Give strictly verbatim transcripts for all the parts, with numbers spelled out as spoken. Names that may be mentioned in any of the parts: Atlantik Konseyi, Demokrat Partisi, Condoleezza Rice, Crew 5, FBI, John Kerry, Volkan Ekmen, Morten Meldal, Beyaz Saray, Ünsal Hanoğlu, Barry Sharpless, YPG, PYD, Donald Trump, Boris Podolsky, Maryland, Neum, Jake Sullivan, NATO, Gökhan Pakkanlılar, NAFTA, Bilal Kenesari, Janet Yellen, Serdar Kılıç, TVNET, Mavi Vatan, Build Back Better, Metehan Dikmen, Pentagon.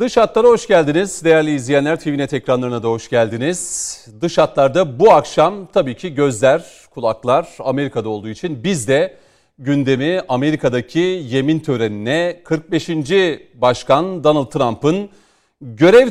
Dış hatlara hoş geldiniz. Değerli izleyenler, T V N E T ekranlarına da hoş geldiniz. Dış hatlarda bu akşam tabii ki gözler, kulaklar Amerika'da olduğu için biz de gündemi Amerika'daki yemin törenine kırk beşinci Başkan Donald Trump'ın görev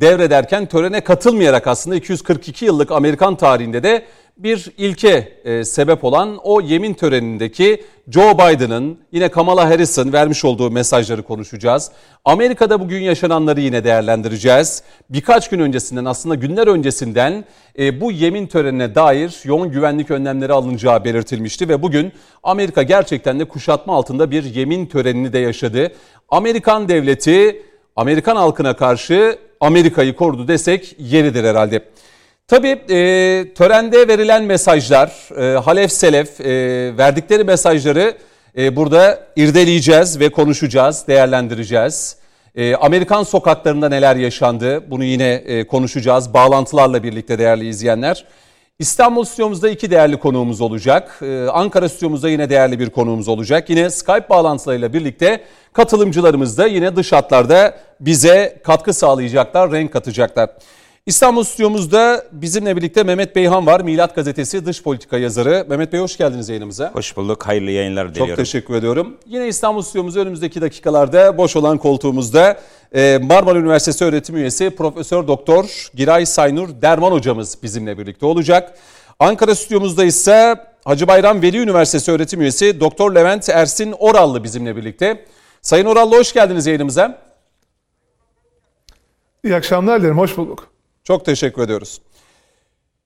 devrederken törene katılmayarak aslında iki yüz kırk iki yıllık Amerikan tarihinde de bir ilke sebep olan o yemin törenindeki Joe Biden'ın, yine Kamala Harris'in vermiş olduğu mesajları konuşacağız. Amerika'da bugün yaşananları yine değerlendireceğiz. Birkaç gün öncesinden, aslında günler öncesinden bu yemin törenine dair yoğun güvenlik önlemleri alınacağı belirtilmişti ve bugün Amerika gerçekten de kuşatma altında bir yemin törenini de yaşadı. Amerikan devleti Amerikan halkına karşı Amerika'yı korudu desek yeridir herhalde. Tabii e, törende verilen mesajlar, e, halef selef e, verdikleri mesajları e, burada irdeleyeceğiz ve konuşacağız, değerlendireceğiz. E, Amerikan sokaklarında neler yaşandı, bunu yine e, konuşacağız bağlantılarla birlikte değerli izleyenler. İstanbul stüdyomuzda iki değerli konuğumuz olacak. Ee, Ankara stüdyomuzda yine değerli bir konuğumuz olacak. Yine Skype bağlantılarıyla birlikte katılımcılarımız da yine dış hatlarda bize katkı sağlayacaklar, renk katacaklar. İstanbul stüdyomuzda bizimle birlikte Mehmet Beyhan var. Milat Gazetesi dış politika yazarı. Mehmet Bey, hoş geldiniz yayınımıza. Hoş bulduk. Hayırlı yayınlar diliyorum. Çok teşekkür ediyorum. Yine İstanbul stüdyomuzda önümüzdeki dakikalarda boş olan koltuğumuzda Marmara Üniversitesi öğretim üyesi Profesör Doktor Giray Saynur Derman hocamız bizimle birlikte olacak. Ankara stüdyomuzda ise Hacı Bayram Veli Üniversitesi öğretim üyesi Doktor Levent Ersin Orallı bizimle birlikte. Sayın Orallı, hoş geldiniz yayınımıza. İyi akşamlar dilerim. Hoş bulduk. Çok teşekkür ediyoruz.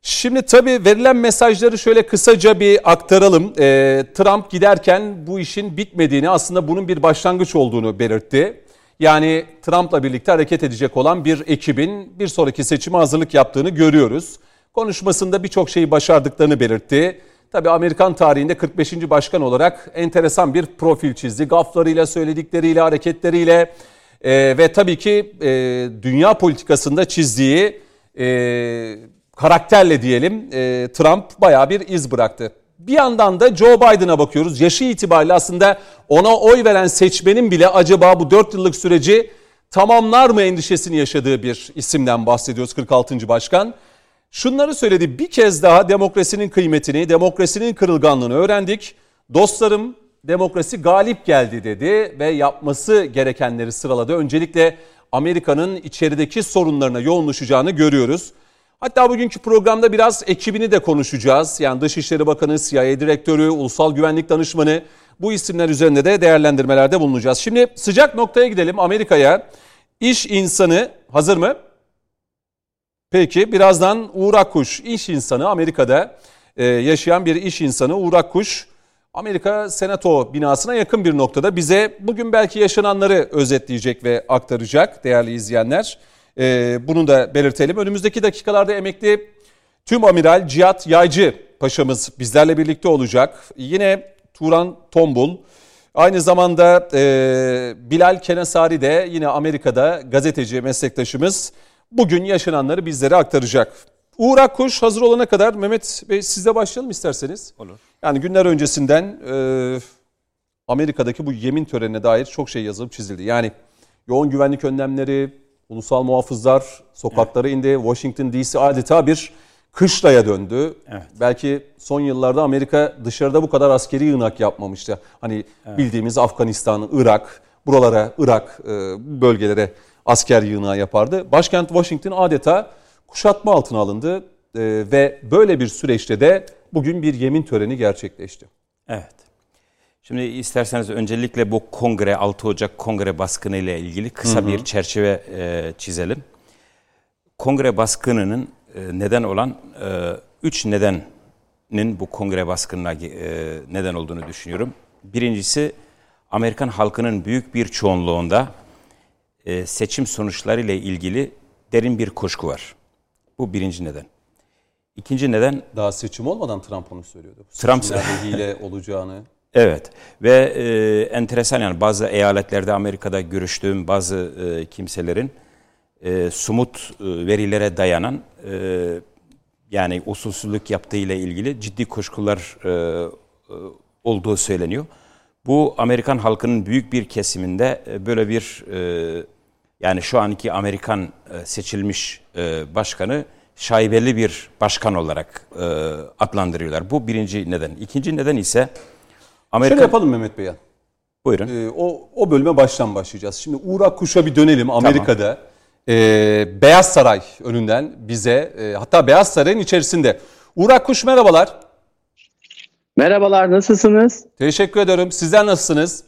Şimdi tabii verilen mesajları şöyle kısaca bir aktaralım. Ee, Trump giderken bu işin bitmediğini, aslında bunun bir başlangıç olduğunu belirtti. Yani Trump'la birlikte hareket edecek olan bir ekibin bir sonraki seçime hazırlık yaptığını görüyoruz. Konuşmasında birçok şeyi başardıklarını belirtti. Tabii Amerikan tarihinde kırk beşinci başkan olarak enteresan bir profil çizdi. Gaflarıyla, söyledikleriyle, hareketleriyle ee, ve tabii ki e, dünya politikasında çizdiği E, karakterle diyelim e, Trump bayağı bir iz bıraktı. Bir yandan da Joe Biden'a bakıyoruz. Yaşı itibariyle aslında ona oy veren seçmenin bile acaba bu dört yıllık süreci tamamlar mı endişesini yaşadığı bir isimden bahsediyoruz, kırk altıncı başkan. Şunları söyledi: bir kez daha demokrasinin kıymetini, demokrasinin kırılganlığını öğrendik. Dostlarım, demokrasi galip geldi dedi ve yapması gerekenleri sıraladı. Öncelikle Amerika'nın içerideki sorunlarına yoğunlaşacağını görüyoruz. Hatta bugünkü programda biraz ekibini de konuşacağız. Yani Dışişleri Bakanı, C I A Direktörü, Ulusal Güvenlik Danışmanı, bu isimler üzerinde de değerlendirmelerde bulunacağız. Şimdi sıcak noktaya gidelim, Amerika'ya. İş insanı hazır mı? Peki, birazdan Uğur Akkuş, iş insanı, Amerika'da yaşayan bir iş insanı Uğur Akkuş, Amerika Senato binasına yakın bir noktada bize bugün belki yaşananları özetleyecek ve aktaracak değerli izleyenler. Ee, bunu da belirtelim. Önümüzdeki dakikalarda emekli Tümamiral Cihat Yaycı Paşa'mız bizlerle birlikte olacak. Yine Turan Tombul. Aynı zamanda e, Bilal Kenesari de yine Amerika'da gazeteci meslektaşımız. Bugün yaşananları bizlere aktaracak. Uğur Akkuş hazır olana kadar Mehmet Bey, sizle başlayalım isterseniz. Olur. Yani günler öncesinden e, Amerika'daki bu yemin törenine dair çok şey yazılıp çizildi. Yani yoğun güvenlik önlemleri, ulusal muhafızlar sokaklara evet. indi. Washington D C adeta bir kışlaya döndü. Evet. Belki son yıllarda Amerika dışarıda bu kadar askeri yığınak yapmamıştı. Hani evet. bildiğimiz Afganistan, Irak, buralara, Irak e, bölgelere asker yığınağı yapardı. Başkent Washington adeta kuşatma altına alındı e, ve böyle bir süreçte de bugün bir yemin töreni gerçekleşti. Evet. Şimdi isterseniz öncelikle bu Kongre, altı Ocak Kongre baskını ile ilgili kısa hı hı. bir çerçeve e, çizelim. Kongre baskınının e, neden olan e, üç nedenin bu Kongre baskınına e, neden olduğunu düşünüyorum. Birincisi, Amerikan halkının büyük bir çoğunluğunda e, seçim sonuçları ile ilgili derin bir kuşku var. Bu birinci neden. İkinci neden... Daha seçim olmadan Trump onu söylüyordu. Trump hile olacağını... Evet ve e, enteresan, yani bazı eyaletlerde Amerika'da görüştüğüm bazı e, kimselerin e, somut e, verilere dayanan e, yani usulsüzlük yaptığı ile ilgili ciddi kuşkular e, e, olduğu söyleniyor. Bu Amerikan halkının büyük bir kesiminde e, böyle bir e, Yani şu anki Amerikan seçilmiş başkanı şaibeli bir başkan olarak adlandırıyorlar. Bu birinci neden. İkinci neden ise Amerika... Şöyle yapalım Mehmet Beyhan. Buyurun. Ee, o, o bölüme baştan başlayacağız. Şimdi Uğur Akkuş'a bir dönelim. Amerika'da tamam. e, Beyaz Saray önünden bize e, hatta Beyaz Saray'ın içerisinde. Uğur Akkuş merhabalar. Merhabalar, nasılsınız? Teşekkür ederim. Sizler nasılsınız?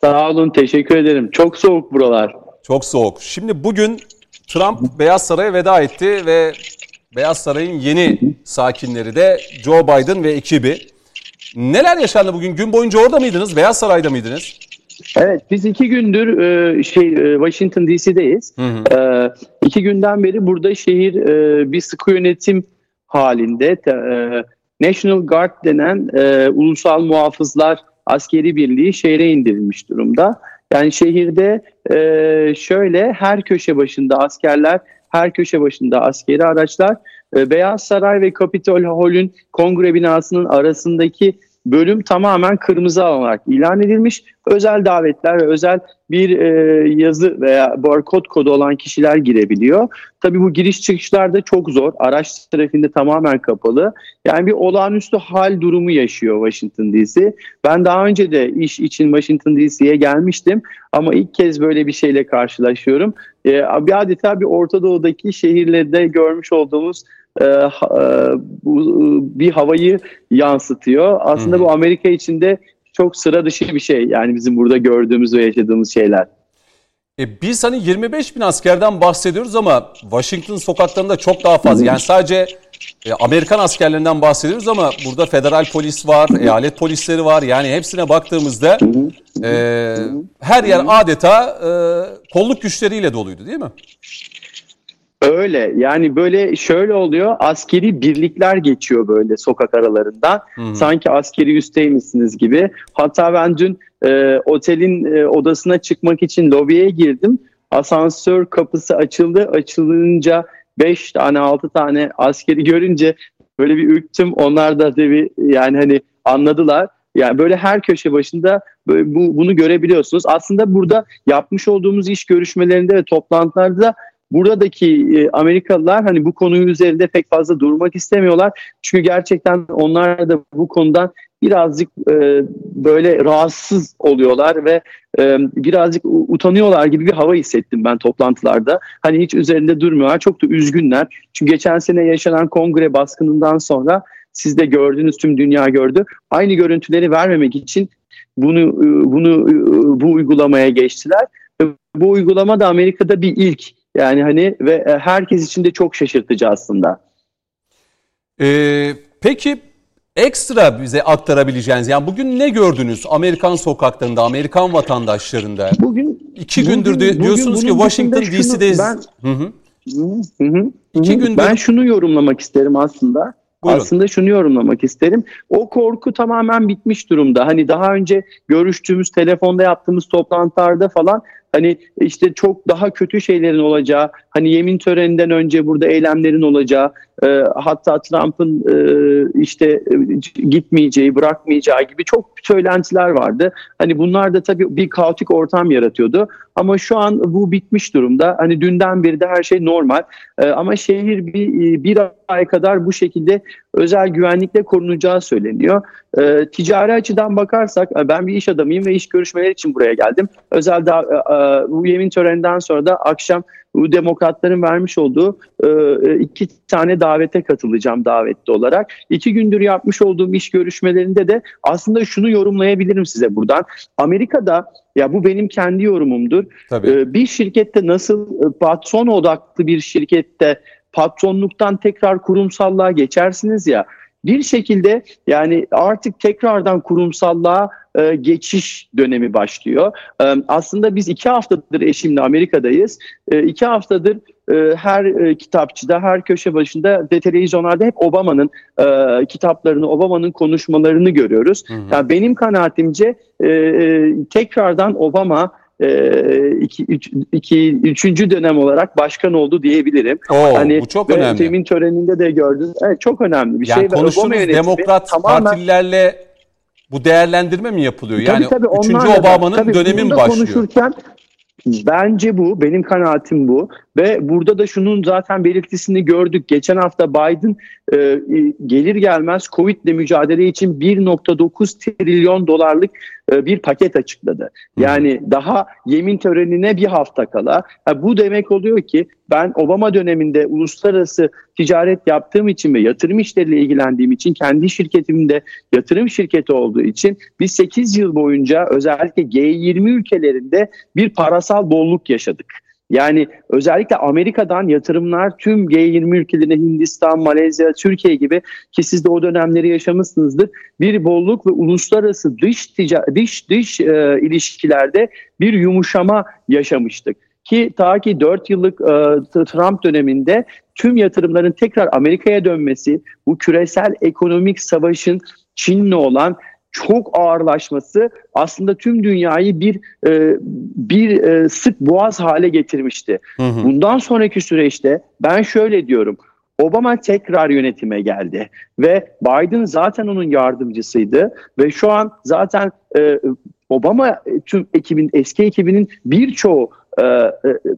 Sağ olun, teşekkür ederim. Çok soğuk buralar. Çok soğuk. Şimdi bugün Trump Beyaz Saray'a veda etti ve Beyaz Saray'ın yeni sakinleri de Joe Biden ve ekibi. Neler yaşandı bugün? Gün boyunca orada mıydınız? Beyaz Saray'da mıydınız? Evet, biz iki gündür şey Washington D C'deyiz. Hı hı. İki günden beri burada şehir bir sıkı yönetim halinde. National Guard denen ulusal muhafızlar askeri birliği şehre indirilmiş durumda. Yani şehirde e, şöyle her köşe başında askerler, her köşe başında askeri araçlar, e, Beyaz Saray ve Capitol Hall'ün Kongre binasının arasındaki bölüm tamamen kırmızı alan olarak ilan edilmiş. Özel davetler ve özel bir e, yazı veya barkod kodu olan kişiler girebiliyor. Tabii bu giriş çıkışlar da çok zor. Araç trafiğinde tamamen kapalı. Yani bir olağanüstü hal durumu yaşıyor Washington D C. Ben daha önce de iş için Washington D C'ye gelmiştim ama ilk kez böyle bir şeyle karşılaşıyorum. E, bir adeta bir Orta Doğu'daki şehirlerde görmüş olduğumuz bir havayı yansıtıyor. Aslında bu Amerika içinde çok sıra dışı bir şey. Yani bizim burada gördüğümüz ve yaşadığımız şeyler. E biz hani yirmi beş bin askerden bahsediyoruz ama Washington sokaklarında çok daha fazla. Yani sadece Amerikan askerlerinden bahsediyoruz ama burada federal polis var, eyalet polisleri var. Yani hepsine baktığımızda e, her yer adeta e, kolluk güçleriyle doluydu, değil mi? Öyle yani böyle şöyle oluyor, askeri birlikler geçiyor böyle sokak aralarından, hmm. sanki askeri üsteymişsiniz gibi. Hatta ben dün e, otelin e, odasına çıkmak için lobiye girdim, asansör kapısı açıldı, açılınca beş tane altı tane askeri görünce böyle bir ürktüm, onlar da tabii yani hani anladılar. Yani böyle her köşe başında böyle bu, bunu görebiliyorsunuz. Aslında burada yapmış olduğumuz iş görüşmelerinde ve toplantılarda buradaki Amerikalılar hani bu konuyu üzerinde pek fazla durmak istemiyorlar. Çünkü gerçekten onlar da bu konudan birazcık böyle rahatsız oluyorlar ve birazcık utanıyorlar gibi bir hava hissettim ben toplantılarda. Hani hiç üzerinde durmuyorlar. Çok da üzgünler. Çünkü geçen sene yaşanan Kongre baskınından sonra siz de gördünüz, tüm dünya gördü. Aynı görüntüleri vermemek için bunu bunu bu uygulamaya geçtiler. Bu uygulama da Amerika'da bir ilk. Yani hani ve herkes için de çok şaşırtıcı aslında. Ee, peki ekstra bize aktarabileceğiniz, yani bugün ne gördünüz Amerikan sokaklarında, Amerikan vatandaşlarında? Bugün iki bugün, gündür de, bugün, diyorsunuz bugün, ki Washington D C'deyiz. Ben, hı hı. Hı hı, iki hı, gündür. Ben şunu yorumlamak isterim aslında. Buyurun. Aslında şunu yorumlamak isterim. O korku tamamen bitmiş durumda. Hani daha önce görüştüğümüz, telefonda yaptığımız toplantılarda falan hani işte çok daha kötü şeylerin olacağı, hani yemin töreninden önce burada eylemlerin olacağı, e, hatta Trump'ın e, işte e, gitmeyeceği, bırakmayacağı gibi çok söylentiler vardı. Hani bunlar da tabii bir kaotik ortam yaratıyordu. Ama şu an bu bitmiş durumda. Hani dünden beri de her şey normal. E, ama şehir bir, bir ay kadar bu şekilde özel güvenlikle korunacağı söyleniyor. E, ticari açıdan bakarsak, ben bir iş adamıyım ve iş görüşmeleri için buraya geldim. Özel da, e, bu yemin töreninden sonra da akşam bu demokratların vermiş olduğu e, iki tane davete katılacağım davetli olarak. İki gündür yapmış olduğum iş görüşmelerinde de aslında şunu yorumlayabilirim size buradan. Amerika'da, ya bu benim kendi yorumumdur. E, bir şirkette nasıl patron odaklı bir şirkette patronluktan tekrar kurumsallığa geçersiniz ya, bir şekilde yani artık tekrardan kurumsallığa e, geçiş dönemi başlıyor. E, aslında biz iki haftadır eşimle Amerika'dayız. E, iki haftadır e, her e, kitapçıda, her köşe başında ve televizyonlarda hep Obama'nın e, kitaplarını, Obama'nın konuşmalarını görüyoruz. Hı hı. Yani benim kanaatimce e, e, tekrardan Obama İki, üç, iki, üçüncü dönem olarak başkan oldu diyebilirim. Oo, hani bu çok önemli. Temin töreninde de gördünüz. Evet, çok önemli bir yani şey. Konuştuğunuz Demokrat tamamen... partilerle bu değerlendirme mi yapılıyor? Tabii, yani tabii, üçüncü Obama'nın dönemi mi başlıyor? Konuşurken Bence bu, benim kanaatim bu ve burada da şunun zaten belirtisini gördük. Geçen hafta Biden e, gelir gelmez Covid'le mücadele için bir nokta dokuz trilyon dolarlık e, bir paket açıkladı. Yani hmm. daha yemin törenine bir hafta kala. Ha, bu demek oluyor ki ben Obama döneminde uluslararası ticaret yaptığım için ve yatırım işleriyle ilgilendiğim için, kendi şirketimde yatırım şirketi olduğu için biz sekiz yıl boyunca özellikle G yirmi ülkelerinde bir parasal bolluk yaşadık. Yani özellikle Amerika'dan yatırımlar tüm G yirmi ülkelerine, Hindistan, Malezya, Türkiye gibi, ki siz de o dönemleri yaşamışsınızdır, bir bolluk ve uluslararası dış ticaret, dış dış e, ilişkilerde bir yumuşama yaşamıştık. Ki ta ki dört yıllık e, Trump döneminde tüm yatırımların tekrar Amerika'ya dönmesi, bu küresel ekonomik savaşın Çin'le olan çok ağırlaşması aslında tüm dünyayı bir e, bir e, sık boğaz hale getirmişti. Hı hı. Bundan sonraki süreçte ben şöyle diyorum. Obama tekrar yönetime geldi ve Biden zaten onun yardımcısıydı ve şu an zaten e, Obama tüm ekibin, eski ekibinin birçoğu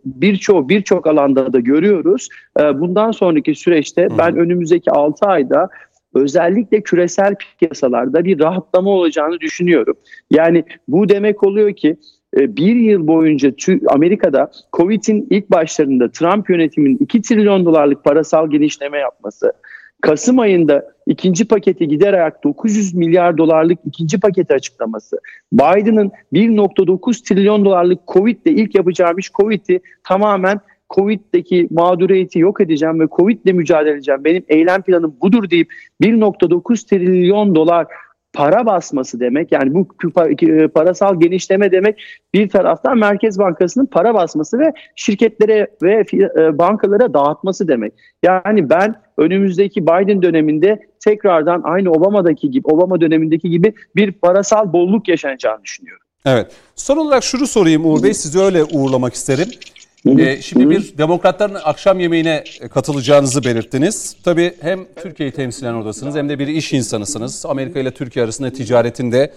birçok birçok alanda da görüyoruz. Bundan sonraki süreçte ben önümüzdeki altı ayda özellikle küresel piyasalarda bir rahatlama olacağını düşünüyorum. Yani bu demek oluyor ki bir yıl boyunca Amerika'da Covid'in ilk başlarında Trump yönetiminin iki trilyon dolarlık parasal genişleme yapması, Kasım ayında ikinci paketi gidererek dokuz yüz milyar dolarlık ikinci paketi açıklaması, Biden'ın bir nokta dokuz trilyon dolarlık Covid'le ilk yapacağımış Covid'i tamamen Covid'deki mağduriyeti yok edeceğim ve Covid'le mücadele edeceğim, benim eylem planım budur deyip bir nokta dokuz trilyon dolar para basması demek, yani bu parasal genişleme demek bir taraftan Merkez Bankası'nın para basması ve şirketlere ve bankalara dağıtması demek. Yani ben önümüzdeki Biden döneminde tekrardan aynı Obama'daki gibi, Obama dönemindeki gibi bir parasal bolluk yaşanacağını düşünüyorum. Evet. Son olarak şunu sorayım Uğur Bey, sizi öyle uğurlamak isterim. Ee, şimdi bir demokratların akşam yemeğine katılacağınızı belirttiniz. Tabii hem Türkiye'yi temsilen oradasınız hem de bir iş insanısınız. Amerika ile Türkiye arasında ticaretinde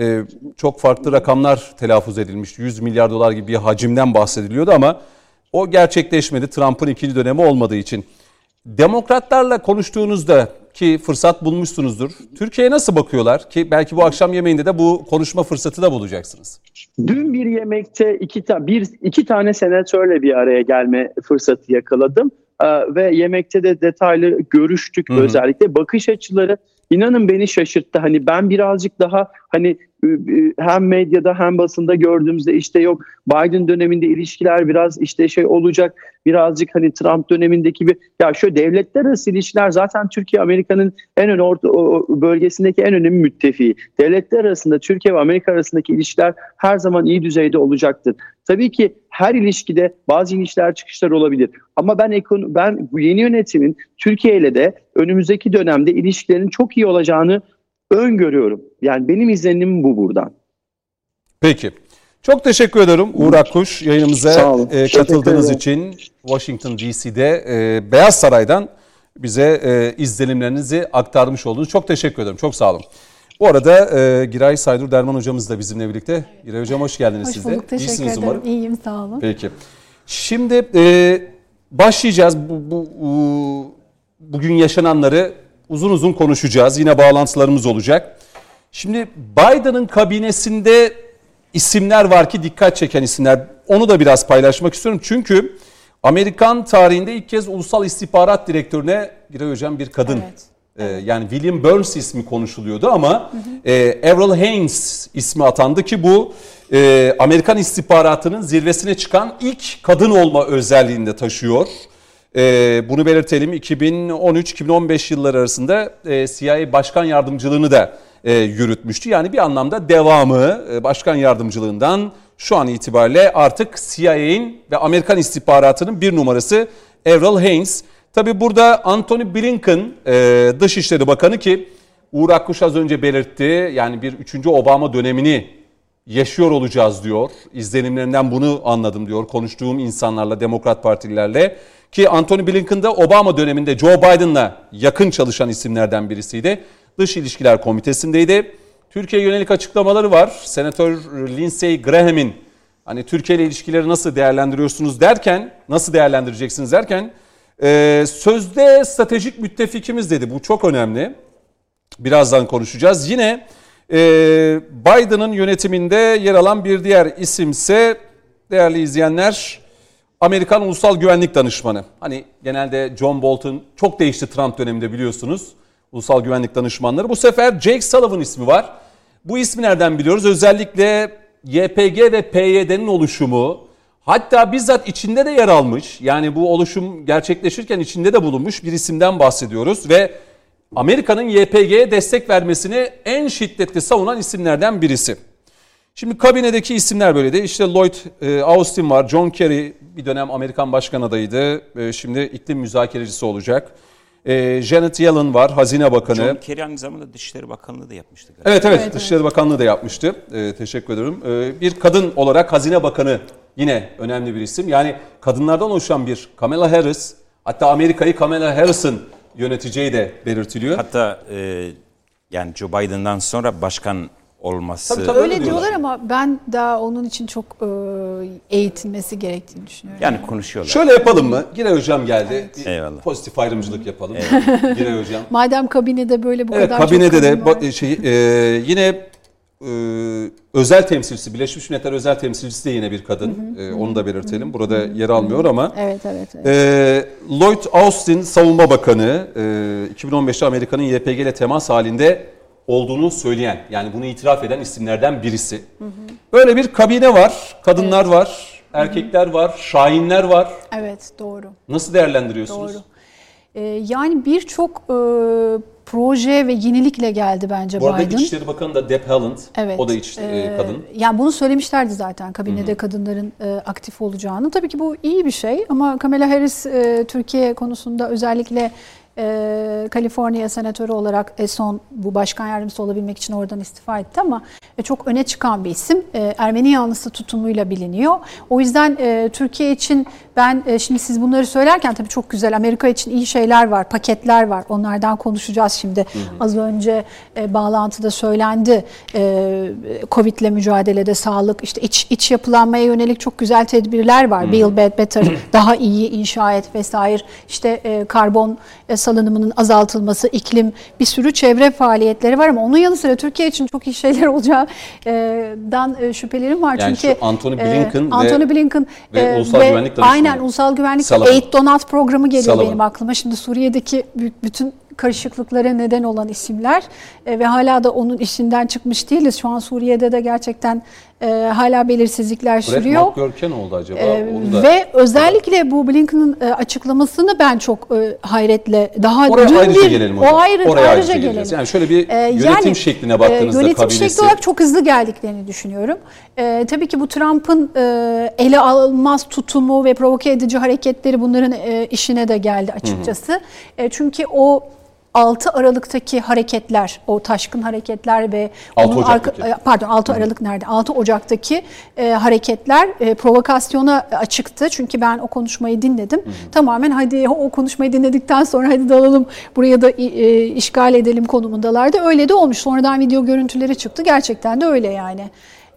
e, çok farklı rakamlar telaffuz edilmiş. yüz milyar dolar gibi bir hacimden bahsediliyordu ama o gerçekleşmedi. Trump'ın ikinci dönemi olmadığı için. Demokratlarla konuştuğunuzda, ki fırsat bulmuşsunuzdur, Türkiye'ye nasıl bakıyorlar? Ki belki bu akşam yemeğinde de bu konuşma fırsatı da bulacaksınız. Dün bir yemekte iki, ta- bir, iki tane senatörle bir araya gelme fırsatı yakaladım. Ee, ve yemekte de detaylı görüştük. Hı-hı. Özellikle bakış açıları inanın beni şaşırttı. Hani ben birazcık daha hani hem medyada hem basında gördüğümüzde işte yok Biden döneminde ilişkiler biraz işte şey olacak, birazcık hani Trump dönemindeki bir, ya şu devletler arası ilişkiler zaten Türkiye Amerika'nın en ön orta, bölgesindeki en önemli müttefiği. Devletler arasında Türkiye ve Amerika arasındaki ilişkiler her zaman iyi düzeyde olacaktır. Tabii ki her ilişkide bazı inişler çıkışlar olabilir. Ama ben ekon- ben bu yeni yönetimin Türkiye ile de önümüzdeki dönemde ilişkilerin çok iyi olacağını öngörüyorum. Yani benim izlenimim bu buradan. Peki. Çok teşekkür ederim Uğur Akkuş, yayınımıza e, katıldığınız için. Washington D C'de e, Beyaz Saray'dan bize e, izlenimlerinizi aktarmış oldunuz. Çok teşekkür ederim. Çok sağ olun. Bu arada e, Giray Saynur Derman hocamız da bizimle birlikte. Giray hocam hoş geldiniz siz de. Hoş bulduk. Teşekkür İyisiniz ederim. Umarım. İyiyim, sağ olun. Peki. Şimdi e, başlayacağız. Bu, bu, bu bugün yaşananları uzun uzun konuşacağız. Yine bağlantılarımız olacak. Şimdi Biden'ın kabinesinde isimler var ki dikkat çeken isimler. Onu da biraz paylaşmak istiyorum. Çünkü Amerikan tarihinde ilk kez Ulusal İstihbarat Direktörü'ne Giray hocam bir kadın. Evet. Ee, yani William Burns ismi konuşuluyordu ama hı hı. E, Avril Haines ismi atandı ki bu e, Amerikan istihbaratının zirvesine çıkan ilk kadın olma özelliğini de taşıyor. Ee, bunu belirtelim, iki bin on üç iki bin on beş yılları arasında e, C I A Başkan Yardımcılığını da e, yürütmüştü. Yani bir anlamda devamı e, Başkan Yardımcılığından şu an itibariyle artık C I A'nin ve Amerikan istihbaratının bir numarası Avril Haines. Tabi burada Antony Blinken e, Dışişleri Bakanı, ki Uğur Akkuş az önce belirtti, yani bir üçüncü Obama dönemini yaşıyor olacağız diyor. İzlenimlerinden bunu anladım diyor konuştuğum insanlarla, Demokrat Partililerle. Ki Antony Blinken de Obama döneminde Joe Biden'la yakın çalışan isimlerden birisiydi. Dış İlişkiler Komitesi'ndeydi. Türkiye'ye yönelik açıklamaları var. Senatör Lindsey Graham'in hani Türkiye ile ilişkileri nasıl değerlendiriyorsunuz derken, nasıl değerlendireceksiniz derken e, sözde stratejik müttefikimiz dedi. Bu çok önemli. Birazdan konuşacağız. Yine e, Biden'ın yönetiminde yer alan bir diğer isimse değerli izleyenler Amerikan Ulusal Güvenlik Danışmanı. Hani genelde John Bolton çok değişti Trump döneminde biliyorsunuz. Ulusal Güvenlik Danışmanları. Bu sefer Jake Sullivan ismi var. Bu ismi nereden biliyoruz? Özellikle Y P G ve P Y D'nin oluşumu, hatta bizzat içinde de yer almış. Yani bu oluşum gerçekleşirken içinde de bulunmuş bir isimden bahsediyoruz ve Amerika'nın Y P G'ye destek vermesini en şiddetli savunan isimlerden birisi. Şimdi kabinedeki isimler böyle de. İşte Lloyd Austin var, John Kerry bir dönem Amerikan başkan adayıydı. Şimdi iklim müzakerecisi olacak. Ee, Janet Yellen var, Hazine Bakanı. John Kerry aynı zamanda Dışişleri Bakanlığı da yapmıştı galiba. Evet evet, evet Dışişleri evet. Bakanlığı da yapmıştı. Ee, teşekkür ederim. Ee, bir kadın olarak Hazine Bakanı yine önemli bir isim. Yani kadınlardan oluşan bir Kamala Harris, hatta Amerika'yı Kamala Harris'ın yöneteceği de belirtiliyor. Hatta e, yani Joe Biden'dan sonra başkan olması. Tabii, tabii öyle, öyle diyorlar ama ben daha onun için çok e, eğitilmesi gerektiğini düşünüyorum. Yani konuşuyorlar. Şöyle yapalım mı? Giray Hocam geldi. Evet. Eyvallah. Pozitif ayrımcılık yapalım. Evet. Giray Hocam. Madem kabinede böyle bu evet, kadar kabinede çok kadın de, var. Evet şey, kabinede de yine e, özel temsilcisi, Birleşmiş Milletler özel temsilcisi de yine bir kadın. Hı hı. E, onu da belirtelim. Hı hı. Burada yer almıyor ama. Evet evet. evet. E, Lloyd Austin Savunma Bakanı e, iki bin on beşte Amerika'nın Y P G ile temas halinde olduğunu söyleyen, yani bunu itiraf eden isimlerden birisi. Hı hı. Böyle bir kabine var, kadınlar evet. var, erkekler hı hı. var, şahinler var. Evet, doğru. Nasıl değerlendiriyorsunuz? Doğru. Ee, yani birçok e, proje ve yenilikle geldi bence bu Biden. Bu arada İçişleri Bakanı da Deb Haaland, evet. o da iç, e, kadın. Yani bunu söylemişlerdi zaten kabinede hı hı. kadınların e, aktif olacağını. Tabii ki bu iyi bir şey ama Kamala Harris e, Türkiye konusunda özellikle Kaliforniya senatörü olarak son bu başkan yardımcısı olabilmek için oradan istifa etti ama çok öne çıkan bir isim. Ermeni yanlısı tutumuyla biliniyor. O yüzden Türkiye için ben şimdi siz bunları söylerken tabii çok güzel Amerika için iyi şeyler var, paketler var. Onlardan konuşacağız şimdi. Hı hı. Az önce bağlantıda söylendi. Covid'le mücadelede sağlık, işte iç, iç yapılanmaya yönelik çok güzel tedbirler var. Hı hı. Build Back Better, daha iyi inşa et vesaire. İşte karbon salınımının azaltılması, iklim, bir sürü çevre faaliyetleri var ama onun yanı sıra Türkiye için çok iyi şeyler olacağından şüphelerim var. Yani çünkü Antony Blinken, e, Antony Blinken ve, e, ve Ulusal ve Güvenlik Danışmanı. Aynen Ulusal Güvenlik Danışmanı. Aid Donat programı geliyor Sullivan. Benim aklıma. Şimdi Suriye'deki bütün karışıklıklara neden olan isimler e, ve hala da onun işinden çıkmış değiliz. Şu an Suriye'de de gerçekten e, hala belirsizlikler sürüyor. Brett McGurk'e ne oldu acaba? E, da... Ve özellikle bu Blinken'ın e, açıklamasını ben çok e, hayretle daha oraya dün ayrıca bir... Gelelim o ayrı, oraya ayrıca, ayrıca gelelim. Yani şöyle bir yönetim yani, şekline baktığınızda e, yönetim kabinesi... şekli olarak çok hızlı geldiklerini düşünüyorum. E, tabii ki bu Trump'ın e, ele alınmaz tutumu ve provoke edici hareketleri bunların e, işine de geldi açıkçası. E, çünkü o altı Aralık'taki hareketler, o taşkın hareketler ve onun arka, pardon altı Aralık nerede? altı Ocak'taki e, hareketler e, provokasyona açıktı. Çünkü ben o konuşmayı dinledim. Hı hı. Tamamen hadi o konuşmayı dinledikten sonra hadi dalalım buraya da e, işgal edelim konumundalardı. Öyle de olmuş. Sonradan video görüntüleri çıktı. Gerçekten de öyle yani.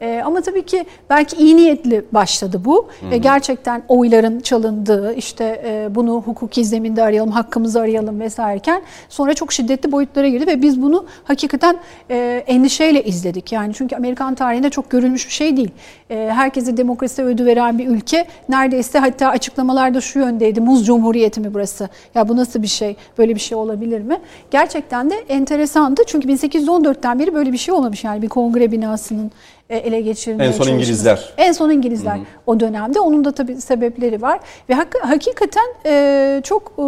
E, ama tabii ki belki iyi niyetli başladı bu. Hı hı. E, gerçekten oyların çalındığı, işte e, bunu hukuki zeminde arayalım, hakkımızı arayalım vesaireken sonra çok şiddetli boyutlara girdi ve biz bunu hakikaten e, endişeyle izledik. Yani çünkü Amerikan tarihinde çok görülmüş bir şey değil. E, herkese demokrasi ödü veren bir ülke neredeyse hatta açıklamalarda şu yöndeydi. Muz Cumhuriyeti mi burası? Ya bu nasıl bir şey? Böyle bir şey olabilir mi? Gerçekten de enteresandı. Çünkü bin sekiz yüz on dörtten beri böyle bir şey olmamış. Yani bir kongre binasının ele geçirilmeye çalışması. En son İngilizler. En son İngilizler Hı-hı. o dönemde. Onun da tabii sebepleri var. Ve hak- hakikaten e, çok e,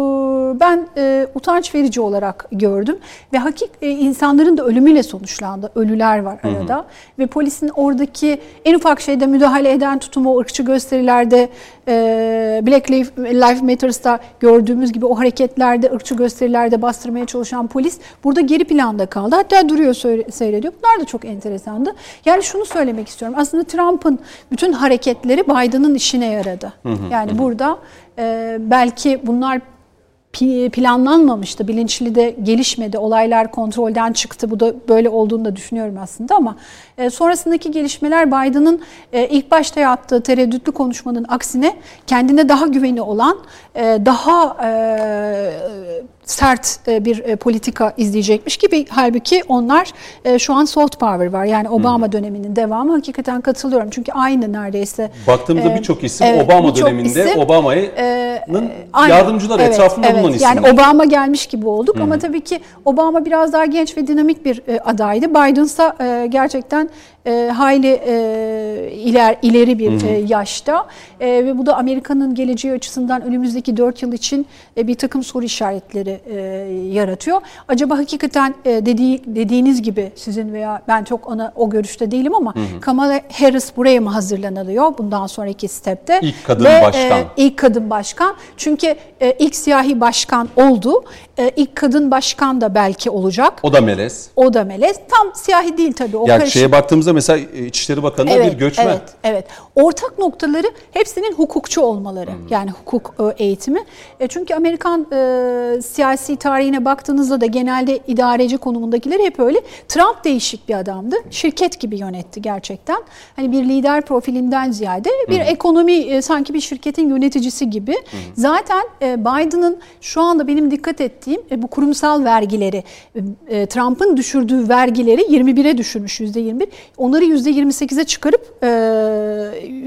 ben e, utanç verici olarak gördüm. Ve hakik e, insanların da ölümüyle sonuçlandı. Ölüler var arada. Hı-hı. Ve polisin oradaki en ufak şeyde müdahale eden tutumu, ırkçı gösterilerde e, Black Lives Matter'da gördüğümüz gibi o hareketlerde, ırkçı gösterilerde bastırmaya çalışan polis burada geri planda kaldı. Hatta duruyor, seyrediyor. Bunlar da çok enteresandı. Yani şunu söylemek istiyorum. Aslında Trump'ın bütün hareketleri Biden'ın işine yaradı. Hı hı, yani hı. burada e, belki bunlar planlanmamıştı, bilinçli de gelişmedi, olaylar kontrolden çıktı. Bu da böyle olduğunu da düşünüyorum aslında ama sonrasındaki gelişmeler Biden'ın ilk başta yaptığı tereddütlü konuşmanın aksine kendine daha güveni olan, daha sert bir politika izleyecekmiş gibi. Halbuki onlar şu an soft power var. Yani Obama hmm. döneminin devamı, hakikaten katılıyorum. Çünkü aynı neredeyse. Baktığımızda e, birçok isim evet, Obama bir döneminde Obama'nın e, yardımcıları evet, etrafında evet, bulunan isimler. Yani Obama gelmiş gibi olduk hmm. ama tabii ki Obama biraz daha genç ve dinamik bir adaydı. Biden'sa e, gerçekten e, hayli e, iler, ileri bir hmm. e, yaşta. E, ve bu da Amerika'nın geleceği açısından önümüzdeki dört yıl için e, bir takım soru işaretleri yaratıyor. Acaba hakikaten dediği, dediğiniz gibi sizin veya ben çok ona o görüşte değilim ama hı hı. Kamala Harris buraya mı hazırlanılıyor? Bundan sonraki stepte. İlk kadın Ve, başkan. E, ilk kadın başkan. Çünkü e, ilk siyahi başkan oldu. E, ilk kadın başkan da belki olacak. O da melez. O da melez. Tam siyahi değil tabii. O yani karışık. Şeye baktığımızda mesela İçişleri Bakanı evet, bir göçmen. Evet, evet. Ortak noktaları hepsinin hukukçu olmaları. Hı hı. Yani hukuk e, eğitimi. E, çünkü Amerikan e, siyasi tarihine baktığınızda da genelde idareci konumundakiler hep öyle. Trump değişik bir adamdı. Şirket gibi yönetti gerçekten. Hani bir lider profilinden ziyade bir Hı-hı. ekonomi, sanki bir şirketin yöneticisi gibi. Hı-hı. Zaten Biden'ın şu anda benim dikkat ettiğim bu kurumsal vergileri, Trump'ın düşürdüğü vergileri yirmi bire düşürmüş, yüzde yirmi bir. Onları yüzde yirmi sekize çıkarıp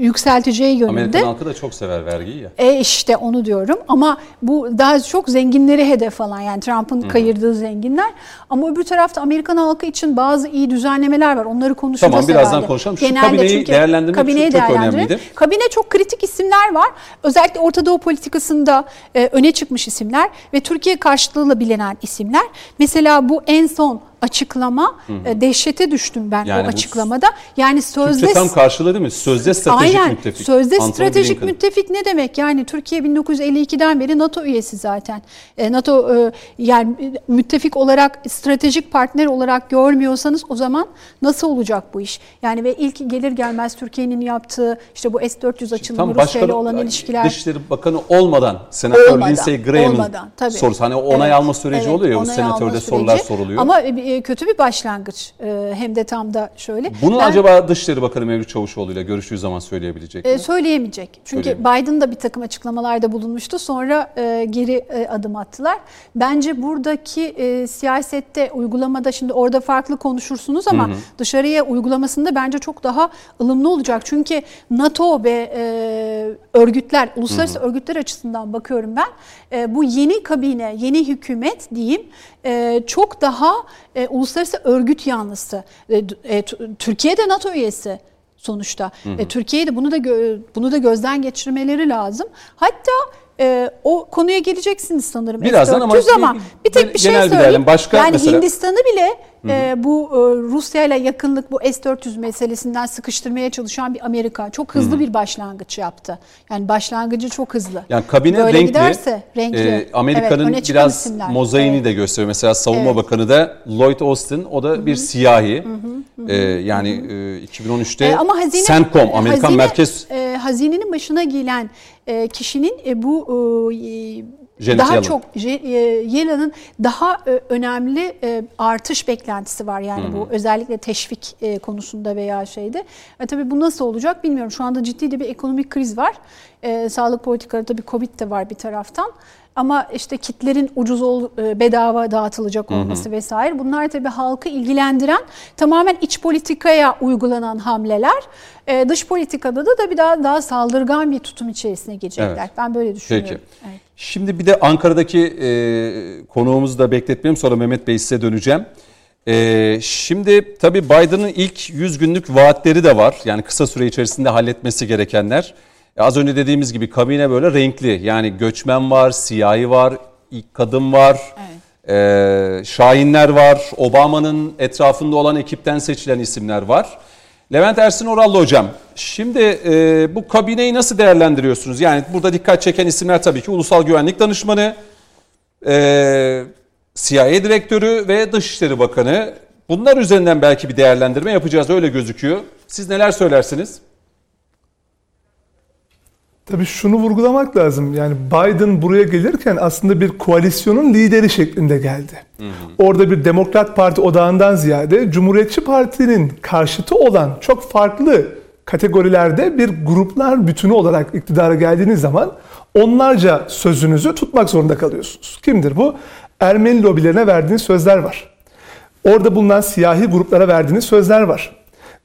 yükselteceği yönünde. Amerikan halkı da çok sever vergiyi ya. E işte onu diyorum ama bu daha çok zenginleri hedef falan, yani Trump'ın Hı-hı. kayırdığı zenginler. Ama öbür tarafta Amerikan halkı için bazı iyi düzenlemeler var. Onları konuşacağız. Tamam, birazdan herhalde konuşalım. Şu Genelde kabineyi değerlendirmek kabineyi çok önemliydi. Kabine çok kritik isimler var. Özellikle Orta Doğu politikasında e, öne çıkmış isimler ve Türkiye karşılığıyla bilinen isimler. Mesela bu en son açıklama, hı hı. dehşete düştüm ben yani o açıklamada. Yani sözde Türkçe tam karşılığı değil mi? Sözde stratejik aynen, müttefik. Sözde Antony stratejik Blinken. Müttefik ne demek? Yani Türkiye bin dokuz yüz elli ikiden beri NATO üyesi zaten. E, NATO e, yani müttefik olarak, stratejik partner olarak görmüyorsanız o zaman nasıl olacak bu iş? Yani ve ilk gelir gelmez Türkiye'nin yaptığı işte bu S dört yüz açılımı, Rusya ile olan ilişkiler. Dışişleri Bakanı olmadan Senatör Lindsey Graham'ın sorusu. Hani onay evet, alma süreci evet, oluyor ya, senatörde sorular soruluyor. Ama e, kötü bir başlangıç, hem de tam da şöyle. Bunu ben, acaba Dışişleri Bakanı Mevlüt Çavuşoğlu ile görüştüğü zaman söyleyebilecek mi? Söyleyemeyecek. Çünkü Biden da bir takım açıklamalarda bulunmuştu. Sonra geri adım attılar. Bence buradaki siyasette, uygulamada, şimdi orada farklı konuşursunuz ama hı hı. dışarıya uygulamasında bence çok daha ılımlı olacak. Çünkü NATO ve örgütler, uluslararası hı hı. örgütler açısından bakıyorum ben. Bu yeni kabine, yeni hükümet diyeyim, çok daha E, uluslararası örgüt yanlısı. E, e, Türkiye de NATO üyesi sonuçta. Hı hı. E, Türkiye'de bunu da gö- bunu da gözden geçirmeleri lazım. Hatta e, o konuya geleceksiniz sanırım. Birazdan ama, ama bir tek bir şey söyleyeyim. Başka yani mesela... Hindistan'ı bile Ee, bu e, Rusya ile yakınlık, bu S dört yüz meselesinden sıkıştırmaya çalışan bir Amerika çok hızlı Hı-hı. bir başlangıç yaptı. Yani başlangıcı çok hızlı. Yani kabine böyle renkli, giderse, renkli. E, Amerika'nın evet, biraz isimler. Mozaiğini evet. de gösteriyor. Mesela Savunma evet. Bakanı da Lloyd Austin, o da Hı-hı. bir siyahi. Hı-hı. Hı-hı. E, yani e, iki bin on üçte e, ama hazine, Sencom, Amerikan hazine, merkez. E, hazinenin başına gelen e, kişinin e, bu... E, Janet daha Yellen. Çok Yellen'ın daha önemli artış beklentisi var yani hmm. bu özellikle teşvik konusunda veya şeyde. E tabii bu nasıl olacak bilmiyorum. Şu anda ciddi de bir ekonomik kriz var. E, sağlık politikaları, tabii Covid de var bir taraftan. Ama işte kitlerin ucuz ol, bedava dağıtılacak olması hı hı. vesaire. Bunlar tabii halkı ilgilendiren, tamamen iç politikaya uygulanan hamleler. Ee, dış politikada da tabii daha, daha saldırgan bir tutum içerisine girecekler. Evet. Ben böyle düşünüyorum. Evet. Şimdi bir de Ankara'daki e, konuğumuzu da bekletmeyeyim. Sonra Mehmet Bey, size döneceğim. E, şimdi tabii Biden'ın ilk yüz günlük vaatleri de var. Yani kısa süre içerisinde halletmesi gerekenler. Az önce dediğimiz gibi kabine böyle renkli. Yani göçmen var, siyahi var, ilk kadın var, evet. e, şahinler var, Obama'nın etrafında olan ekipten seçilen isimler var. Levent Ersin Orallı hocam, şimdi e, bu kabineyi nasıl değerlendiriyorsunuz? Yani burada dikkat çeken isimler tabii ki Ulusal Güvenlik Danışmanı, e, C I A Direktörü ve Dışişleri Bakanı. Bunlar üzerinden belki bir değerlendirme yapacağız, öyle gözüküyor. Siz neler söylersiniz? Tabii şunu vurgulamak lazım. Yani Biden buraya gelirken aslında bir koalisyonun lideri şeklinde geldi. Hı hı. Orada bir Demokrat Parti odağından ziyade Cumhuriyetçi Parti'nin karşıtı olan çok farklı kategorilerde bir gruplar bütünü olarak iktidara geldiğiniz zaman onlarca sözünüzü tutmak zorunda kalıyorsunuz. Kimdir bu? Ermeni lobilerine verdiğiniz sözler var. Orada bulunan siyahi gruplara verdiğiniz sözler var.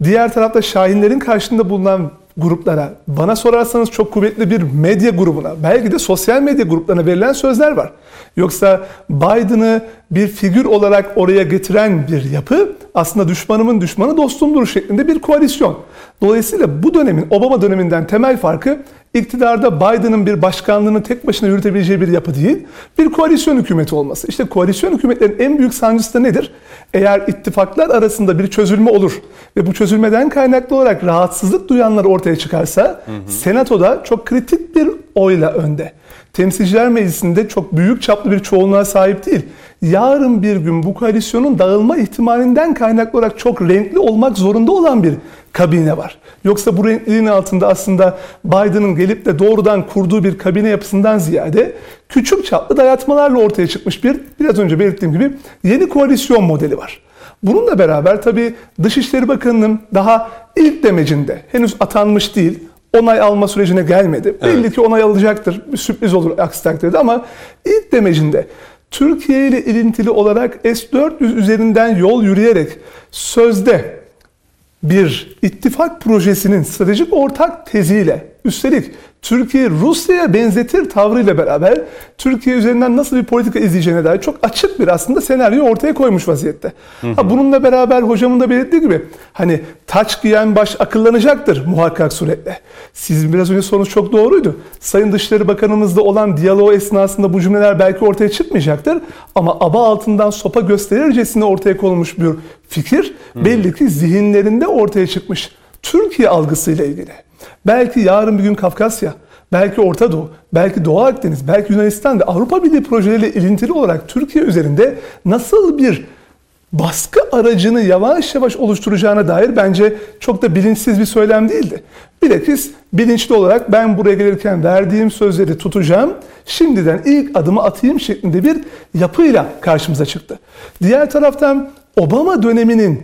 Diğer tarafta Şahinlerin karşısında bulunan gruplara, bana sorarsanız çok kuvvetli bir medya grubuna, belki de sosyal medya gruplarına verilen sözler var. Yoksa Biden'ı bir figür olarak oraya getiren bir yapı aslında düşmanımın düşmanı dostumdur şeklinde bir koalisyon. Dolayısıyla bu dönemin Obama döneminden temel farkı iktidarda Biden'ın bir başkanlığını tek başına yürütebileceği bir yapı değil, bir koalisyon hükümeti olması. İşte koalisyon hükümetlerinin en büyük sancısı da nedir? Eğer ittifaklar arasında bir çözülme olur ve bu çözülmeden kaynaklı olarak rahatsızlık duyanlar ortaya çıkarsa, hı hı. Senato'da çok kritik bir oyla önde. Temsilciler Meclisi'nde çok büyük çaplı bir çoğunluğa sahip değil. Yarın bir gün bu koalisyonun dağılma ihtimalinden kaynaklı olarak çok renkli olmak zorunda olan bir kabine var. Yoksa bu renkliliğin altında aslında Biden'ın gelip de doğrudan kurduğu bir kabine yapısından ziyade küçük çaplı dayatmalarla ortaya çıkmış bir, biraz önce belirttiğim gibi yeni koalisyon modeli var. Bununla beraber tabii Dışişleri Bakanı'nın daha ilk demecinde henüz atanmış değil, onay alma sürecine gelmedi. Evet. Belli ki onay alacaktır, bir sürpriz olur aksi takdirde ama ilk demecinde Türkiye ile ilintili olarak S dört yüz üzerinden yol yürüyerek sözde bir ittifak projesinin stratejik ortak teziyle, üstelik Türkiye Rusya'ya benzetir tavrıyla beraber Türkiye üzerinden nasıl bir politika izleyeceğine dair çok açık bir aslında senaryo ortaya koymuş vaziyette. Hı hı. Ha, bununla beraber hocamın da belirttiği gibi hani taç giyen baş akıllanacaktır muhakkak suretle. Sizin biraz önce sorunuz çok doğruydu. Sayın Dışişleri Bakanımızla olan diyaloğu esnasında bu cümleler belki ortaya çıkmayacaktır ama aba altından sopa gösterircesine ortaya konulmuş bir fikir hı. belli ki zihinlerinde ortaya çıkmış Türkiye algısıyla ilgili. Belki yarın bir gün Kafkasya, belki Orta Doğu, belki Doğu Akdeniz, belki Yunanistan'da Avrupa Birliği projeleriyle ilintili olarak Türkiye üzerinde nasıl bir baskı aracını yavaş yavaş oluşturacağına dair bence çok da bilinçsiz bir söylem değildi. Bilakis bilinçli olarak ben buraya gelirken verdiğim sözleri tutacağım, şimdiden ilk adımı atayım şeklinde bir yapıyla karşımıza çıktı. Diğer taraftan Obama döneminin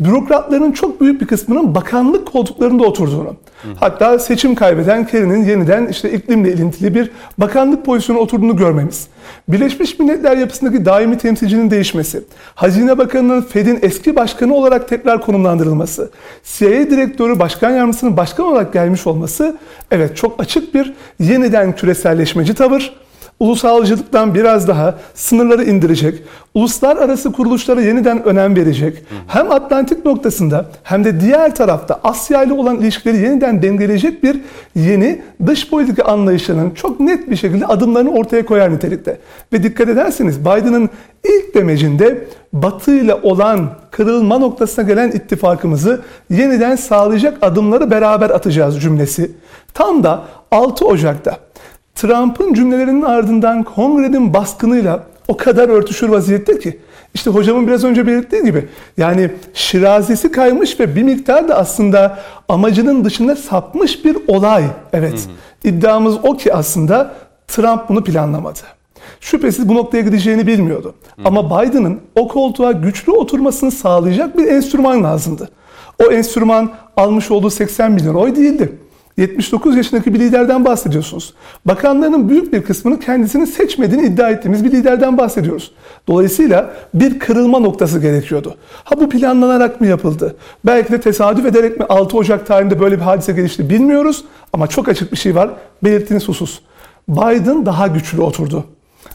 bürokratların çok büyük bir kısmının bakanlık koltuklarında oturduğunu, hı. hatta seçim kaybeden Kerry'nin yeniden işte iklimle ilintili bir bakanlık pozisyonu oturduğunu görmemiz, Birleşmiş Milletler yapısındaki daimi temsilcinin değişmesi, Hazine Bakanı'nın Fed'in eski başkanı olarak tekrar konumlandırılması, C I A direktörü başkan yardımcısının başkan olarak gelmiş olması, evet çok açık bir yeniden küreselleşmeci tavır. Ulusalcılıktan biraz daha sınırları indirecek, uluslararası kuruluşlara yeniden önem verecek, hı. hem Atlantik noktasında hem de diğer tarafta Asya ile olan ilişkileri yeniden dengeleyecek bir yeni dış politika anlayışının çok net bir şekilde adımlarını ortaya koyar nitelikte. Ve dikkat ederseniz Biden'ın ilk demecinde Batı ile olan kırılma noktasına gelen ittifakımızı yeniden sağlayacak adımları beraber atacağız cümlesi. Tam da altı Ocak'ta. Trump'ın cümlelerinin ardından Kongre'nin baskınıyla o kadar örtüşür vaziyette ki işte hocamın biraz önce belirttiği gibi yani şirazesi kaymış ve bir miktar da aslında amacının dışında sapmış bir olay. Evet, hı hı. iddiamız o ki aslında Trump bunu planlamadı. Şüphesiz bu noktaya gideceğini bilmiyordu. Hı. Ama Biden'ın o koltuğa güçlü oturmasını sağlayacak bir enstrüman lazımdı. O enstrüman almış olduğu seksen milyon oy değildi. yetmiş dokuz yaşındaki bir liderden bahsediyorsunuz. Bakanlarının büyük bir kısmını kendisini seçmediğini iddia ettiğimiz bir liderden bahsediyoruz. Dolayısıyla bir kırılma noktası gerekiyordu. Ha bu planlanarak mı yapıldı? Belki de tesadüf ederek mi altı Ocak tarihinde böyle bir hadise gelişti bilmiyoruz. Ama çok açık bir şey var. Belirttiğiniz husus. Biden daha güçlü oturdu.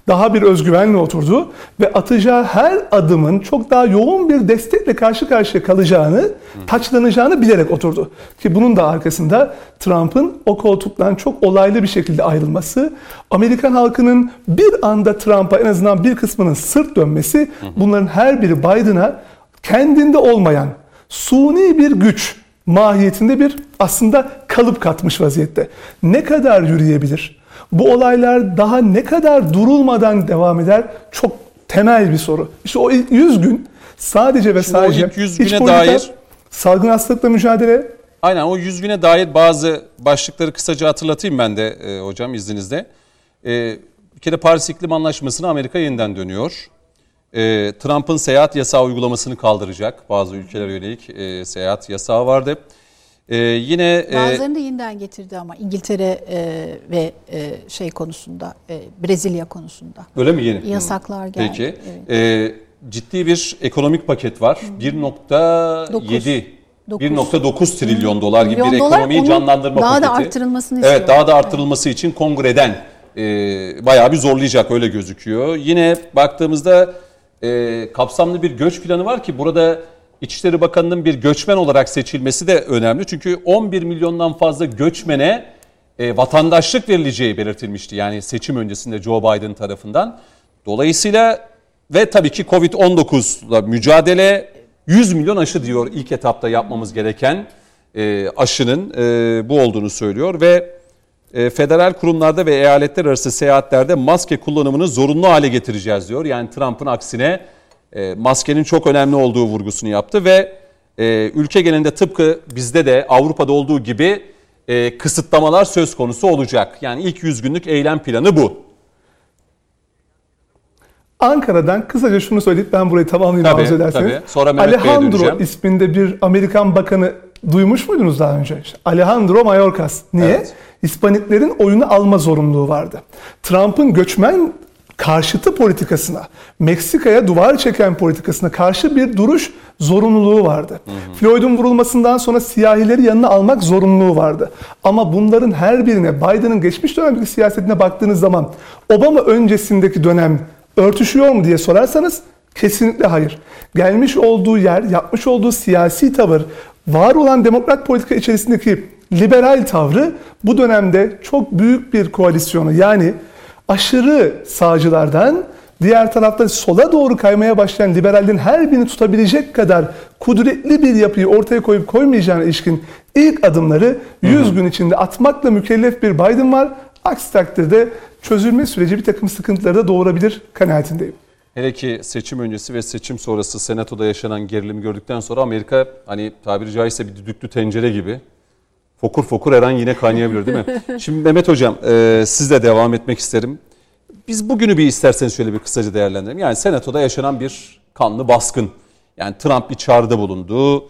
Daha bir özgüvenle oturdu ve atacağı her adımın çok daha yoğun bir destekle karşı karşıya kalacağını, taçlanacağını bilerek oturdu. Ki bunun da arkasında Trump'ın o koltuktan çok olaylı bir şekilde ayrılması, Amerikan halkının bir anda Trump'a en azından bir kısmının sırt dönmesi, bunların her biri Biden'a kendinde olmayan suni bir güç mahiyetinde bir aslında kalıp katmış vaziyette. Ne kadar yürüyebilir? Bu olaylar daha ne kadar durulmadan devam eder? Çok temel bir soru. İşte o ilk yüz gün sadece ve sadece iç politika, salgın hastalıkla mücadele, Aynen, o yüz güne dair bazı başlıkları kısaca hatırlatayım ben de e, hocam izninizle. E, bir kere Paris İklim Anlaşması'na Amerika yeniden dönüyor. E, Trump'ın seyahat yasağı uygulamasını kaldıracak. Bazı ülkelere yönelik e, seyahat yasağı vardı. E, yine bazılarını e, da yeniden getirdi ama İngiltere e, ve e, şey konusunda, e, Brezilya konusunda. Öyle mi yeni? Yasaklar geldi. Peki. Evet. E, ciddi bir ekonomik paket var. bir nokta yedi, bir nokta dokuz trilyon hmm. dolar gibi milyon bir ekonomiyi canlandırma daha paketi. Daha da arttırılmasını istiyor. Evet, daha da arttırılması evet. için Kongre'den e, bayağı bir zorlayacak, öyle gözüküyor. Yine baktığımızda e, kapsamlı bir göç planı var ki burada İçişleri Bakanı'nın bir göçmen olarak seçilmesi de önemli. Çünkü on bir milyondan fazla göçmene e, vatandaşlık verileceği belirtilmişti. Yani seçim öncesinde Joe Biden tarafından. Dolayısıyla ve tabii ki kovid on dokuzla mücadele, yüz milyon aşı diyor ilk etapta yapmamız gereken e, aşının e, bu olduğunu söylüyor. Ve e, federal kurumlarda ve eyaletler arası seyahatlerde maske kullanımını zorunlu hale getireceğiz diyor. Yani Trump'ın aksine e, maskenin çok önemli olduğu vurgusunu yaptı. Ve e, ülke genelinde tıpkı bizde de Avrupa'da olduğu gibi e, kısıtlamalar söz konusu olacak. Yani ilk yüz günlük eylem planı bu. Ankara'dan kısaca şunu söyleyip ben burayı tamamlayayım arzu ederseniz. Tabii. Sonra Mehmet Alejandro isminde bir Amerikan bakanı duymuş muydunuz daha önce? Alejandro Mayorkas. Niye? Evet. İspaniklerin oyunu alma zorunluluğu vardı. Trump'ın göçmen karşıtı politikasına, Meksika'ya duvar çeken politikasına karşı bir duruş zorunluluğu vardı. Hı hı. Floyd'un vurulmasından sonra siyahileri yanına almak zorunluluğu vardı. Ama bunların her birine Biden'ın geçmiş dönemdeki siyasetine baktığınız zaman Obama öncesindeki dönem örtüşüyor mu diye sorarsanız kesinlikle hayır. Gelmiş olduğu yer, yapmış olduğu siyasi tavır, var olan demokrat politika içerisindeki liberal tavrı bu dönemde çok büyük bir koalisyonu, yani aşırı sağcılardan diğer tarafta sola doğru kaymaya başlayan liberallerin her birini tutabilecek kadar kudretli bir yapıyı ortaya koyup koymayacağına ilişkin ilk adımları yüz gün içinde atmakla mükellef bir Biden var. Aksi takdirde çözülme süreci bir takım sıkıntıları da doğurabilir kanaatindeyim. Hele ki seçim öncesi ve seçim sonrası Senato'da yaşanan gerilimi gördükten sonra Amerika, hani tabiri caizse bir düdüklü tencere gibi fokur fokur her an yine kaynayabilir, değil mi? Şimdi Mehmet Hocam e, sizle devam etmek isterim. Biz bugünü bir isterseniz şöyle bir kısaca değerlendirelim. Yani Senato'da yaşanan bir kanlı baskın. Yani Trump bir çağrıda bulundu.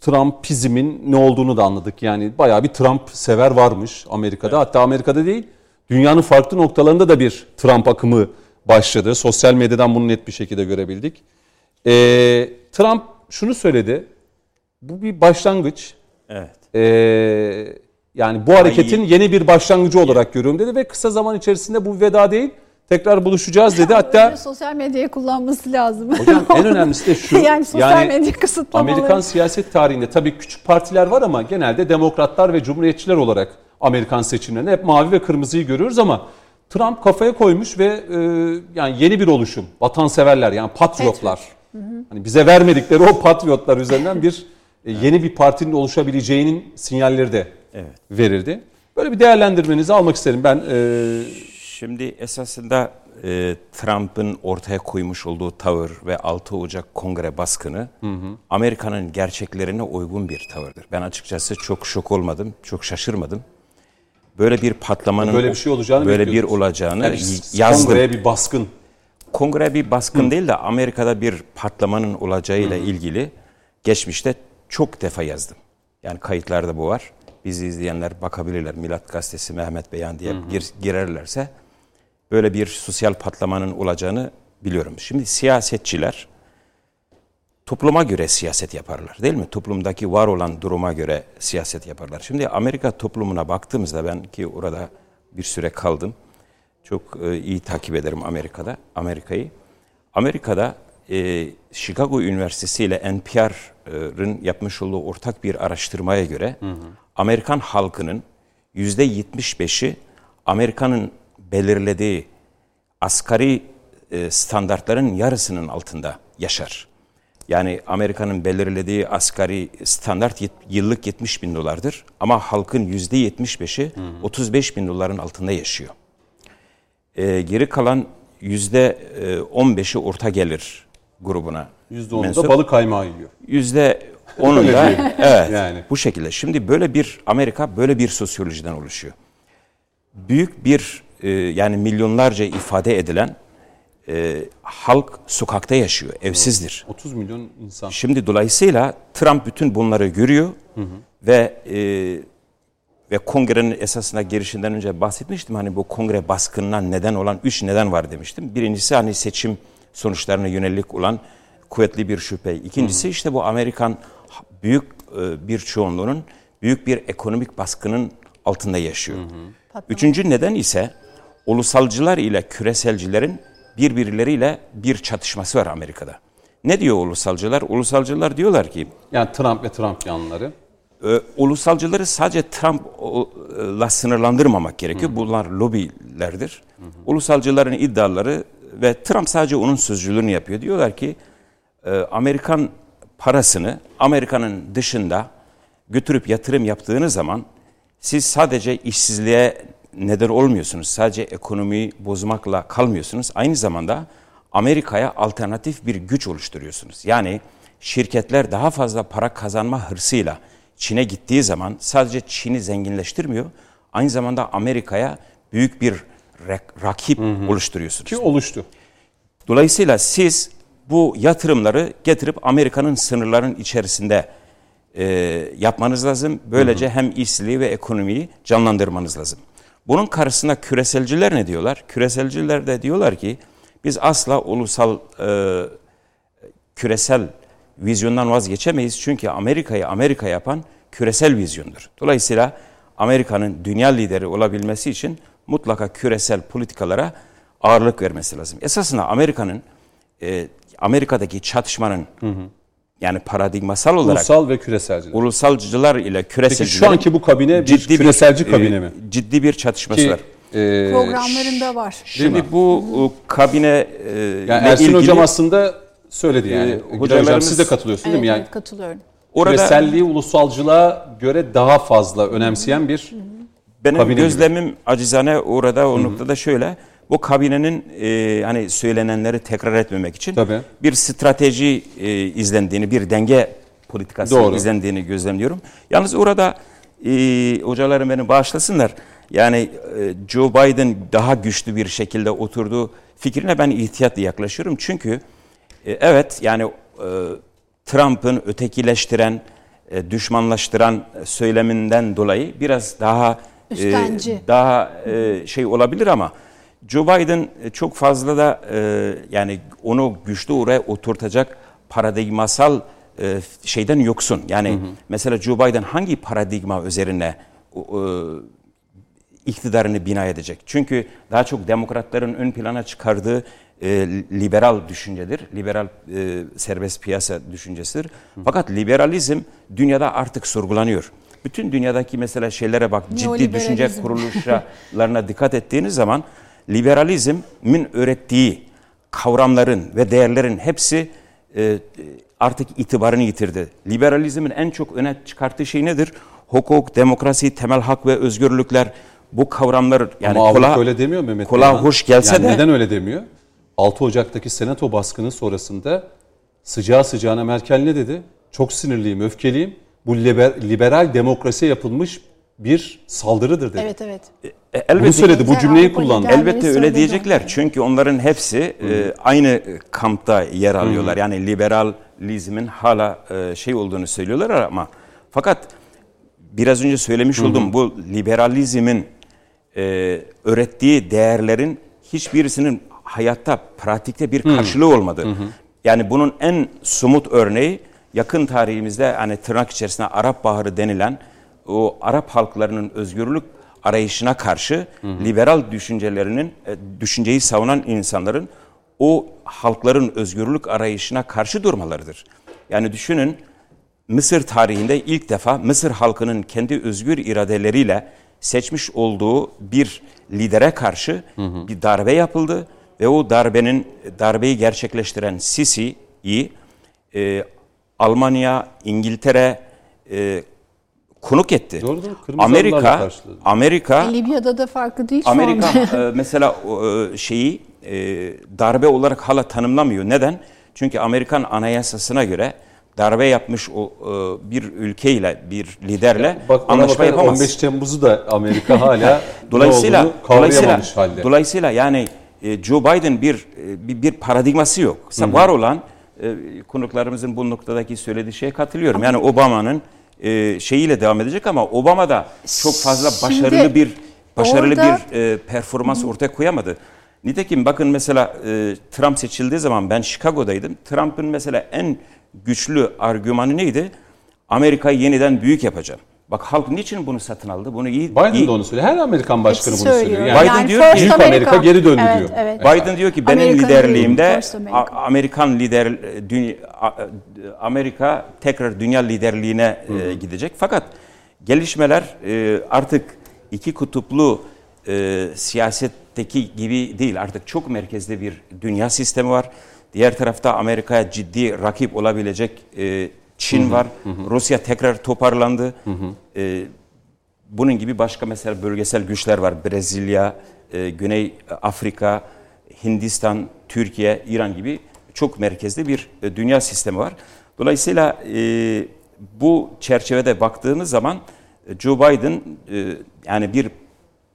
Trumpizmin ne olduğunu da anladık. Yani bayağı bir Trump sever varmış Amerika'da. Evet. Hatta Amerika'da değil, dünyanın farklı noktalarında da bir Trump akımı başladı. Sosyal medyadan bunu net bir şekilde görebildik. Ee, Trump şunu söyledi. Bu bir başlangıç. Evet. Ee, yani bu Daha hareketin iyi. yeni bir başlangıcı olarak görüyorum dedi ve kısa zaman içerisinde bu veda değil, tekrar buluşacağız dedi. Hatta öyle sosyal medyayı kullanması lazım. Hocam en önemlisi de şu. yani sosyal yani medya kısıtlamaları. Amerikan siyaset tarihinde tabii küçük partiler var ama genelde demokratlar ve cumhuriyetçiler olarak Amerikan seçimlerinde hep mavi ve kırmızıyı görüyoruz ama Trump kafaya koymuş ve e, yani yeni bir oluşum, vatanseverler, yani patriotlar. Hani bize vermedikleri o patriotlar üzerinden bir e, yeni bir partinin oluşabileceğinin sinyalleri de evet. verildi. Böyle bir değerlendirmenizi almak isterim ben. E, Şimdi esasında e, Trump'ın ortaya koymuş olduğu tavır ve altı Ocak Kongre baskını hı hı. Amerika'nın gerçeklerine uygun bir tavırdır. Ben açıkçası çok şok olmadım, çok şaşırmadım. Böyle bir patlamanın böyle bir şey olacağını, böyle bir olacağını yani yazdım. Kongreye bir baskın. Kongreye bir baskın Hı. değil de Amerika'da bir patlamanın olacağıyla Hı. ilgili geçmişte çok defa yazdım. Yani kayıtlarda bu var. Bizi izleyenler bakabilirler. Milat Gazetesi Mehmet Beyhan diye gir, girerlerse böyle bir sosyal patlamanın olacağını biliyorum. Şimdi siyasetçiler topluma göre siyaset yaparlar, değil mi? Toplumdaki var olan duruma göre siyaset yaparlar. Şimdi Amerika toplumuna baktığımızda, ben ki orada bir süre kaldım, çok e, iyi takip ederim Amerika'da, Amerika'yı. Amerika'da e, Chicago Üniversitesi ile N P R'ın yapmış olduğu ortak bir araştırmaya göre hı hı. Amerikan halkının yüzde yetmiş beşi Amerika'nın belirlediği asgari e, standartların yarısının altında yaşar. Yani Amerika'nın belirlediği asgari standart yıllık yetmiş bin dolardır. Ama halkın yüzde yetmiş beşi otuz beş bin doların altında yaşıyor. Ee, geri kalan yüzde on beşi orta gelir grubuna mensup. yüzde onu da balık kaymağı yiyor. Onun da evet, yani. Bu şekilde. Şimdi böyle bir Amerika böyle bir sosyolojiden oluşuyor. Büyük bir e, yani milyonlarca ifade edilen e, halk sokakta yaşıyor, evsizdir. otuz milyon insan. Şimdi dolayısıyla Trump bütün bunları görüyor hı hı. ve e, ve kongrenin esasına girişinden önce bahsetmiştim. Hani bu kongre baskınına neden olan üç neden var demiştim. Birincisi hani seçim sonuçlarına yönelik olan kuvvetli bir şüphe. İkincisi hı hı. işte bu Amerikan büyük e, bir çoğunluğunun büyük bir ekonomik baskının altında yaşıyor. Hı hı. Üçüncü neden ise ulusalcılar ile küreselcilerin birbirleriyle bir çatışması var Amerika'da. Ne diyor ulusalcılar? Ulusalcılar diyorlar ki... Yani Trump ve Trump yanları. E, ulusalcıları sadece Trump'la sınırlandırmamak gerekiyor. Hı hı. Bunlar lobilerdir. Hı hı. Ulusalcıların iddiaları ve Trump sadece onun sözcülüğünü yapıyor. Diyorlar ki e, Amerikan parasını Amerika'nın dışında götürüp yatırım yaptığınız zaman siz sadece işsizliğe neden olmuyorsunuz. Sadece ekonomiyi bozmakla kalmıyorsunuz. Aynı zamanda Amerika'ya alternatif bir güç oluşturuyorsunuz. Yani şirketler daha fazla para kazanma hırsıyla Çin'e gittiği zaman sadece Çin'i zenginleştirmiyor. Aynı zamanda Amerika'ya büyük bir rakip hı hı. oluşturuyorsunuz. Ki oluştu. Dolayısıyla siz bu yatırımları getirip Amerika'nın sınırlarının içerisinde E, yapmanız lazım. Böylece hı hı. hem işsizliği ve ekonomiyi canlandırmanız lazım. Bunun karşısında küreselciler ne diyorlar? Küreselciler de diyorlar ki biz asla ulusal e, küresel vizyondan vazgeçemeyiz. Çünkü Amerika'yı Amerika yapan küresel vizyondur. Dolayısıyla Amerika'nın dünya lideri olabilmesi için mutlaka küresel politikalara ağırlık vermesi lazım. Esasında Amerika'nın e, Amerika'daki çatışmanın hı hı. yani paradigmasal olarak ulusal ve küreselciler. Ulusalcılar ile küreselciler. Peki şu anki bu kabine ciddi bir küreselci kabine mi? Ciddi bir çatışması ki, var. E, programlarında var. Şimdi bu kabine e, yani Ersin ilgili, hocam aslında söyledi yani. E, hocam siz de katılıyorsunuz evet, değil mi? Yani, evet katılıyorum. Orada, küreselliği ulusalcılığa göre daha fazla önemseyen bir hı hı. benim gözlemim gibi. Acizane orada o hı hı. noktada şöyle. Bu kabinenin e, hani söylenenleri tekrar etmemek için tabii. bir strateji e, izlendiğini, bir denge politikası doğru. izlendiğini gözlemliyorum. Yalnız orada e, hocalarım beni bağışlasınlar. Yani e, Joe Biden daha güçlü bir şekilde oturduğu fikrine ben ihtiyatla yaklaşıyorum. Çünkü e, evet yani e, Trump'ın ötekileştiren, e, düşmanlaştıran söyleminden dolayı biraz daha e, daha e, şey olabilir ama Joe Biden çok fazla da e, yani onu güçlü oraya oturtacak paradigmasal e, şeyden yoksun. Yani hı hı. mesela Joe Biden hangi paradigma üzerine e, iktidarını bina edecek? Çünkü daha çok demokratların ön plana çıkardığı e, liberal düşüncedir. Liberal e, serbest piyasa düşüncesidir. Hı. Fakat liberalizm dünyada artık sorgulanıyor. Bütün dünyadaki mesela şeylere bak ciddi düşünce kuruluşlarına dikkat ettiğiniz zaman liberalizmin öğrettiği kavramların ve değerlerin hepsi e, artık itibarını yitirdi. Liberalizmin en çok öne çıkarttığı şey nedir? Hukuk, demokrasi, temel hak ve özgürlükler bu kavramlar yani ama kola, öyle demiyor Mehmet kola hoş gelse yani de. Neden öyle demiyor? altı Ocak'taki Senato baskını sonrasında sıcağı sıcağına Merkel ne dedi? Çok sinirliyim, öfkeliyim. Bu liber, liberal demokrasiye yapılmış bir saldırıdır dedi. Evet evet. E, elbette, bunu söyledi, bu cümleyi kullandı. Elbette öyle diyecekler yani. Çünkü onların hepsi e, aynı kampta yer alıyorlar. Hı-hı. Yani liberalizmin hala e, şey olduğunu söylüyorlar ama fakat biraz önce söylemiş Hı-hı. olduğum bu liberalizmin e, öğrettiği değerlerin hiçbirisinin hayatta, pratikte bir karşılığı Hı-hı. olmadı. Hı-hı. Yani bunun en somut örneği yakın tarihimizde hani tırnak içerisinde Arap Baharı denilen o Arap halklarının özgürlük arayışına karşı hı hı. liberal düşüncelerinin, düşünceyi savunan insanların o halkların özgürlük arayışına karşı durmalarıdır. Yani düşünün Mısır tarihinde ilk defa Mısır halkının kendi özgür iradeleriyle seçmiş olduğu bir lidere karşı hı hı. bir darbe yapıldı ve o darbenin darbeyi gerçekleştiren Sisi'yi e, Almanya, İngiltere, e, konuk etti. Doğru, doğru. Amerika, Amerika, Libya'da da farklı değil. Amerika e, mesela e, şeyi e, darbe olarak hala tanımlamıyor. Neden? Çünkü Amerikan anayasasına göre darbe yapmış o bir ülkeyle, bir liderle bak, anlaşma yapamaz. on beş Temmuz'u da Amerika hala dolayısıyla kavrayamamış halde. Dolayısıyla yani Joe Biden bir bir, bir paradigması yok. Hı-hı. Var olan konuklarımızın bu noktadaki söylediği şeye katılıyorum. Yani Obama'nın şeyiyle devam edecek ama Obama da çok fazla başarılı Şimdi bir başarılı orada... bir performans ortaya koyamadı. Nitekim bakın mesela Trump seçildiği zaman ben Chicago'daydım. Trump'ın mesela en güçlü argümanı neydi? Amerika'yı yeniden büyük yapacağım. Bak halk niçin bunu satın aldı? Bunu iyi, Biden iyi. de onu söylüyor. Her Amerikan başkanı bunu söylüyor. Yani Biden yani diyor ki Amerika, Amerika geri döndü evet, diyor. Evet. Biden diyor ki benim Amerika'nın liderliğimde Amerika. Amerikan lider dünya, Amerika tekrar dünya liderliğine Hı. gidecek. Fakat gelişmeler artık iki kutuplu siyasetteki gibi değil. Artık çok merkezli bir dünya sistemi var. Diğer tarafta Amerika'ya ciddi rakip olabilecek e, Çin hı hı, var. Hı hı. Rusya tekrar toparlandı. Hı hı. E, bunun gibi başka mesela bölgesel güçler var. Brezilya, e, Güney Afrika, Hindistan, Türkiye, İran gibi çok merkezli bir e, dünya sistemi var. Dolayısıyla e, bu çerçevede baktığımız zaman Joe Biden e, yani bir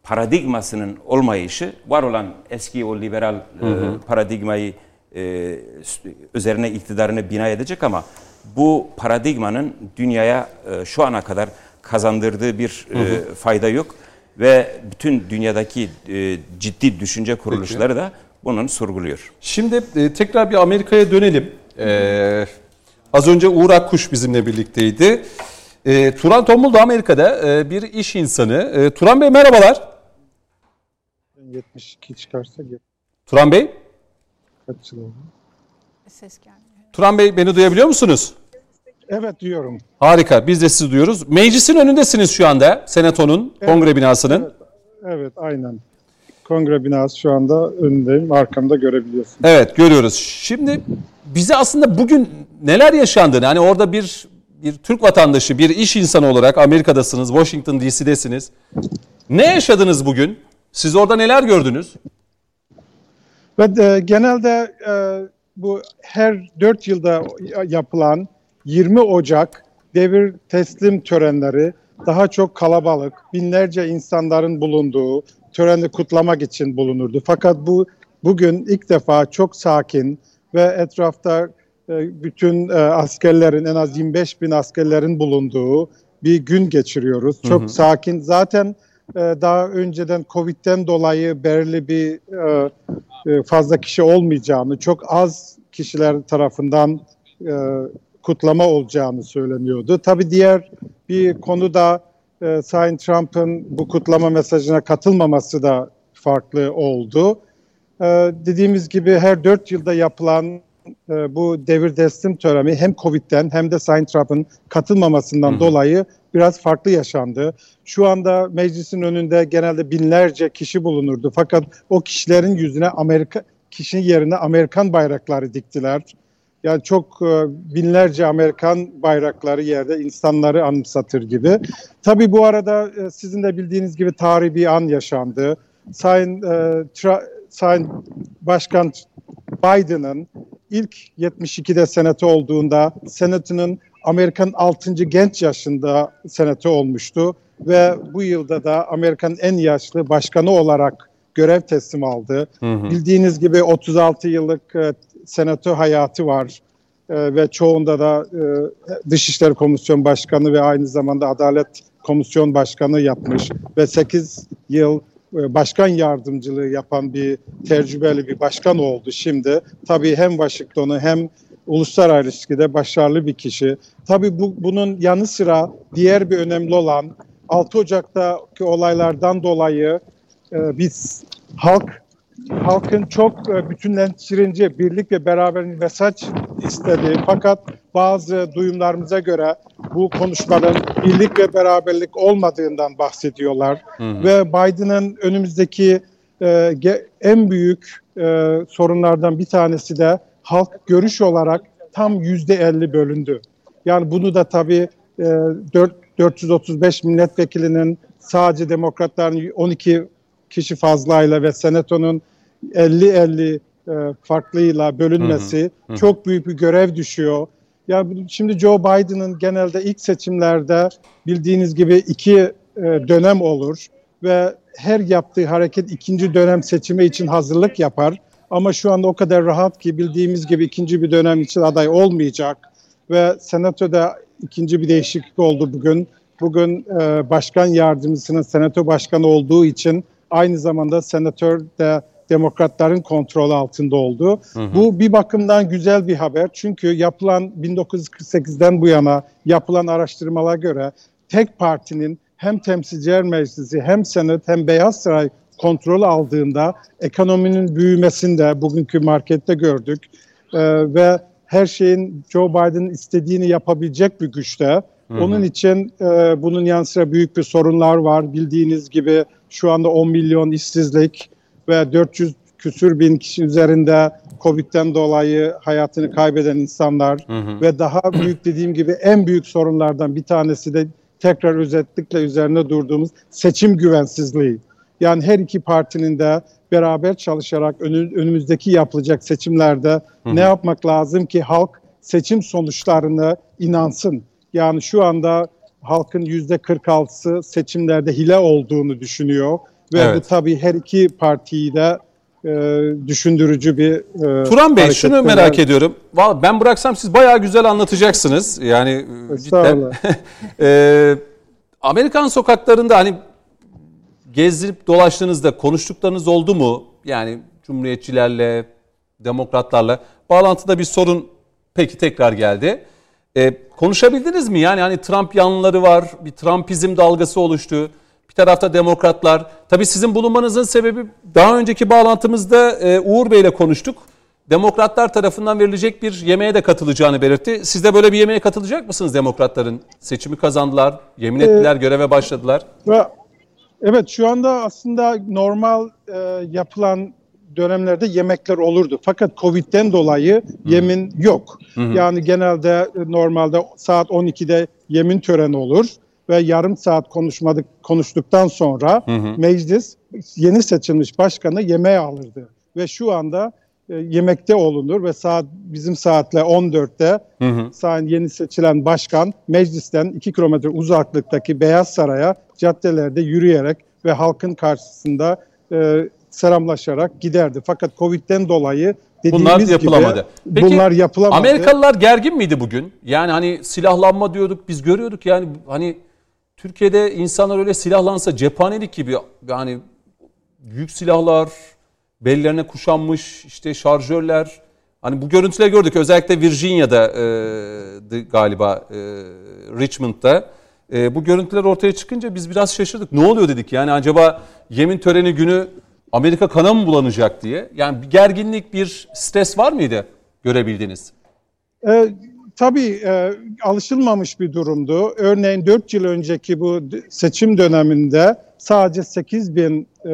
paradigmasının olmayışı, var olan eski o liberal hı hı. E, paradigmayı Ee, üzerine iktidarını bina edecek ama bu paradigmanın dünyaya e, şu ana kadar kazandırdığı bir hı hı. E, fayda yok ve bütün dünyadaki e, ciddi düşünce kuruluşları Peki. da bunu sorguluyor. Şimdi e, tekrar bir Amerika'ya dönelim. E, az önce Uğur Akkuş bizimle birlikteydi. E, Turan Tombul da Amerika'da e, bir iş insanı. E, Turan Bey merhabalar. yetmiş iki çıkarsa gel. Turan Bey. Ses gelmiyor. Turan Bey beni duyabiliyor musunuz? Evet duyuyorum. Harika, biz de sizi duyuyoruz. Meclisin önündesiniz şu anda, Senato'nun, evet, Kongre binasının. Evet, evet aynen. Kongre binası şu anda önündeyim, arkamda görebiliyorsunuz. Evet görüyoruz. Şimdi bize aslında bugün neler yaşandığını, hani orada bir bir Türk vatandaşı, bir iş insanı olarak Amerika'dasınız, Washington D C'desiniz. Ne yaşadınız bugün? Siz orada neler gördünüz? Ve e, genelde e, bu her dört yılda yapılan yirmi Ocak devir teslim törenleri daha çok kalabalık, binlerce insanların bulunduğu töreni kutlamak için bulunurdu. Fakat bu bugün ilk defa çok sakin ve etrafta e, bütün e, askerlerin, en az yirmi beş bin askerlerin bulunduğu bir gün geçiriyoruz. Çok hı hı. sakin. Zaten e, daha önceden Covid'den dolayı belirli bir e, fazla kişi olmayacağını, çok az kişiler tarafından e, kutlama olacağını söyleniyordu. Tabii diğer bir konu da e, Sayın Trump'ın bu kutlama mesajına katılmaması da farklı oldu. E, dediğimiz gibi her dört yılda yapılan e, bu devir teslim töreni hem Covid'den hem de Sayın Trump'ın katılmamasından Hı-hı. dolayı biraz farklı yaşandı. Şu anda meclisin önünde genelde binlerce kişi bulunurdu. Fakat o kişilerin yüzüne Amerika kişinin yerine Amerikan bayrakları diktiler. Yani çok binlerce Amerikan bayrakları yerde insanları anımsatır gibi. Tabii bu arada sizin de bildiğiniz gibi tarihi bir an yaşandı. Sayın Tra- Sayın Başkan Biden'ın ilk yetmiş ikide senatör olduğunda senatının Amerika'nın altıncı genç yaşında senatör olmuştu ve bu yılda da Amerika'nın en yaşlı başkanı olarak görev teslim aldı. Hı hı. Bildiğiniz gibi otuz altı yıllık e, senatör hayatı var e, ve çoğunda da e, Dışişleri Komisyonu Başkanı ve aynı zamanda Adalet Komisyonu Başkanı yapmış ve sekiz yıl e, başkan yardımcılığı yapan bir tecrübeli bir başkan oldu şimdi. Tabii hem Washington'u hem uluslararası ilişkide başarılı bir kişi. Tabii bu, bunun yanı sıra diğer bir önemli olan altı Ocak'taki olaylardan dolayı e, biz halk halkın çok e, bütünleştirince birlik ve beraber mesaj istedi. Fakat bazı duyumlarımıza göre bu konuşmaların birlik ve beraberlik olmadığından bahsediyorlar. Hmm. Ve Biden'ın önümüzdeki e, en büyük e, sorunlardan bir tanesi de halk görüş olarak tam yüzde elli bölündü. Yani bunu da tabii e, dört yüz otuz beş milletvekilinin sadece demokratların on iki kişi fazlayla ve senatonun elli elli e, farklıyla bölünmesi hı hı. çok büyük bir görev düşüyor. Ya şimdi Joe Biden'ın genelde ilk seçimlerde bildiğiniz gibi iki dönem olur ve her yaptığı hareket ikinci dönem seçimi için hazırlık yapar. Ama şu anda o kadar rahat ki bildiğimiz gibi ikinci bir dönem için aday olmayacak ve Senato'da ikinci bir değişiklik oldu bugün. Bugün e, başkan yardımcısının Senato başkanı olduğu için aynı zamanda senatör de Demokratların kontrolü altında oldu. Hı hı. Bu bir bakımdan güzel bir haber. Çünkü yapılan bin dokuz yüz kırk sekizden bu yana yapılan araştırmalara göre tek partinin hem Temsilciler Meclisi hem Senat hem Beyaz Saray kontrolü aldığında ekonominin büyümesini de bugünkü markette gördük. Ee, ve her şeyin Joe Biden'ın istediğini yapabilecek bir güçte. Hı-hı. Onun için e, bunun yanı sıra büyük bir sorunlar var. Bildiğiniz gibi şu anda on milyon işsizlik ve dört yüz küsür bin kişi üzerinde Covid'den dolayı hayatını kaybeden insanlar. Hı-hı. Ve daha büyük dediğim gibi en büyük sorunlardan bir tanesi de tekrar özellikle üzerine durduğumuz seçim güvensizliği. Yani her iki partinin de beraber çalışarak önümüzdeki yapılacak seçimlerde Hı-hı. ne yapmak lazım ki halk seçim sonuçlarına inansın. Yani şu anda halkın yüzde kırk altısı seçimlerde hile olduğunu düşünüyor. Ve evet. bu tabii her iki partiyi de e, düşündürücü bir e, Turan Bey şunu merak var. ediyorum. Vallahi ben bıraksam siz bayağı güzel anlatacaksınız. Yani cidden. e, Amerikan sokaklarında hani gezdirip dolaştığınızda konuştuklarınız oldu mu? Yani cumhuriyetçilerle, demokratlarla bağlantıda bir sorun peki tekrar geldi. E, konuşabildiniz mi? Yani hani Trump yanlıları var, bir Trumpizm dalgası oluştu. Bir tarafta demokratlar. Tabii sizin bulunmanızın sebebi daha önceki bağlantımızda e, Uğur Bey'le konuştuk. Demokratlar tarafından verilecek bir yemeğe de katılacağını belirtti. Siz de böyle bir yemeğe katılacak mısınız demokratların? Seçimi kazandılar, yemin ettiler, ee, göreve başladılar. Evet, şu anda aslında normal e, yapılan dönemlerde yemekler olurdu. Fakat Covid'den dolayı Hı-hı. yemin yok. Hı-hı. Yani genelde normalde saat on ikide yemin töreni olur ve yarım saat konuşmadık konuştuktan sonra Hı-hı. meclis yeni seçilmiş başkanı yemeğe alırdı. Ve şu anda e, yemekte olunur ve saat bizim saatle on dörtte Sayın yeni seçilen başkan meclisten iki kilometre uzaklıktaki Beyaz Saray'a caddelerde yürüyerek ve halkın karşısında e, selamlaşarak giderdi. Fakat Covid'den dolayı dediğimiz bunlar yapılamadı. Gibi Peki, bunlar yapılamadı. Amerikalılar gergin miydi bugün? Yani hani silahlanma diyorduk, biz görüyorduk yani hani Türkiye'de insanlar öyle silahlansa cephanelik gibi yani büyük silahlar, bellerine kuşanmış işte şarjörler. Hani bu görüntüleri gördük özellikle Virginia'da e, galiba e, Richmond'da. E, bu görüntüler ortaya çıkınca biz biraz şaşırdık. Ne oluyor dedik yani acaba yemin töreni günü Amerika kana mı bulanacak diye. Yani bir gerginlik, bir stres var mıydı görebildiniz? E, tabii e, alışılmamış bir durumdu. Örneğin dört yıl önceki bu seçim döneminde sadece sekiz bin e,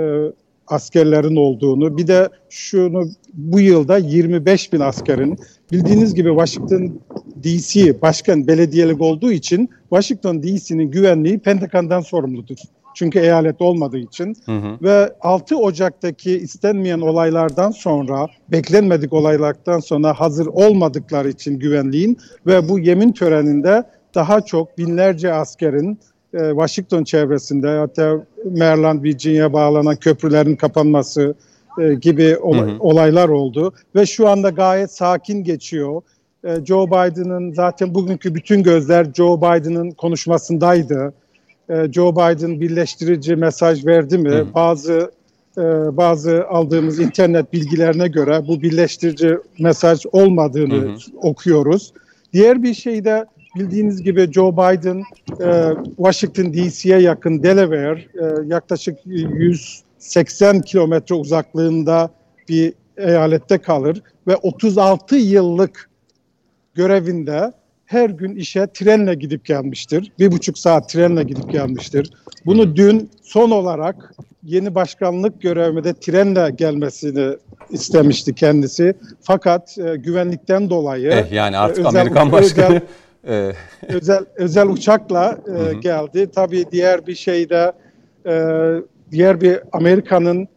askerlerin olduğunu, bir de şunu bu yılda yirmi beş bin askerin. Bildiğiniz gibi Washington D C başkan belediyelik olduğu için Washington D C'nin güvenliği Pentagon'dan sorumludur. Çünkü eyalet olmadığı için hı hı. ve altı Ocak'taki istenmeyen olaylardan sonra, beklenmedik olaylardan sonra hazır olmadıkları için güvenliğin ve bu yemin töreninde daha çok binlerce askerin e, Washington çevresinde hatta Maryland, Virginia'ya bağlanan köprülerin kapanması e, gibi olay, hı hı. olaylar oldu ve şu anda gayet sakin geçiyor. E, Joe Biden'ın zaten bugünkü bütün gözler Joe Biden'ın konuşmasındaydı. Joe Biden birleştirici mesaj verdi mi? Hı. Bazı bazı aldığımız internet bilgilerine göre bu birleştirici mesaj olmadığını hı hı. okuyoruz. Diğer bir şey de bildiğiniz gibi Joe Biden Washington D C'ye yakın Delaware yaklaşık yüz seksen kilometre uzaklığında bir eyalette kalır ve otuz altı yıllık görevinde her gün işe trenle gidip gelmiştir. Bir buçuk saat trenle gidip gelmiştir. Bunu dün son olarak yeni başkanlık görevinde trenle gelmesini istemişti kendisi. Fakat e, güvenlikten dolayı eh yani artık özel, Amerikan başkanı özel, özel, özel uçakla e, geldi. Tabii diğer bir şey de e, diğer bir Amerika'nın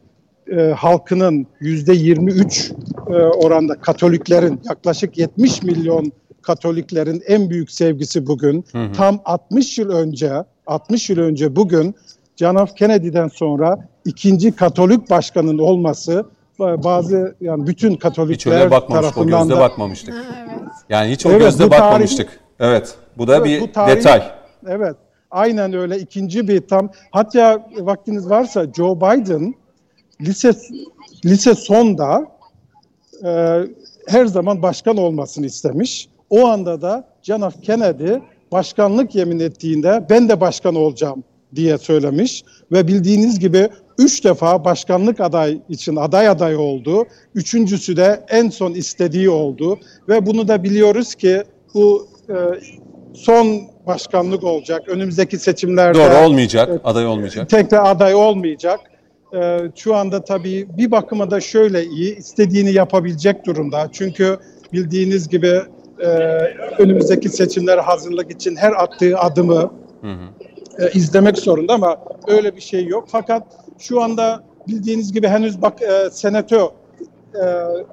E, halkının yüzde yirmi üç e, oranda Katoliklerin yaklaşık yetmiş milyon Katoliklerin en büyük sevgisi bugün. Hı hı. Tam altmış yıl önce altmış yıl önce bugün John F. Kennedy'den sonra ikinci Katolik başkanın olması bazı yani bütün Katolikler tarafından o gözle bakmamıştık. Da, evet. Yani hiç o evet, gözle bakmamıştık. Tarih, evet. Bu da evet, bir bu tarih, detay. Evet. Aynen öyle ikinci bir tam hatta vaktiniz varsa Joe Biden lise lise sonda e, her zaman başkan olmasını istemiş. O anda da John F. Kennedy başkanlık yemin ettiğinde ben de başkan olacağım diye söylemiş ve bildiğiniz gibi üç defa başkanlık aday için aday aday oldu. Üçüncüsü de en son istediği oldu ve bunu da biliyoruz ki bu e, son başkanlık olacak. Önümüzdeki seçimlerde doğru olmayacak, e, aday olmayacak. Tekrar aday olmayacak. E, şu anda tabii bir bakıma da şöyle iyi, istediğini yapabilecek durumda. Çünkü bildiğiniz gibi e, önümüzdeki seçimlere hazırlık için her attığı adımı hı hı. E, izlemek zorunda ama öyle bir şey yok. Fakat şu anda bildiğiniz gibi henüz bak e, Senato e,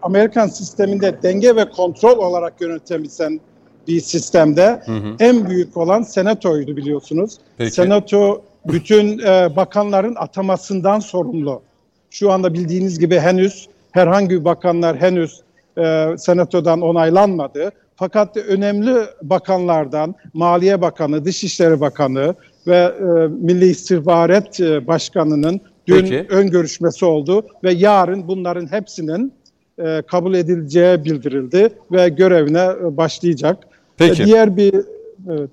Amerikan sisteminde denge ve kontrol olarak yönetemesen bir sistemde hı hı. en büyük olan Senato'ydu biliyorsunuz. Peki. Senato bütün e, bakanların atamasından sorumlu. Şu anda bildiğiniz gibi henüz herhangi bir bakanlar henüz e, Senato'dan onaylanmadı. Fakat önemli bakanlardan Maliye Bakanı, Dışişleri Bakanı ve e, Milli İstihbarat e, Başkanı'nın dün Peki. ön görüşmesi oldu ve yarın bunların hepsinin e, kabul edileceği bildirildi ve görevine e, başlayacak. Peki. Diğer bir evet.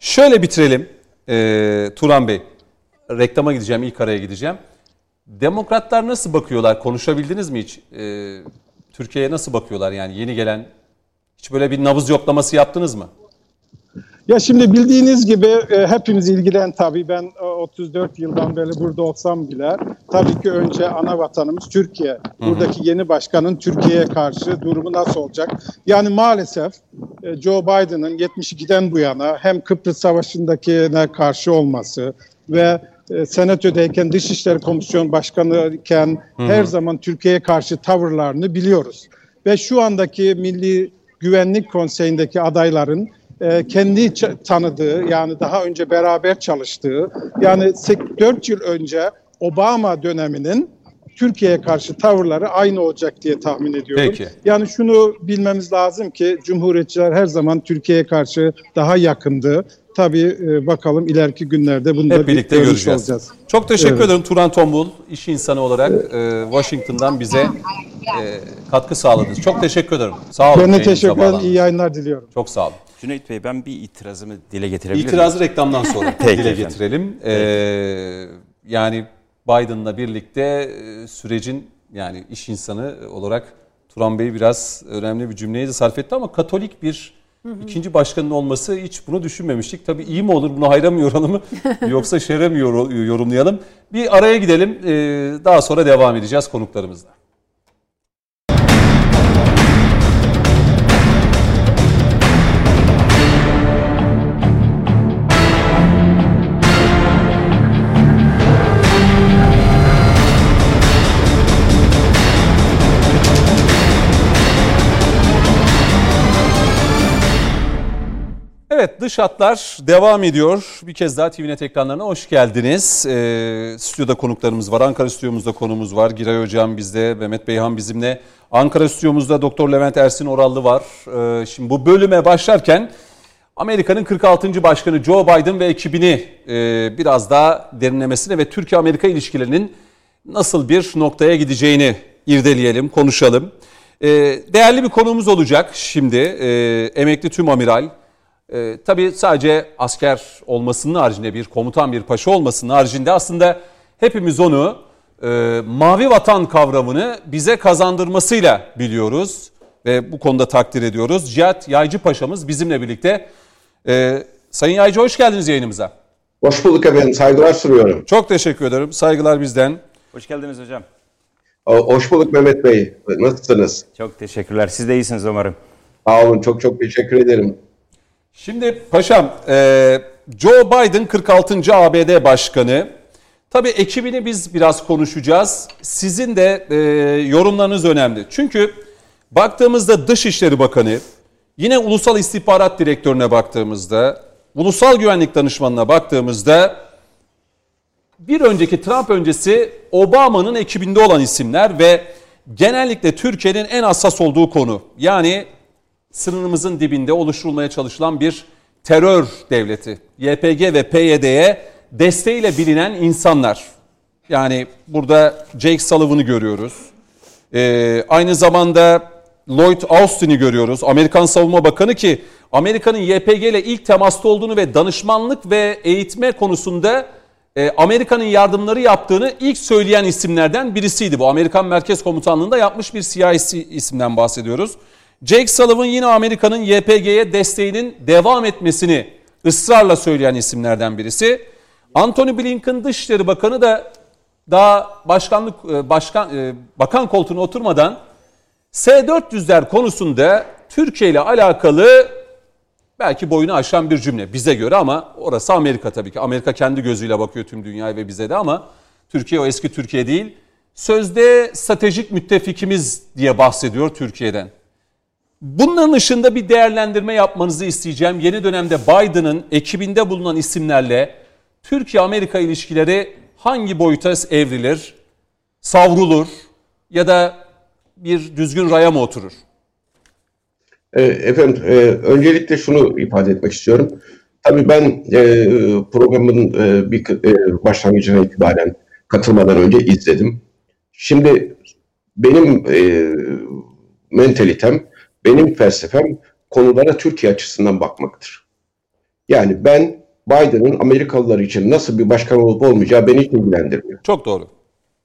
Şöyle bitirelim e, Turan Bey. Reklama gideceğim, ilk araya gideceğim. Demokratlar nasıl bakıyorlar? Konuşabildiniz mi hiç? E, Türkiye'ye nasıl bakıyorlar? Yani yeni gelen hiç böyle bir nabız yoklaması yaptınız mı? Ya şimdi bildiğiniz gibi e, hepimiz ilgilen tabii ben e, otuz dört yıldan beri burada olsam bile tabii ki önce ana vatanımız Türkiye. Buradaki yeni başkanın Türkiye'ye karşı durumu nasıl olacak? Yani maalesef e, Joe Biden'ın yetmiş ikiden bu yana hem Kıbrıs Savaşı'ndakine karşı olması ve e, Senato'dayken Dışişleri Komisyonu Başkanı iken her zaman Türkiye'ye karşı tavırlarını biliyoruz. Ve şu andaki Milli Güvenlik Konseyi'ndeki adayların kendi tanıdığı yani daha önce beraber çalıştığı yani dört yıl önce Obama döneminin Türkiye'ye karşı tavırları aynı olacak diye tahmin ediyorum. Peki. Yani şunu bilmemiz lazım ki Cumhuriyetçiler her zaman Türkiye'ye karşı daha yakındı. Tabii bakalım ileriki günlerde bunu da birlikte göreceğiz. Olacağız. Çok teşekkür evet. ederim Turan Tombul, iş insanı olarak Washington'dan bize katkı sağladınız. Çok teşekkür ederim. Sağ olun. Ben de teşekkür ederim. İyi yayınlar diliyorum. Çok sağ olun. Cüneyt Bey ben bir itirazımı dile getirebilir miyim? İtirazı reklamdan sonra dile getirelim. Ee, yani Biden'la birlikte sürecin yani iş insanı olarak Turan Bey biraz önemli bir cümleyi de sarf etti ama Katolik bir hı hı. ikinci başkanın olması hiç bunu düşünmemiştik. Tabii iyi mi olur bunu hayra mı yoralım yoksa şerre mi yorumlayalım? Bir araya gidelim daha sonra devam edeceğiz konuklarımızla. Evet dış hatlar devam ediyor. Bir kez daha T V N E T ekranlarına hoş geldiniz. Ee, stüdyoda konuklarımız var. Ankara stüdyomuzda konuğumuz var. Giray Hocam bizde, Mehmet Beyhan bizimle. Ankara stüdyomuzda Doktor Levent Ersin Orallı var. Ee, şimdi bu bölüme başlarken Amerika'nın kırk altıncı Başkanı Joe Biden ve ekibini e, biraz daha derinlemesine ve Türkiye-Amerika ilişkilerinin nasıl bir noktaya gideceğini irdeleyelim, konuşalım. Ee, değerli bir konuğumuz olacak şimdi. Ee, emekli Tümamiral. Ee, tabii sadece asker olmasının haricinde bir komutan bir paşa olmasının haricinde aslında hepimiz onu e, mavi vatan kavramını bize kazandırmasıyla biliyoruz ve bu konuda takdir ediyoruz. Cihat Yaycı Paşa'mız bizimle birlikte. Ee, Sayın Yaycı hoş geldiniz yayınımıza. Hoş bulduk efendim saygılar sunuyorum. Çok teşekkür ederim saygılar bizden. Hoş geldiniz hocam. Hoş bulduk Mehmet Bey nasılsınız? Çok teşekkürler siz de iyisiniz umarım. Sağ olun çok çok teşekkür ederim. Şimdi paşam, Joe Biden kırk altıncı A B D Başkanı. Tabii ekibini biz biraz konuşacağız. Sizin de yorumlarınız önemli. Çünkü baktığımızda Dışişleri Bakanı, Yine Ulusal İstihbarat Direktörü'ne baktığımızda, Ulusal Güvenlik Danışmanı'na baktığımızda bir önceki Trump öncesi Obama'nın ekibinde olan isimler ve genellikle Türkiye'nin en hassas olduğu konu. Yani sınırımızın dibinde oluşturulmaya çalışılan bir terör devleti. Y P G ve P Y D'ye desteğiyle bilinen insanlar. Yani burada Jake Sullivan'ı görüyoruz. Ee, aynı zamanda Lloyd Austin'i görüyoruz. Amerikan Savunma Bakanı ki Amerika'nın Y P G ile ilk temasta olduğunu ve danışmanlık ve eğitme konusunda e, Amerika'nın yardımları yaptığını ilk söyleyen isimlerden birisiydi. Bu Amerikan Merkez Komutanlığı'nda yapmış bir C I A isimden bahsediyoruz. Jake Sullivan yine Amerika'nın Y P G'ye desteğinin devam etmesini ısrarla söyleyen isimlerden birisi. Antony Blinken Dışişleri Bakanı da daha başkanlık başkan bakan koltuğuna oturmadan S dört yüzler konusunda Türkiye ile alakalı belki boyunu aşan bir cümle bize göre, ama orası Amerika tabii ki. Amerika kendi gözüyle bakıyor tüm dünyaya ve bize de, ama Türkiye o eski Türkiye değil. Sözde stratejik müttefikimiz diye bahsediyor Türkiye'den. Bunların ışığında bir değerlendirme yapmanızı isteyeceğim. Yeni dönemde Biden'ın ekibinde bulunan isimlerle Türkiye-Amerika ilişkileri hangi boyuta evrilir, savrulur ya da bir düzgün raya mı oturur? Efendim, öncelikle şunu ifade etmek istiyorum. Tabii ben programın bir başlangıcına itibaren katılmadan önce izledim. Şimdi benim mentalitem, benim felsefem konulara Türkiye açısından bakmaktır. Yani ben Biden'ın Amerikalılar için nasıl bir başkan olup olmayacağı beni hiç ilgilendirmiyor. Çok doğru.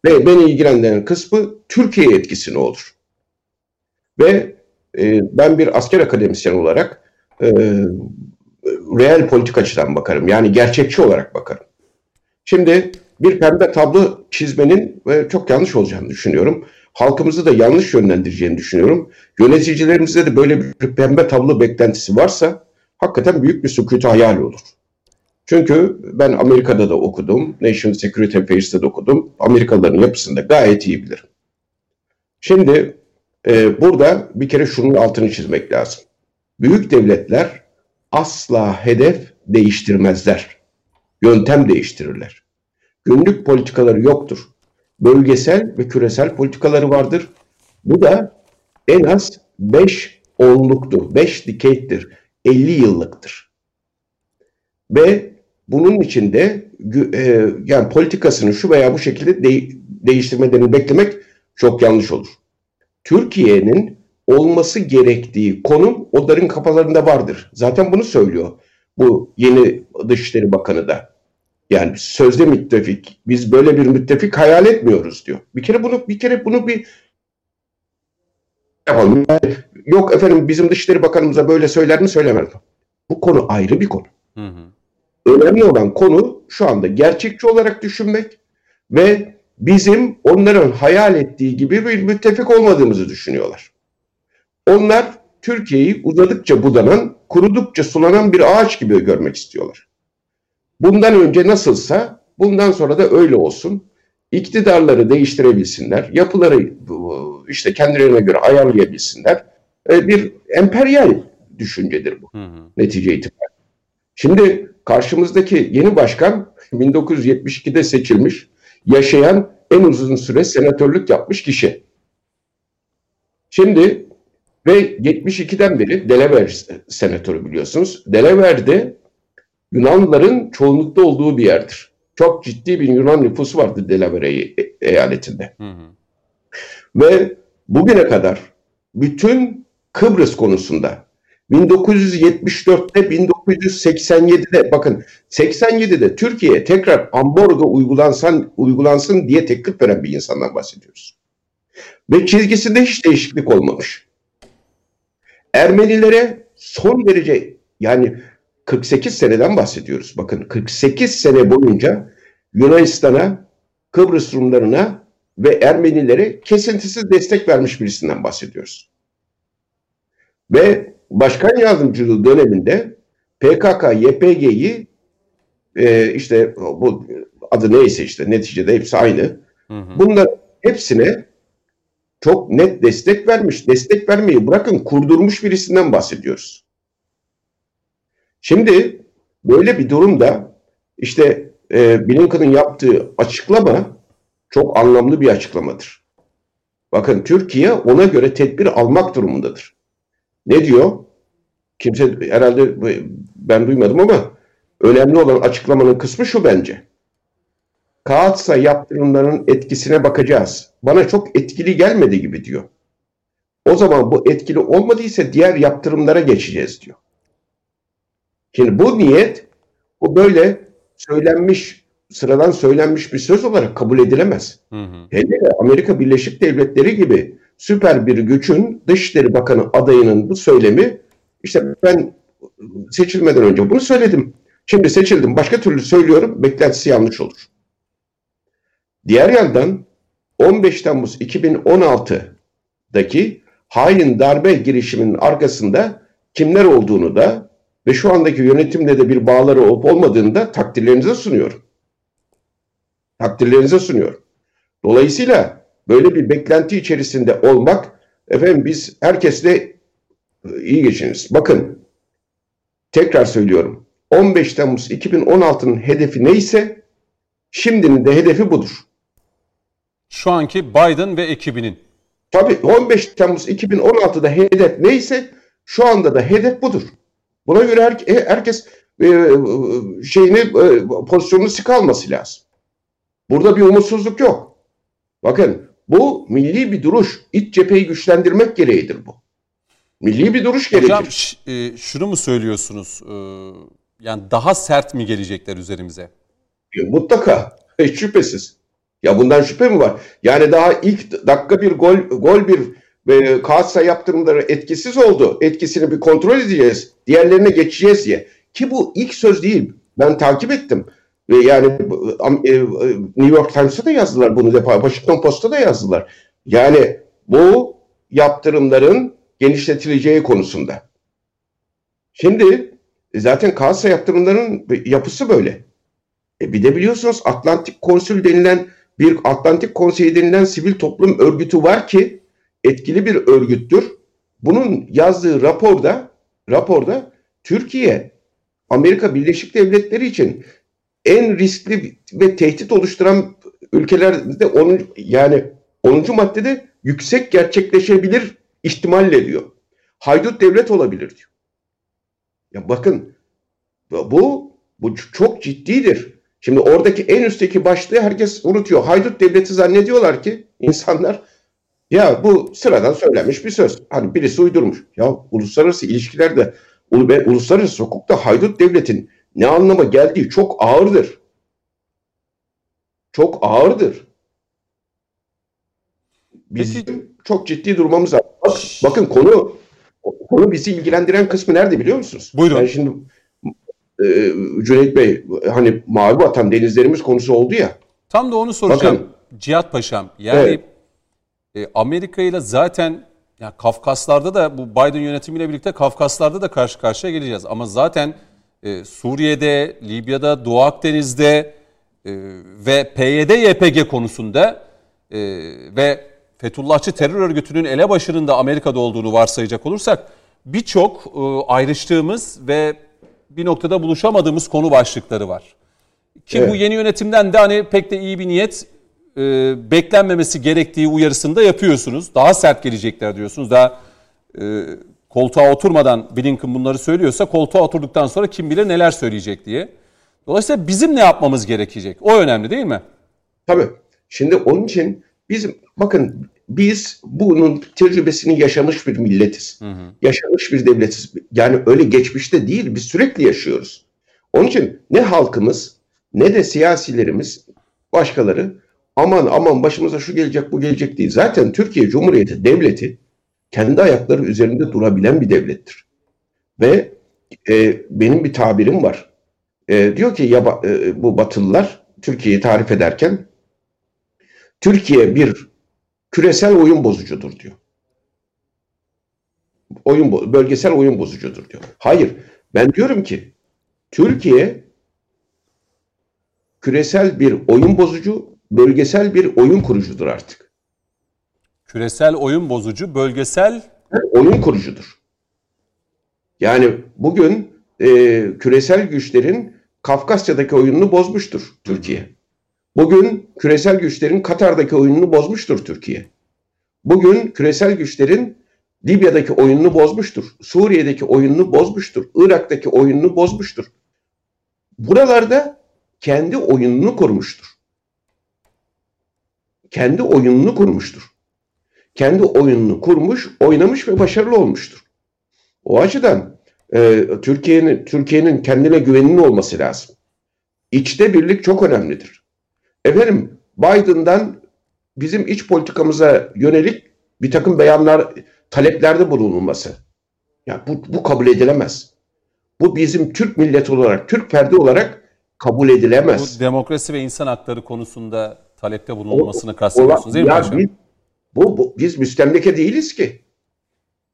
Ve beni ilgilendiren kısmı Türkiye'ye etkisi ne olur? Ve e, ben bir asker akademisyen olarak e, reel politik açıdan bakarım. Yani gerçekçi olarak bakarım. Şimdi bir pembe tablo çizmenin e, çok yanlış olacağını düşünüyorum. Halkımızı da yanlış yönlendireceğini düşünüyorum. Yöneticilerimizde de böyle bir pembe tablo beklentisi varsa hakikaten büyük bir sükût hayal olur. Çünkü ben Amerika'da da okudum, National Security Affairs'te de okudum. Amerikalıların yapısını da gayet iyi bilirim. Şimdi e, burada bir kere şunun altını çizmek lazım. Büyük devletler asla hedef değiştirmezler. Yöntem değiştirirler. Günlük politikaları yoktur. Bölgesel ve küresel politikaları vardır. Bu da en az beş onluktur, beş decade'dir, elli yıllıktır. Ve bunun içinde e, yani politikasını şu veya bu şekilde de, değiştirmelerini beklemek çok yanlış olur. Türkiye'nin olması gerektiği konum onların kafalarında vardır. Zaten bunu söylüyor bu yeni Dışişleri Bakanı da. Yani sözde müttefik, biz böyle bir müttefik hayal etmiyoruz diyor. Bir kere bunu bir kere bunu bir yapalım. Yani, yok efendim bizim Dışişleri Bakanımıza böyle söyler mi söylemez mi? Bu konu ayrı bir konu. Hı hı. Önemli olan konu şu anda gerçekçi olarak düşünmek ve bizim onların hayal ettiği gibi bir müttefik olmadığımızı düşünüyorlar. Onlar Türkiye'yi uzadıkça budanan, kurudukça sulanan bir ağaç gibi görmek istiyorlar. Bundan önce nasılsa bundan sonra da öyle olsun. İktidarları değiştirebilsinler, yapıları işte kendilerine göre ayarlayabilsinler. Bir emperyal düşüncedir bu, hı hı, netice itibariyle. Şimdi karşımızdaki yeni başkan bin dokuz yüz yetmiş ikide seçilmiş, yaşayan en uzun süre senatörlük yapmış kişi. Şimdi ve yetmiş ikiden beri Delaware senatörü biliyorsunuz. Delaware'de Yunanların çoğunlukta olduğu bir yerdir. Çok ciddi bir Yunan nüfusu vardı Delaware eyaletinde. Hı hı. Ve bugüne kadar bütün Kıbrıs konusunda bin dokuz yüz yetmiş dörtte, bin dokuz yüz seksen yedide, bakın seksen yedide Türkiye'ye tekrar ambargo uygulansın, uygulansın diye teklif veren bir insandan bahsediyoruz. Ve çizgisinde hiç değişiklik olmamış. Ermenilere son derece, yani kırk sekiz seneden bahsediyoruz. Bakın kırk sekiz sene boyunca Yunanistan'a, Kıbrıs Rumlarına ve Ermenilere kesintisiz destek vermiş birisinden bahsediyoruz. Ve başkan yardımcılığı döneminde P K K, Y P G'yi e, işte bu adı neyse işte neticede hepsi aynı. Hı hı. Bunların hepsine çok net destek vermiş. Destek vermeyi bırakın, kurdurmuş birisinden bahsediyoruz. Şimdi böyle bir durumda işte e, Blinken'ın yaptığı açıklama çok anlamlı bir açıklamadır. Bakın, Türkiye ona göre tedbir almak durumundadır. Ne diyor? Kimse herhalde, ben duymadım ama önemli olan açıklamanın kısmı şu bence. Kaatsa yaptırımların etkisine bakacağız. Bana çok etkili gelmedi gibi diyor. O zaman bu etkili olmadıysa diğer yaptırımlara geçeceğiz diyor. Şimdi bu niyet, bu böyle söylenmiş, sıradan söylenmiş bir söz olarak kabul edilemez. Hı hı. Hele Amerika Birleşik Devletleri gibi süper bir gücün Dışişleri Bakanı adayının bu söylemi, işte ben seçilmeden önce bunu söyledim, şimdi seçildim, başka türlü söylüyorum, beklentisi yanlış olur. Diğer yandan on beş Temmuz iki bin on altı'daki hain darbe girişiminin arkasında kimler olduğunu da ve şu andaki yönetimle de bir bağları olup olmadığını da takdirlerinize sunuyorum. Takdirlerinize sunuyorum. Dolayısıyla böyle bir beklenti içerisinde olmak, efendim biz herkesle iyi geçiniriz. Bakın, tekrar söylüyorum, on beş Temmuz iki bin on altı'nın hedefi neyse şimdinin de hedefi budur. Şu anki Biden ve ekibinin. Tabii on beş Temmuz iki bin on altı'da hedef neyse şu anda da hedef budur. Buna göre her, herkes e, şeyini e, pozisyonunu sıkı alması lazım. Burada bir umutsuzluk yok. Bakın, bu milli bir duruş. İç cepheyi güçlendirmek gereğidir bu. Milli bir duruş gerekir. Hocam e, şunu mu söylüyorsunuz? E, yani daha sert mi gelecekler üzerimize? E, mutlaka. Hiç şüphesiz. Ya bundan şüphe mi var? Yani daha ilk dakika bir gol, gol bir ve kasa yaptırımları etkisiz oldu, etkisini bir kontrol edeceğiz, diğerlerine geçeceğiz diye. Ki bu ilk söz değil. Ben takip ettim. Ve yani New York Times'ta da yazdılar bunu defa. Washington Post'ta da yazdılar. Yani bu yaptırımların genişletileceği konusunda. Şimdi zaten kasa yaptırımların yapısı böyle. E bir de biliyorsunuz Atlantik Konsül denilen bir Atlantik Konseyi denilen sivil toplum örgütü var ki etkili bir örgüttür. Bunun yazdığı raporda, raporda Türkiye, Amerika Birleşik Devletleri için en riskli ve tehdit oluşturan ülkelerde on, yani onuncu maddede yüksek gerçekleşebilir ihtimalle diyor. Haydut devlet olabilir diyor. Ya bakın, bu bu çok ciddidir. Şimdi oradaki en üstteki başlığı herkes unutuyor. Haydut devleti zannediyorlar ki insanlar. Ya bu sıradan söylenmiş bir söz. Hani birisi uydurmuş. Ya uluslararası ilişkilerde, uluslararası hukukta haydut devletin ne anlama geldiği çok ağırdır. Çok ağırdır. Bizim Peki. çok ciddi durmamız lazım. Bak, bakın konu, konu bizi ilgilendiren kısmı nerede biliyor musunuz? Buyurun. Yani şimdi e, Cüneyt Bey, hani mavi vatan denizlerimiz konusu oldu ya. Tam da onu soracağım. Bakın, Cihat Paşam. Yani evet. Amerika ile zaten yani Kafkaslar'da da bu Biden yönetimiyle birlikte Kafkaslar'da da karşı karşıya geleceğiz. Ama zaten e, Suriye'de, Libya'da, Doğu Akdeniz'de e, ve P Y D Y P G konusunda e, ve Fethullahçı terör örgütünün elebaşının da Amerika'da olduğunu varsayacak olursak birçok e, ayrıştığımız ve bir noktada buluşamadığımız konu başlıkları var. Ki evet. Bu yeni yönetimden de hani pek de iyi bir niyet E, beklenmemesi gerektiği uyarısını da yapıyorsunuz. Daha sert gelecekler diyorsunuz. Daha e, koltuğa oturmadan Blinken bunları söylüyorsa koltuğa oturduktan sonra kim bilir neler söyleyecek diye. Dolayısıyla bizim ne yapmamız gerekecek? O önemli değil mi? Tabii. Şimdi onun için biz bakın biz bunun tecrübesini yaşamış bir milletiz. Hı hı. Yaşamış bir devletiz. Yani öyle geçmişte değil, biz sürekli yaşıyoruz. Onun için ne halkımız ne de siyasilerimiz başkaları aman aman başımıza şu gelecek bu gelecek değil. Zaten Türkiye Cumhuriyeti Devleti kendi ayakları üzerinde durabilen bir devlettir. Ve e, benim bir tabirim var. E, diyor ki ya, e, bu Batılılar Türkiye'yi tarif ederken Türkiye bir küresel oyun bozucudur diyor. Oyun, bölgesel oyun bozucudur diyor. Hayır, ben diyorum ki Türkiye küresel bir oyun bozucu, bölgesel bir oyun kurucudur artık. Küresel oyun bozucu, bölgesel... Oyun kurucudur. Yani bugün e, küresel güçlerin Kafkasya'daki oyununu bozmuştur Türkiye. Bugün küresel güçlerin Katar'daki oyununu bozmuştur Türkiye. Bugün küresel güçlerin Libya'daki oyununu bozmuştur. Suriye'deki oyununu bozmuştur. Irak'taki oyununu bozmuştur. Buralarda kendi oyununu kurmuştur. Kendi oyununu kurmuştur. Kendi oyununu kurmuş, oynamış ve başarılı olmuştur. O açıdan e, Türkiye'nin Türkiye'nin kendine güveninin olması lazım. İçte birlik çok önemlidir. Efendim, Biden'dan bizim iç politikamıza yönelik bir takım beyanlar, taleplerde bulunulması. Ya bu, bu kabul edilemez. Bu bizim Türk milleti olarak, Türk ferdi olarak kabul edilemez. Bu demokrasi ve insan hakları konusunda talepte bulunulmasını kastediyorsunuz değil mi hocam? Bu, bu, biz müstemleke değiliz ki.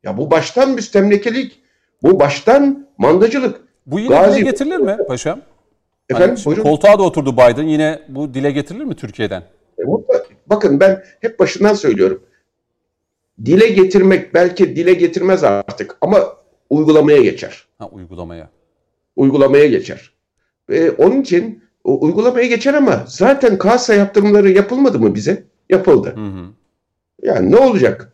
Ya bu baştan müstemlekelik, bu baştan mandacılık. Bu yine Gazi... dile getirilir mi paşam? Efendim, hani koltuğa da oturdu Biden, yine bu dile getirilir mi Türkiye'den? Bakın, ben hep başından söylüyorum. Dile getirmek belki dile getirmez artık ama uygulamaya geçer. Ha, uygulamaya. Uygulamaya geçer. Ee, onun için o, uygulamaya geçer ama zaten kasa yaptırımları yapılmadı mı bize? Yapıldı. Hı hı. Yani ne olacak?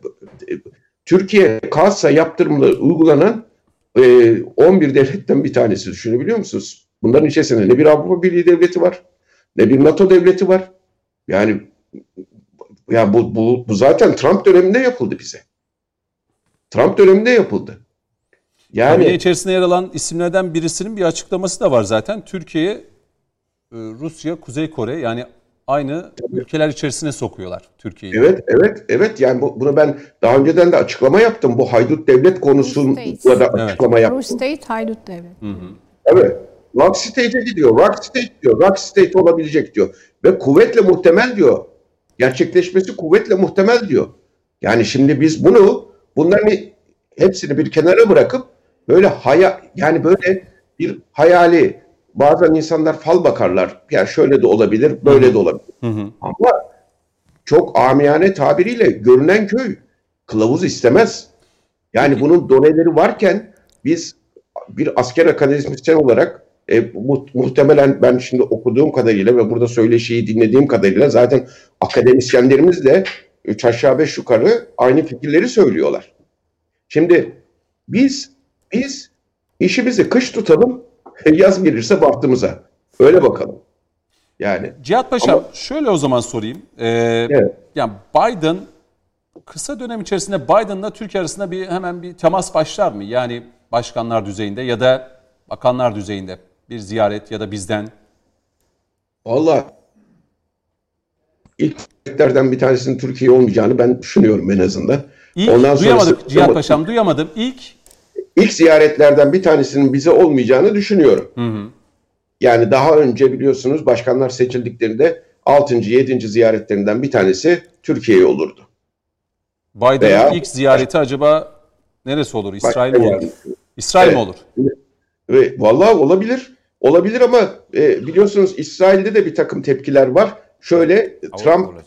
Türkiye kasa yaptırımları uygulanan e, on bir devletten bir tanesi, düşünebiliyor musunuz? Bunların içerisinde ne bir Avrupa Birliği devleti var, ne bir NATO devleti var. Yani ya bu, bu, bu zaten Trump döneminde yapıldı bize. Trump döneminde yapıldı. Yani kabine içerisinde yer alan isimlerden birisinin bir açıklaması da var zaten. Türkiye'yi Rusya, Kuzey Kore, yani aynı tabii ülkeler içerisine sokuyorlar Türkiye'yi. Evet, evet, evet. Yani bu, bunu ben daha önceden de açıklama yaptım. Bu haydut devlet konusunda da açıklama yaptım. Rush State, haydut devlet. Hı hı. Evet. Rock State'e gidiyor. Rock State diyor. Rock State olabilecek diyor. Ve kuvvetle muhtemel diyor. Gerçekleşmesi kuvvetle muhtemel diyor. Yani şimdi biz bunu, bunların hepsini bir kenara bırakıp böyle haya, yani böyle bir hayali, bazen insanlar fal bakarlar. Yani şöyle de olabilir, böyle de olabilir. Hı hı. Ama çok amiyane tabiriyle görünen köy kılavuz istemez. Yani bunun doneleri varken biz bir asker akademisyen olarak E, muhtemelen ben şimdi okuduğum kadarıyla ve burada söyleşiyi dinlediğim kadarıyla zaten akademisyenlerimiz de üç aşağı beş yukarı aynı fikirleri söylüyorlar. Şimdi biz biz işimizi kış tutalım, yaz gelirse bahtımıza. Öyle bakalım. Yani. Cihat Paşa, ama şöyle o zaman sorayım. Ee, evet. Yani Biden, kısa dönem içerisinde Biden'la Türkiye arasında bir hemen bir temas başlar mı? Yani başkanlar düzeyinde ya da bakanlar düzeyinde. Bir ziyaret ya da bizden. Vallahi ilk ziyaretlerden bir tanesinin Türkiye olmayacağını ben düşünüyorum en azından. İlk, Ondan duyamadık sonrası, Cihat Paşam, duyamadım. İlk ilk ziyaretlerden bir tanesinin bize olmayacağını düşünüyorum. Hı hı. Yani daha önce biliyorsunuz başkanlar seçildiklerinde altıncı yedinci ziyaretlerinden bir tanesi Türkiye'ye olurdu. Biden'ın ilk ziyareti acaba neresi olur? İsrail mi olur? İsrail evet. mi olur? Ve vallahi olabilir. Olabilir ama e, biliyorsunuz İsrail'de de bir takım tepkiler var. Şöyle Trump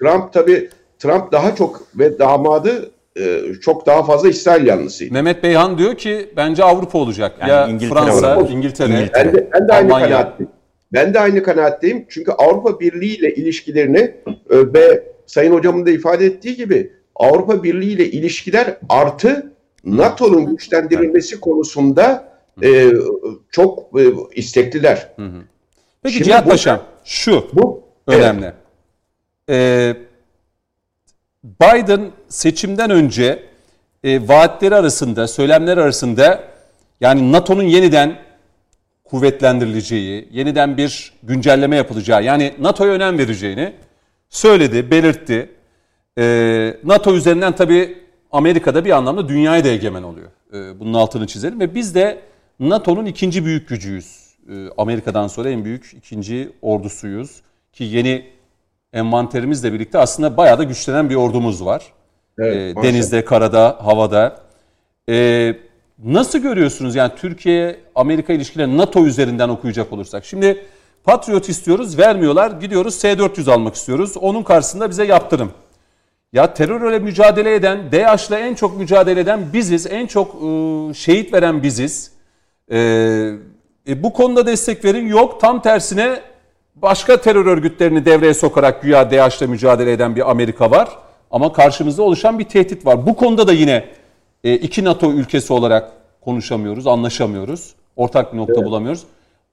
Trump tabii Trump daha çok ve damadı e, çok daha fazla İsrail yanlısıydı. Mehmet Beyhan diyor ki bence Avrupa olacak. Yani ya İngiltere, Fransa, Avrupa, İngiltere, İngiltere. Ben de, ben de aynı kanaatteyim. Ben de aynı kanaatteyim. Çünkü Avrupa Birliği ile ilişkilerini e, ve Sayın Hocam'ın da ifade ettiği gibi Avrupa Birliği ile ilişkiler artı NATO'nun güçlendirilmesi konusunda Ee, çok e, istekliler. Hı hı. Peki şimdi Cihat bu, Paşam, şu bu önemli. Evet. Ee, Biden seçimden önce e, vaatleri arasında, söylemler arasında yani NATO'nun yeniden kuvvetlendirileceği, yeniden bir güncelleme yapılacağı, yani NATO'ya önem vereceğini söyledi, belirtti. Ee, NATO üzerinden tabii Amerika'da bir anlamda dünyaya da egemen oluyor. Ee, bunun altını çizelim ve biz de NATO'nun ikinci büyük gücüyüz. Amerika'dan sonra en büyük ikinci ordusuyuz. Ki yeni envanterimizle birlikte aslında bayağı da güçlenen bir ordumuz var. Evet, e, denizde, karada, havada. E, nasıl görüyorsunuz yani Türkiye-Amerika ilişkileri NATO üzerinden okuyacak olursak? Şimdi Patriot istiyoruz, vermiyorlar. Gidiyoruz S dört yüz almak istiyoruz. Onun karşısında bize yaptırım. Ya terörle mücadele eden, D H K'la en çok mücadele eden biziz, en çok e, şehit veren biziz. E, e, bu konuda destek verin, yok. Tam tersine başka terör örgütlerini devreye sokarak güya D H K'la mücadele eden bir Amerika var. Ama karşımızda oluşan bir tehdit var. Bu konuda da yine e, iki NATO ülkesi olarak konuşamıyoruz, anlaşamıyoruz. Ortak bir nokta evet. bulamıyoruz.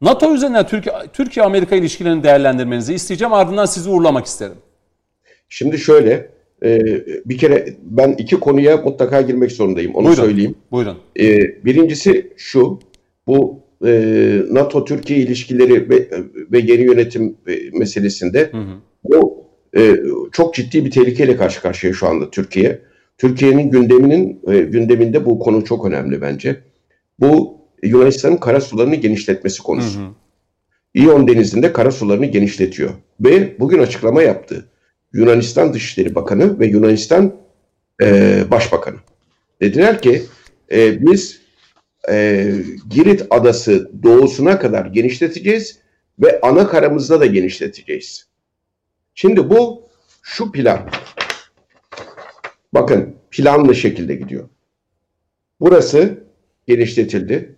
NATO üzerinden Türkiye-Amerika ilişkilerini değerlendirmenizi isteyeceğim. Ardından sizi uğurlamak isterim. Şimdi şöyle, e, bir kere ben iki konuya mutlaka girmek zorundayım. Onu Buyurun. söyleyeyim. Buyurun. E, birincisi şu, bu e, NATO-Türkiye ilişkileri ve, ve yeni yönetim meselesinde hı hı. bu e, çok ciddi bir tehlikeyle karşı karşıya şu anda Türkiye. Türkiye'nin gündeminin e, gündeminde bu konu çok önemli bence. Bu Yunanistan'ın kara sularını genişletmesi konusu. Hı hı. İyon Denizi'nde kara sularını genişletiyor. Ve bugün açıklama yaptı. Yunanistan Dışişleri Bakanı ve Yunanistan e, Başbakanı. Dediler ki e, biz e, Girit Adası doğusuna kadar genişleteceğiz ve ana karamızda da genişleteceğiz. Şimdi bu şu plan. Bakın planlı şekilde gidiyor. Burası genişletildi.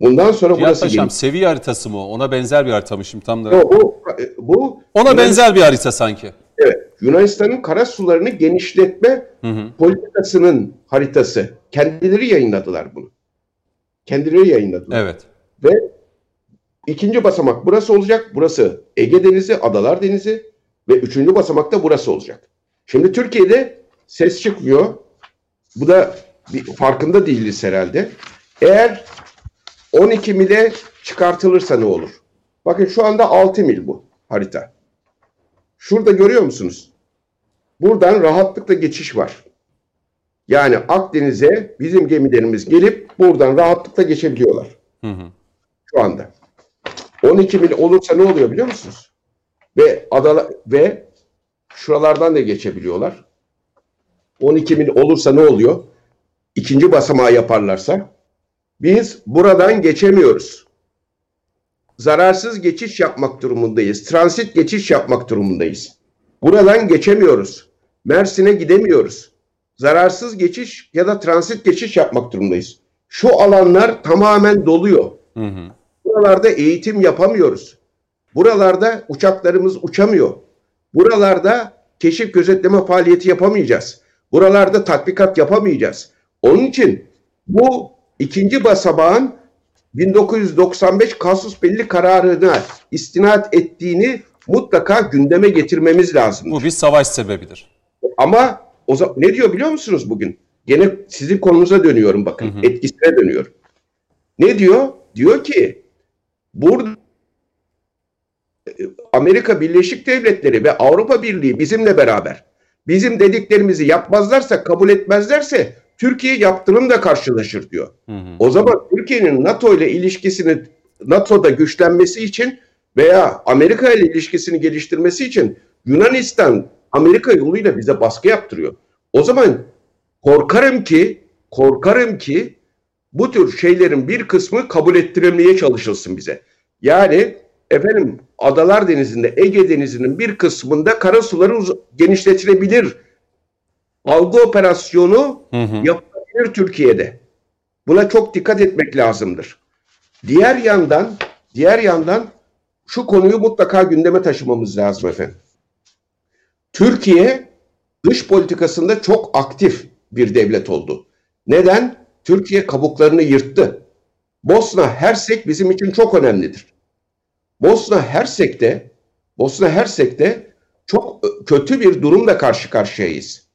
Bundan sonra Cihat burası Paşam, seviye haritası mı? Ona benzer bir haritamışım tam da. O, o, bu ona Yunanistan, benzer bir harita sanki. Evet. Yunanistan'ın kara sularını genişletme hı hı. politikasının haritası. Kendileri yayınladılar bunu. Kendileri yayınladılar. Evet. Ve ikinci basamak burası olacak. Burası Ege Denizi, Adalar Denizi ve üçüncü basamak da burası olacak. Şimdi Türkiye'de ses çıkmıyor. Bu da bir, farkında değiliz herhalde. Eğer on iki mile çıkartılırsa ne olur? Bakın şu anda altı mil bu harita. Şurada görüyor musunuz? Buradan rahatlıkla geçiş var. Yani Akdeniz'e bizim gemilerimiz gelip buradan rahatlıkla geçebiliyorlar. Hı hı. Şu anda. on iki mil olursa ne oluyor biliyor musunuz? Ve adalar ve şuralardan da geçebiliyorlar. on iki mil olursa ne oluyor? İkinci basamağı yaparlarsa biz buradan geçemiyoruz. Zararsız geçiş yapmak durumundayız. Transit geçiş yapmak durumundayız. Buradan geçemiyoruz. Mersin'e gidemiyoruz. Zararsız geçiş ya da transit geçiş yapmak durumundayız. Şu alanlar tamamen doluyor. Hı hı. Buralarda eğitim yapamıyoruz. Buralarda uçaklarımız uçamıyor. Buralarda keşif gözetleme faaliyeti yapamayacağız. Buralarda tatbikat yapamayacağız. Onun için bu İkinci basamağın bin dokuz yüz doksan beş Kasus Belli kararına istinad ettiğini mutlaka gündeme getirmemiz lazım. Bu bir savaş sebebidir. Ama o zaman, ne diyor biliyor musunuz bugün? Gene sizin konunuza dönüyorum bakın. Hı hı. Etkisine dönüyorum. Ne diyor? Diyor ki burada Amerika Birleşik Devletleri ve Avrupa Birliği bizimle beraber. Bizim dediklerimizi yapmazlarsa, kabul etmezlerse Türkiye yaptırımla karşılaşır diyor. Hı hı. O zaman Türkiye'nin NATO ile ilişkisini, NATO'da güçlenmesi için veya Amerika ile ilişkisini geliştirmesi için Yunanistan Amerika yoluyla bize baskı yaptırıyor. O zaman korkarım ki, korkarım ki bu tür şeylerin bir kısmı kabul ettirilmeye çalışılsın bize. Yani efendim Adalar Denizi'nde, Ege Denizi'nin bir kısmında karasuları genişletilebilir. Algı operasyonu hı hı. yapılabilir Türkiye'de. Buna çok dikkat etmek lazımdır. Diğer yandan, diğer yandan şu konuyu mutlaka gündeme taşımamız lazım efendim. Türkiye dış politikasında çok aktif bir devlet oldu. Neden? Türkiye kabuklarını yırttı. Bosna Hersek bizim için çok önemlidir. Bosna Hersek'te, Bosna Hersek'te çok kötü bir durumla karşı karşıyayız.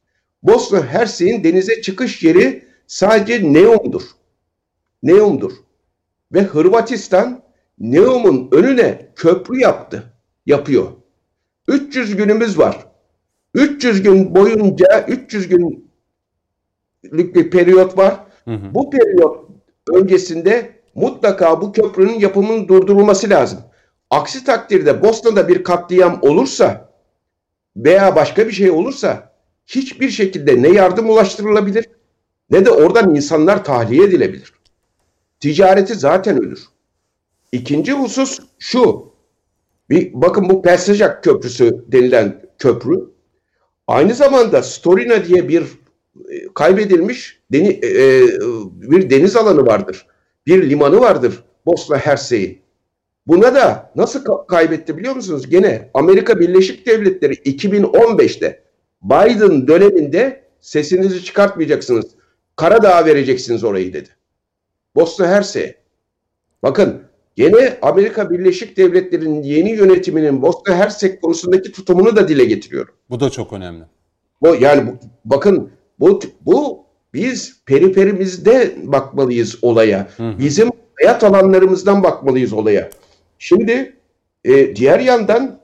Bosna Hersek'in denize çıkış yeri sadece Neum'dur. Neum'dur. Ve Hırvatistan Neum'un önüne köprü yaptı. Yapıyor. üç yüz günümüz var. üç yüz gün boyunca üç yüz günlük bir periyot var. Hı hı. Bu periyot öncesinde mutlaka bu köprünün yapımının durdurulması lazım. Aksi takdirde Bosna'da bir katliam olursa veya başka bir şey olursa hiçbir şekilde ne yardım ulaştırılabilir ne de oradan insanlar tahliye edilebilir. Ticareti zaten ölür. İkinci husus şu. Bir bakın bu Persejak Köprüsü denilen köprü Aynı zamanda Storina diye bir e, kaybedilmiş deni, e, bir deniz alanı vardır. Bir limanı vardır Bosna Hersey'in. Buna da nasıl kaybetti biliyor musunuz? Gene Amerika Birleşik Devletleri iki bin on beşte Biden döneminde sesinizi çıkartmayacaksınız, Karadağ'a vereceksiniz orayı dedi. Bosna Hersey. Bakın gene Amerika Birleşik Devletleri'nin yeni yönetiminin Bosna Hersey konusundaki tutumunu da dile getiriyorum. Bu da çok önemli. Bu yani bu, bakın bu bu biz periferimizde bakmalıyız olaya. Hı hı. Bizim hayat alanlarımızdan bakmalıyız olaya. Şimdi e, diğer yandan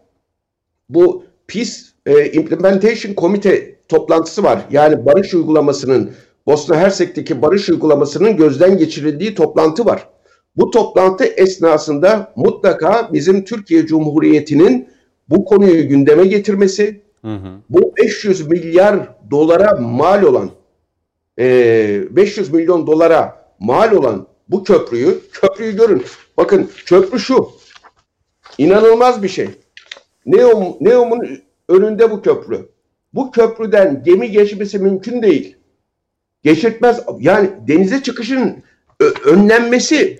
bu Peace e, Implementation Komite toplantısı var. Yani barış uygulamasının, Bosna Hersek'teki barış uygulamasının gözden geçirildiği toplantı var. Bu toplantı esnasında mutlaka bizim Türkiye Cumhuriyeti'nin bu konuyu gündeme getirmesi, hı hı. bu beş yüz milyar dolara mal olan, e, beş yüz milyon dolara mal olan bu köprüyü, köprüyü görün. Bakın köprü şu, inanılmaz bir şey. Neum, Neum'un önünde bu köprü. Bu köprüden gemi geçmesi mümkün değil. Geçirtmez, yani denize çıkışın önlenmesi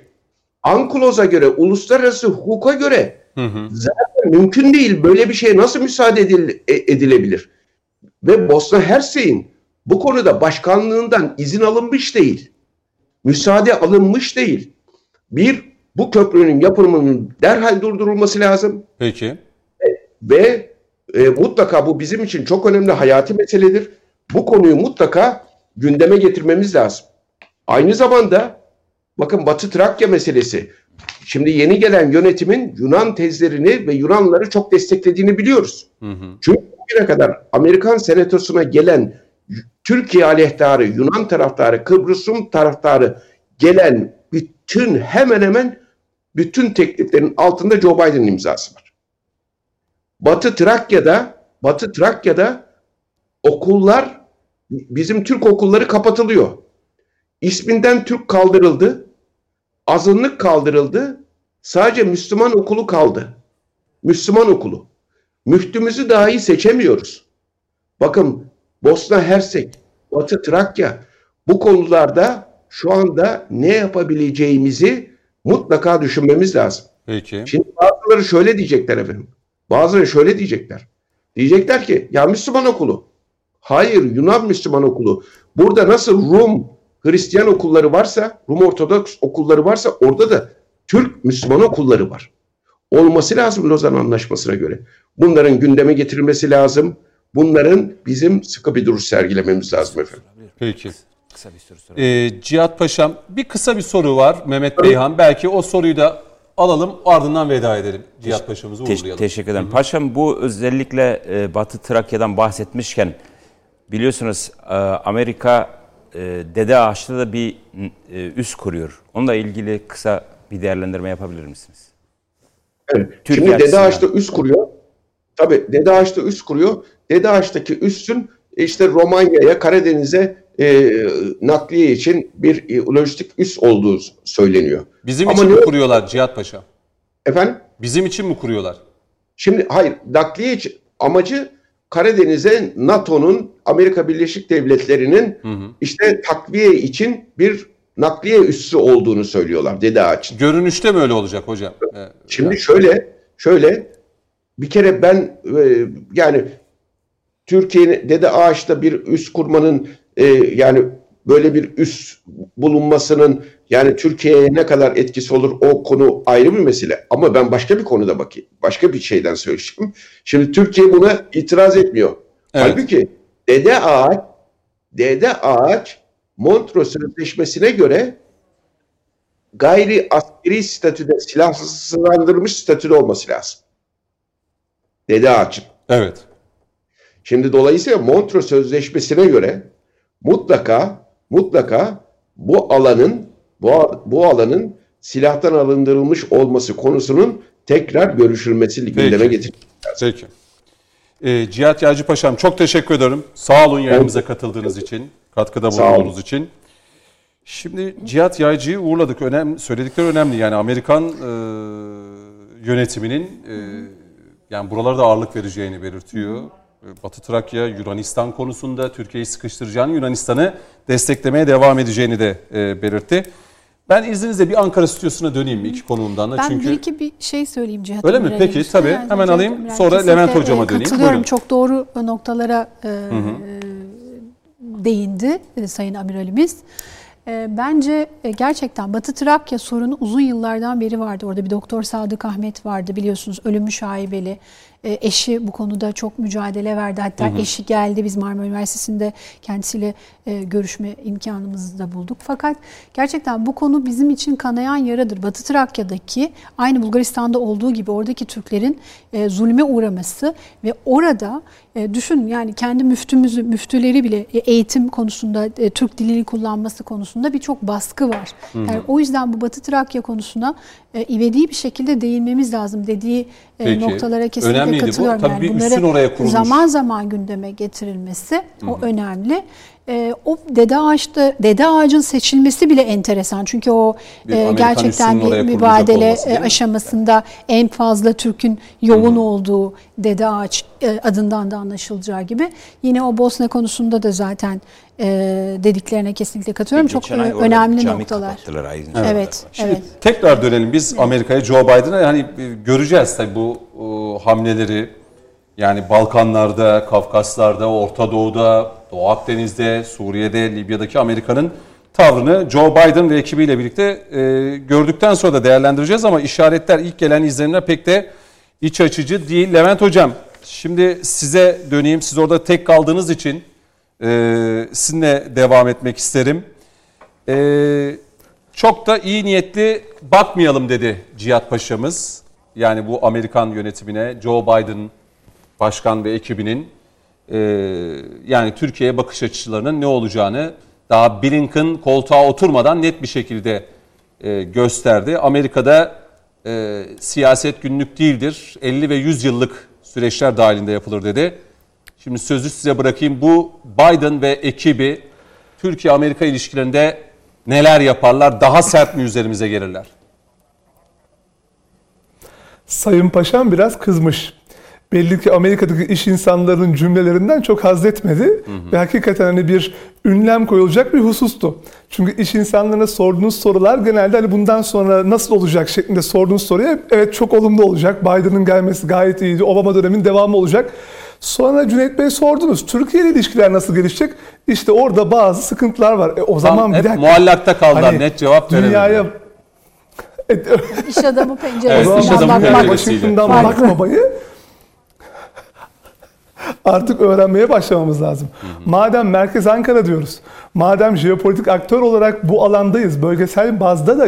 Ankloz'a göre, uluslararası hukuka göre hı hı. zaten mümkün değil. Böyle bir şeye nasıl müsaade edil, edilebilir? Ve Bosna Hersey'in bu konuda başkanlığından izin alınmış değil. Müsaade alınmış değil. Bir, bu köprünün yapımının derhal durdurulması lazım. Peki. Ve e, mutlaka bu bizim için çok önemli hayati meseledir. Bu konuyu mutlaka gündeme getirmemiz lazım. Aynı zamanda bakın Batı Trakya meselesi. Şimdi yeni gelen yönetimin Yunan tezlerini ve Yunanları çok desteklediğini biliyoruz. Hı hı. Çünkü bugüne kadar Amerikan senatosuna gelen Türkiye aleyhtarı, Yunan taraftarı, Kıbrıs Rum taraftarı gelen bütün hemen hemen bütün tekliflerin altında Joe Biden'ın imzası var. Batı Trakya'da, Batı Trakya'da okullar, bizim Türk okulları kapatılıyor. İsminden Türk kaldırıldı, azınlık kaldırıldı, sadece Müslüman okulu kaldı. Müslüman okulu. Müftümüzü dahi seçemiyoruz. Bakın Bosna Hersek, Batı Trakya bu konularda şu anda ne yapabileceğimizi mutlaka düşünmemiz lazım. Peki. Şimdi bazıları şöyle diyecekler efendim. Bazıları şöyle diyecekler. Diyecekler ki ya Müslüman okulu. Hayır, Yunan Müslüman okulu. Burada nasıl Rum Hristiyan okulları varsa, Rum Ortodoks okulları varsa orada da Türk Müslüman okulları var. Olması lazım Lozan Anlaşması'na göre. Bunların gündeme getirilmesi lazım. Bunların bizim sıkı bir duruş sergilememiz lazım efendim. Peki. Kısa bir soru sorayım. Ee, Cihat Paşam, bir kısa bir soru var Mehmet evet. Beyhan. Belki o soruyu da alalım, ardından veda edelim. Cihat Paşa'mızı uğurlayalım. Teşekkür ederim. Hı-hı. Paşam, bu özellikle e, Batı Trakya'dan bahsetmişken biliyorsunuz e, Amerika e, Dede Ağaç'ta da bir e, üs kuruyor. Onunla ilgili kısa bir değerlendirme yapabilir misiniz? Evet. Türkiye Şimdi Dede Ağaç'ta üs kuruyor. Tabii Dede Ağaç'ta üs kuruyor. Dede Ağaç'taki üssün işte Romanya'ya, Karadeniz'e e, nakliye için bir e, lojistik üs olduğu söyleniyor. Bizim Ama için ne mi kuruyorlar Cihat Paşa? Efendim? Bizim için mi kuruyorlar? Şimdi hayır, nakliye için, amacı Karadeniz'e NATO'nun, Amerika Birleşik Devletleri'nin hı hı. işte takviye için bir nakliye üssü olduğunu söylüyorlar Dede Ağaç'ın. Görünüşte mi öyle olacak hocam? Şimdi yani. şöyle, şöyle bir kere ben e, yani Türkiye'nin Dede Ağaç'ta bir üs kurmanın e, yani böyle bir üs bulunmasının yani Türkiye'ye ne kadar etkisi olur, o konu ayrı bir mesele. Ama ben başka bir konuda bakayım. Başka bir şeyden söyleyeyim. Şimdi Türkiye buna itiraz etmiyor. Evet. Halbuki Dede Ağaç, Dede Ağaç Montreux Sözleşmesi'ne göre gayri askeri statüde, silahsızlandırılmış statüde olması lazım. Dede Ağaç'ın. Evet. Şimdi dolayısıyla Montreux Sözleşmesi'ne göre mutlaka mutlaka bu alanın bu, bu alanın silahtan alındırılmış olması konusunun tekrar görüşülmesi gündeme getirilmesi lazım. Peki. E, Cihat Yaycı Paşam, çok teşekkür ederim. Sağ olun yayınımıza evet. katıldığınız için, katkıda bulunduğunuz için. Şimdi Cihat Yaycı'yı uğurladık. Önemli, söyledikleri önemli. Yani Amerikan e, yönetiminin e, yani buralarda ağırlık vereceğini belirtiyor. Batı Trakya, Yunanistan konusunda Türkiye'yi sıkıştıracağını, Yunanistan'ı desteklemeye devam edeceğini de belirtti. Ben izninizle bir Ankara stüdyosuna döneyim iki konuğumdan da. Ben çünkü... bir iki bir şey söyleyeyim Cihat. Öyle mi? Peki için. Tabii. Hemen, Hemen alayım. Emre. Sonra kesinlikle Levent Hocam'a e, döneyim. Katılıyorum. Buyurun. Çok doğru noktalara e, değindi e, Sayın Amiralimiz. E, bence e, gerçekten Batı Trakya sorunu uzun yıllardan beri vardı. Orada bir Doktor Sadık Ahmet vardı biliyorsunuz. Ölümü şaibeli. Eşi bu konuda çok mücadele verdi. Hatta hı hı. eşi geldi. Biz Marmara Üniversitesi'nde kendisiyle görüşme imkanımızı da bulduk. Fakat gerçekten bu konu bizim için kanayan yaradır. Batı Trakya'daki, aynı Bulgaristan'da olduğu gibi oradaki Türklerin zulme uğraması ve orada düşünün yani kendi müftümüzü, müftüleri bile eğitim konusunda, Türk dilini kullanması konusunda birçok baskı var. Hı hı. Yani o yüzden bu Batı Trakya konusuna ivedi bir şekilde değinmemiz lazım dediği Peki. noktalara kesinlikle önemliydi katılıyorum. Bu. Tabii yani bunları oraya zaman zaman gündeme getirilmesi Hı-hı. o önemli. E, o dede ağaçta dede ağacın seçilmesi bile enteresan. Çünkü o e, gerçekten bir mübadele olması, aşamasında en fazla Türk'ün yoğun Hı-hı. olduğu dede ağaç e, adından da anlaşılacağı gibi. Yine o Bosna konusunda da zaten e, dediklerine kesinlikle katılıyorum. Çok önemli noktalar. Evet. evet. Şimdi evet. tekrar dönelim biz evet. Amerika'ya, Joe Biden'a yani göreceğiz tabii bu o, hamleleri. Yani Balkanlarda, Kafkaslar'da, Orta Doğu'da, Doğu Akdeniz'de, Suriye'de, Libya'daki Amerika'nın tavrını Joe Biden ve ekibiyle birlikte e, gördükten sonra da değerlendireceğiz ama işaretler, ilk gelen izlenimler pek de iç açıcı değil. Levent Hocam, şimdi size döneyim. Siz orada tek kaldığınız için e, sizinle devam etmek isterim. E, çok da iyi niyetli bakmayalım dedi Cihat Paşa'mız. Yani bu Amerikan yönetimine, Joe Biden başkan ve ekibinin e, yani Türkiye'ye bakış açılarının ne olacağını daha Blinken koltuğa oturmadan net bir şekilde e, gösterdi. Amerika'da e, siyaset günlük değildir. elli ve yüz yıllık süreçler dahilinde yapılır dedi. Şimdi sözü size bırakayım. Bu Biden ve ekibi Türkiye-Amerika ilişkilerinde neler yaparlar? Daha sert mi üzerimize gelirler? Sayın Paşam biraz kızmış. Belli ki Amerika'daki iş insanlarının cümlelerinden çok haz etmedi. Hı hı. Ve hakikaten hani bir ünlem koyulacak bir husustu. Çünkü iş insanlarına sorduğunuz sorular genelde hani bundan sonra nasıl olacak şeklinde sorduğunuz soruya evet çok olumlu olacak. Biden'ın gelmesi gayet iyiydi. Obama dönemin devamı olacak. Sonra Cüneyt Bey sordunuz. Türkiye ile ilişkiler nasıl gelişecek? İşte orada bazı sıkıntılar var. E, o zaman hep bir dakika. Muallakta kaldılar. Hani net cevap veremedim. İş adamı penceresinden bakmak. Washington'dan bakmamayı. Artık öğrenmeye başlamamız lazım. Hı hı. Madem Merkez Ankara diyoruz, madem jeopolitik aktör olarak bu alandayız, bölgesel bazda da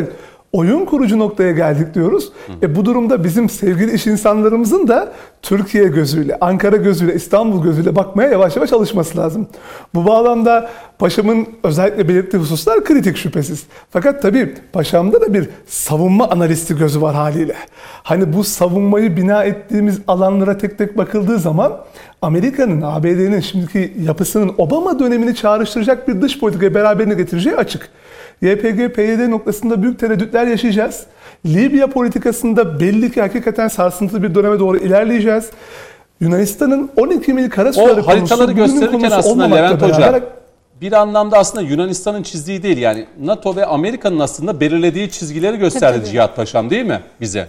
oyun kurucu noktaya geldik diyoruz. Hı hı. E bu durumda bizim sevgili iş insanlarımızın da Türkiye gözüyle, Ankara gözüyle, İstanbul gözüyle bakmaya yavaş yavaş alışması lazım. Bu bağlamda Paşam'ın özellikle belirttiği hususlar kritik şüphesiz. Fakat tabii Paşam'da da bir savunma analisti gözü var haliyle. Hani bu savunmayı bina ettiğimiz alanlara tek tek bakıldığı zaman Amerika'nın, A B D'nin şimdiki yapısının Obama dönemini çağrıştıracak bir dış politikayı beraberine getireceği açık. Y P G, P Y D noktasında büyük tereddütler yaşayacağız. Libya politikasında belli ki hakikaten sarsıntılı bir döneme doğru ilerleyeceğiz. Yunanistan'ın on iki mil kara suları konusu... O haritaları gösterirken aslında Levent Hoca beraber... bir anlamda aslında Yunanistan'ın çizdiği değil yani NATO ve Amerika'nın aslında belirlediği çizgileri gösterdi Cihat Paşam değil mi bize?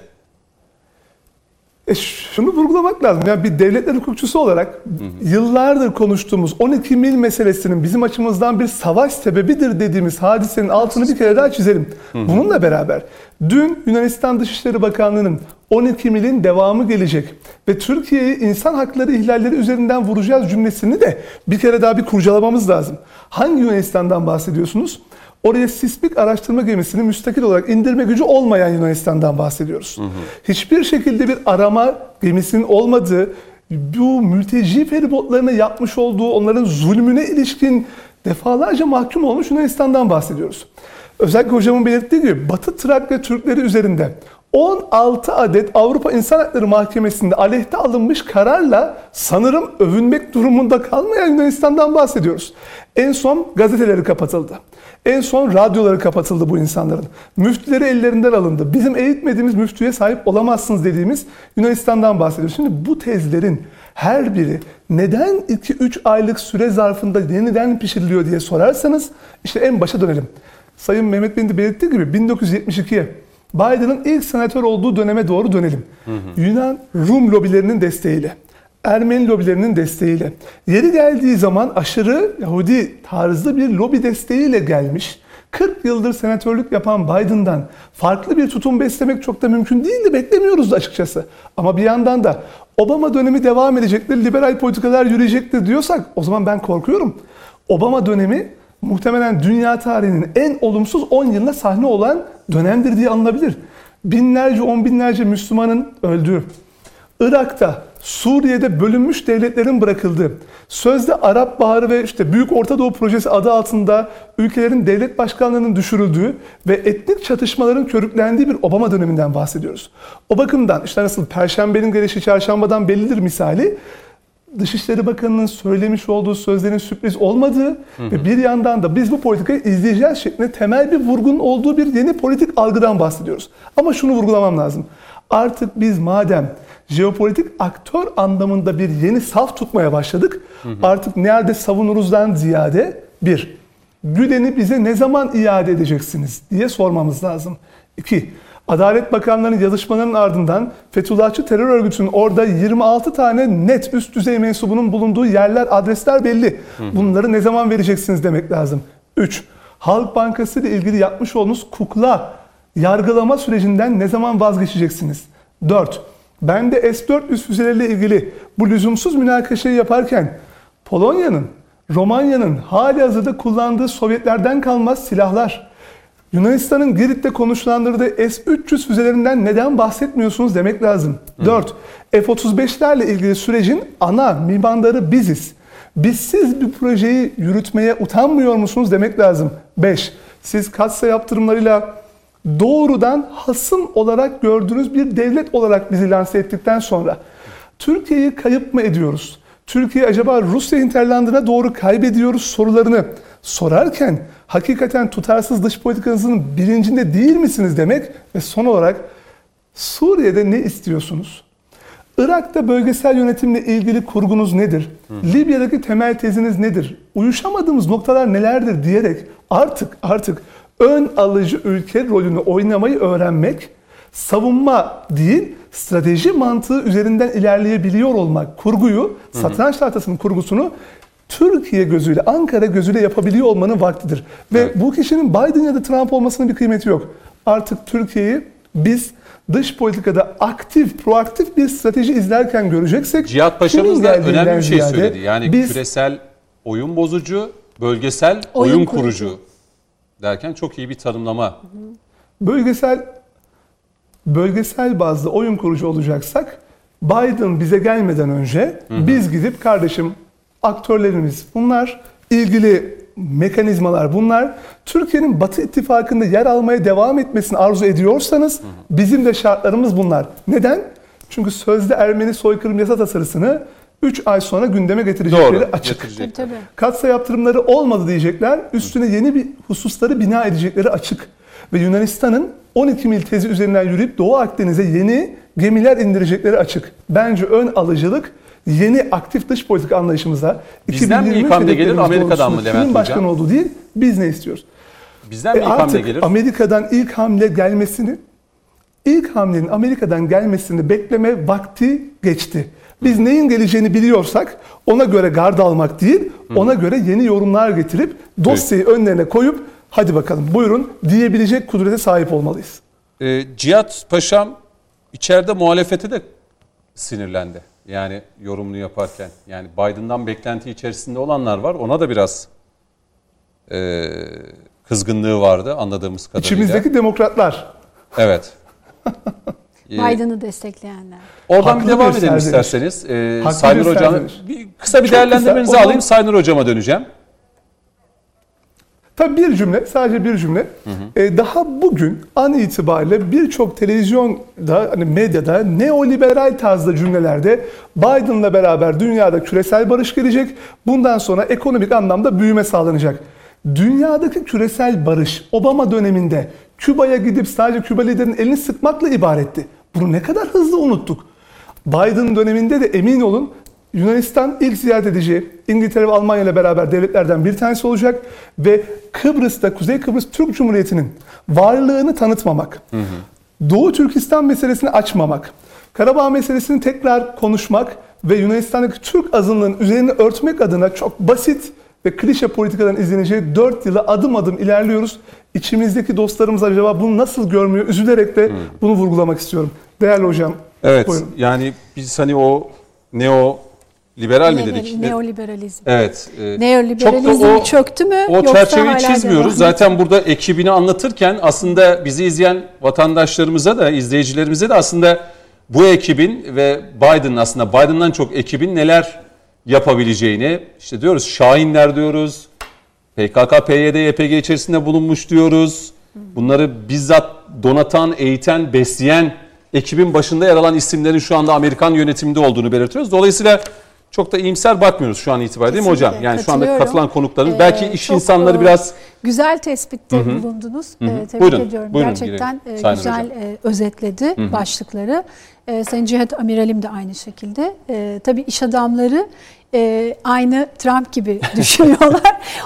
E şunu vurgulamak lazım. Yani bir devletler hukukçusu olarak hı hı. yıllardır konuştuğumuz on iki mil meselesinin bizim açımızdan bir savaş sebebidir dediğimiz hadisenin altını bir kere daha çizelim. Hı hı. Bununla beraber dün Yunanistan Dışişleri Bakanlığı'nın on iki milin devamı gelecek ve Türkiye'yi insan hakları ihlalleri üzerinden vuracağız cümlesini de bir kere daha bir kurcalamamız lazım. Hangi Yunanistan'dan bahsediyorsunuz? Oraya sismik araştırma gemisini müstakil olarak indirme gücü olmayan Yunanistan'dan bahsediyoruz. Hı hı. Hiçbir şekilde bir arama gemisinin olmadığı, bu mülteci feribotlarına yapmış olduğu, onların zulmüne ilişkin defalarca mahkum olmuş Yunanistan'dan bahsediyoruz. Özellikle hocamın belirttiği gibi Batı Trakya Türkleri üzerinde on altı adet Avrupa İnsan Hakları Mahkemesi'nde aleyhte alınmış kararla sanırım övünmek durumunda kalmayan Yunanistan'dan bahsediyoruz. En son gazeteleri kapatıldı. En son radyoları kapatıldı bu insanların. Müftüleri ellerinden alındı. Bizim eğitmediğimiz müftüye sahip olamazsınız dediğimiz Yunanistan'dan bahsediyoruz. Şimdi bu tezlerin her biri neden iki üç aylık süre zarfında yeniden pişiriliyor diye sorarsanız işte en başa dönelim. Sayın Mehmet Bey'in de belirttiği gibi bin dokuz yüz yetmiş ikiye Biden'ın ilk senatör olduğu döneme doğru dönelim. Hı hı. Yunan Rum lobilerinin desteğiyle, Ermeni lobilerinin desteğiyle, yeri geldiği zaman aşırı Yahudi tarzlı bir lobi desteğiyle gelmiş, kırk yıldır senatörlük yapan Biden'dan farklı bir tutum beslemek çok da mümkün değildi, beklemiyoruz da açıkçası. Ama bir yandan da Obama dönemi devam edecektir, liberal politikalar yürüyecektir diyorsak o zaman ben korkuyorum. Obama dönemi muhtemelen dünya tarihinin en olumsuz on yılına sahne olan dönemdir diye anılabilir. Binlerce, on binlerce Müslümanın öldüğü, Irak'ta, Suriye'de bölünmüş devletlerin bırakıldığı, sözde Arap Baharı ve işte Büyük Orta Doğu Projesi adı altında ülkelerin devlet başkanlarının düşürüldüğü ve etnik çatışmaların körüklendiği bir Obama döneminden bahsediyoruz. O bakımdan işte nasıl Perşembenin gelişi çarşambadan bellidir misali, Dışişleri Bakanı'nın söylemiş olduğu sözlerin sürpriz olmadığı hı hı. ve bir yandan da biz bu politikayı izleyeceğiz şeklinde temel bir vurgunun olduğu bir yeni politik algıdan bahsediyoruz. Ama şunu vurgulamam lazım. Artık biz madem jeopolitik aktör anlamında bir yeni saf tutmaya başladık, hı hı. artık nerede savunuruzdan ziyade bir, güdeni bize ne zaman iade edeceksiniz diye sormamız lazım. İki, Adalet Bakanları'nın yazışmalarının ardından Fethullahçı terör örgütünün orada yirmi altı tane net üst düzey mensubunun bulunduğu yerler, adresler belli. Bunları ne zaman vereceksiniz demek lazım. üç. Halk Bankası ile ilgili yapmış olduğunuz kukla yargılama sürecinden ne zaman vazgeçeceksiniz? dört. Ben de S dört yüz füzeleriyle ilgili bu lüzumsuz münakaşayı yaparken Polonya'nın, Romanya'nın hali hazırda kullandığı Sovyetlerden kalmaz silahlar, Yunanistan'ın Girit'te konuşlandırdığı S üç yüz füzelerinden neden bahsetmiyorsunuz demek lazım. Hı. dört. F otuz beşlerle ilgili sürecin ana mimarları biziz. Biz siz bir projeyi yürütmeye utanmıyor musunuz demek lazım. beş. Siz katsa yaptırımlarıyla doğrudan hasım olarak gördüğünüz bir devlet olarak bizi lanse ettikten sonra Türkiye'yi kayıp mı ediyoruz? Türkiye acaba Rusya hinterlandına doğru kaybediyoruz sorularını sorarken hakikaten tutarsız dış politikanızın bilincinde değil misiniz demek ve son olarak Suriye'de ne istiyorsunuz? Irak'ta bölgesel yönetimle ilgili kurgunuz nedir? Hı. Libya'daki temel teziniz nedir? Uyuşamadığımız noktalar nelerdir diyerek artık artık ön alıcı ülke rolünü oynamayı öğrenmek, savunma değil, strateji mantığı üzerinden ilerleyebiliyor olmak, kurguyu, satranç tahtasının kurgusunu Türkiye gözüyle, Ankara gözüyle yapabiliyor olmanın vaktidir. Ve evet. bu kişinin Biden ya da Trump olmasının bir kıymeti yok. Artık Türkiye'yi biz dış politikada aktif, proaktif bir strateji izlerken göreceksek... Cihat Paşa'mız da önemli bir şey söyledi. Yani biz, küresel oyun bozucu, bölgesel oyun, oyun kurucu. kurucu derken çok iyi bir tanımlama. Bölgesel, bölgesel bazlı oyun kurucu olacaksak Biden bize gelmeden önce Hı-hı. biz gidip kardeşim... Aktörlerimiz bunlar, ilgili mekanizmalar bunlar. Türkiye'nin Batı ittifakında yer almaya devam etmesini arzu ediyorsanız bizim de şartlarımız bunlar. Neden? Çünkü sözde Ermeni soykırım yasa tasarısını üç ay sonra gündeme getirecekleri Doğru, açık. Getirecekler. Katsayı yaptırımları olmadı diyecekler, üstüne yeni bir hususları bina edecekleri açık. Ve Yunanistan'ın on iki mil tezi üzerinden yürüyüp Doğu Akdeniz'e yeni gemiler indirecekleri açık. Bence ön alıcılık yeni aktif dış politika anlayışımıza bizden mi ilk hamle gelir Amerika'dan mı Levent Hocam? Başkan olduğu değil, biz ne istiyoruz? Bizden mi e ilk hamle gelir? Amerika'dan ilk hamle gelmesini, ilk hamlenin Amerika'dan gelmesini bekleme vakti geçti. Biz Hı. neyin geleceğini biliyorsak ona göre gard almak değil, Hı. ona göre yeni yorumlar getirip dosyayı evet. önlerine koyup hadi bakalım buyurun diyebilecek kudrete sahip olmalıyız. E, Cihat Paşam içeride muhalefete de sinirlendi. Yani yorumunu yaparken yani Biden'dan beklenti içerisinde olanlar var. Ona da biraz e, kızgınlığı vardı anladığımız kadarıyla. İçimizdeki demokratlar. Evet. Biden'ı destekleyenler. Oradan Haklı bir devam edelim isterseniz. Ee, Saynur Hocam, bir, kısa bir Çok değerlendirmenizi kısa. alayım. Saynur Hocam'a döneceğim. Tabii bir cümle, sadece bir cümle. Hı hı. E, daha bugün an itibariyle birçok televizyonda, hani medyada neoliberal tarzda cümlelerde Biden'la beraber dünyada küresel barış gelecek, bundan sonra ekonomik anlamda büyüme sağlanacak. Dünyadaki küresel barış Obama döneminde Küba'ya gidip sadece Küba liderinin elini sıkmakla ibaretti. Bunu ne kadar hızlı unuttuk. Biden döneminde de emin olun Yunanistan ilk ziyaret edeceği İngiltere ve Almanya ile beraber devletlerden bir tanesi olacak ve Kıbrıs'ta, Kuzey Kıbrıs Türk Cumhuriyeti'nin varlığını tanıtmamak, hı hı. Doğu Türkistan meselesini açmamak, Karabağ meselesini tekrar konuşmak ve Yunanistan'daki Türk azınlığının üzerine örtmek adına çok basit ve klişe politikaların izleneceği dört yıla adım adım ilerliyoruz. İçimizdeki dostlarımız acaba bunu nasıl görmüyor? Üzülerek de bunu vurgulamak istiyorum. Değerli hocam, evet, buyurun. Yani biz hani o neo liberal mi dedik? Neoliberalizm. Evet. E, Neoliberalizm o, çöktü mü? O yoksa çerçeveyi çizmiyoruz. Zaten burada ekibini anlatırken aslında bizi izleyen vatandaşlarımıza da, izleyicilerimize de aslında bu ekibin ve Biden'ın, aslında Biden'dan çok ekibin neler yapabileceğini, işte diyoruz Şahinler diyoruz, P K K, P Y D, Y P G içerisinde bulunmuş diyoruz. Bunları bizzat donatan, eğiten, besleyen ekibin başında yer alan isimlerin şu anda Amerikan yönetiminde olduğunu belirtiyoruz. Dolayısıyla çok da iyimser bakmıyoruz şu an itibariyle, değil mi hocam? Yani şu anda katılan konukların ee, belki iş insanları biraz... Güzel tespitte Hı-hı. bulundunuz. Hı-hı. Ee, tebrik buyurun, ediyorum. Buyurun, gerçekten e, güzel e, özetledi Hı-hı. başlıkları. E, Sayın Cihat Amiralim de aynı şekilde. E, tabii iş adamları e, aynı Trump gibi düşünüyorlar.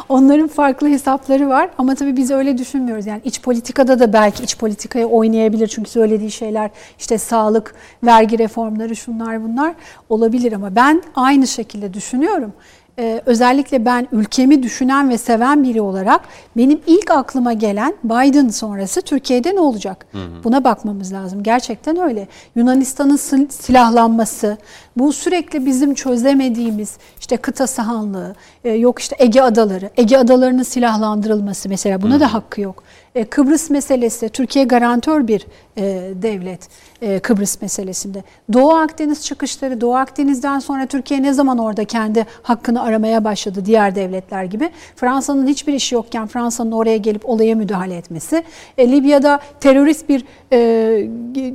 Onların farklı hesapları var ama tabii biz öyle düşünmüyoruz. Yani iç politikada da belki iç politikaya oynayabilir. Çünkü söylediği şeyler işte sağlık, vergi reformları, şunlar bunlar olabilir ama ben aynı şekilde düşünüyorum. Ee, özellikle ben ülkemi düşünen ve seven biri olarak benim ilk aklıma gelen Biden sonrası Türkiye'de ne olacak? Hı hı. Buna bakmamız lazım. Gerçekten öyle. Yunanistan'ın sil- silahlanması, bu sürekli bizim çözemediğimiz işte kıta sahanlığı, e, yok işte Ege Adaları, Ege Adaları'nın silahlandırılması mesela, buna hı hı. da hakkı yok. E, Kıbrıs meselesi, Türkiye garantör bir e, devlet e, Kıbrıs meselesinde. Doğu Akdeniz çıkışları, Doğu Akdeniz'den sonra Türkiye ne zaman orada kendi hakkını aramaya başladı diğer devletler gibi? Fransa'nın hiçbir işi yokken Fransa'nın oraya gelip olaya müdahale etmesi. E, Libya'da terörist bir e,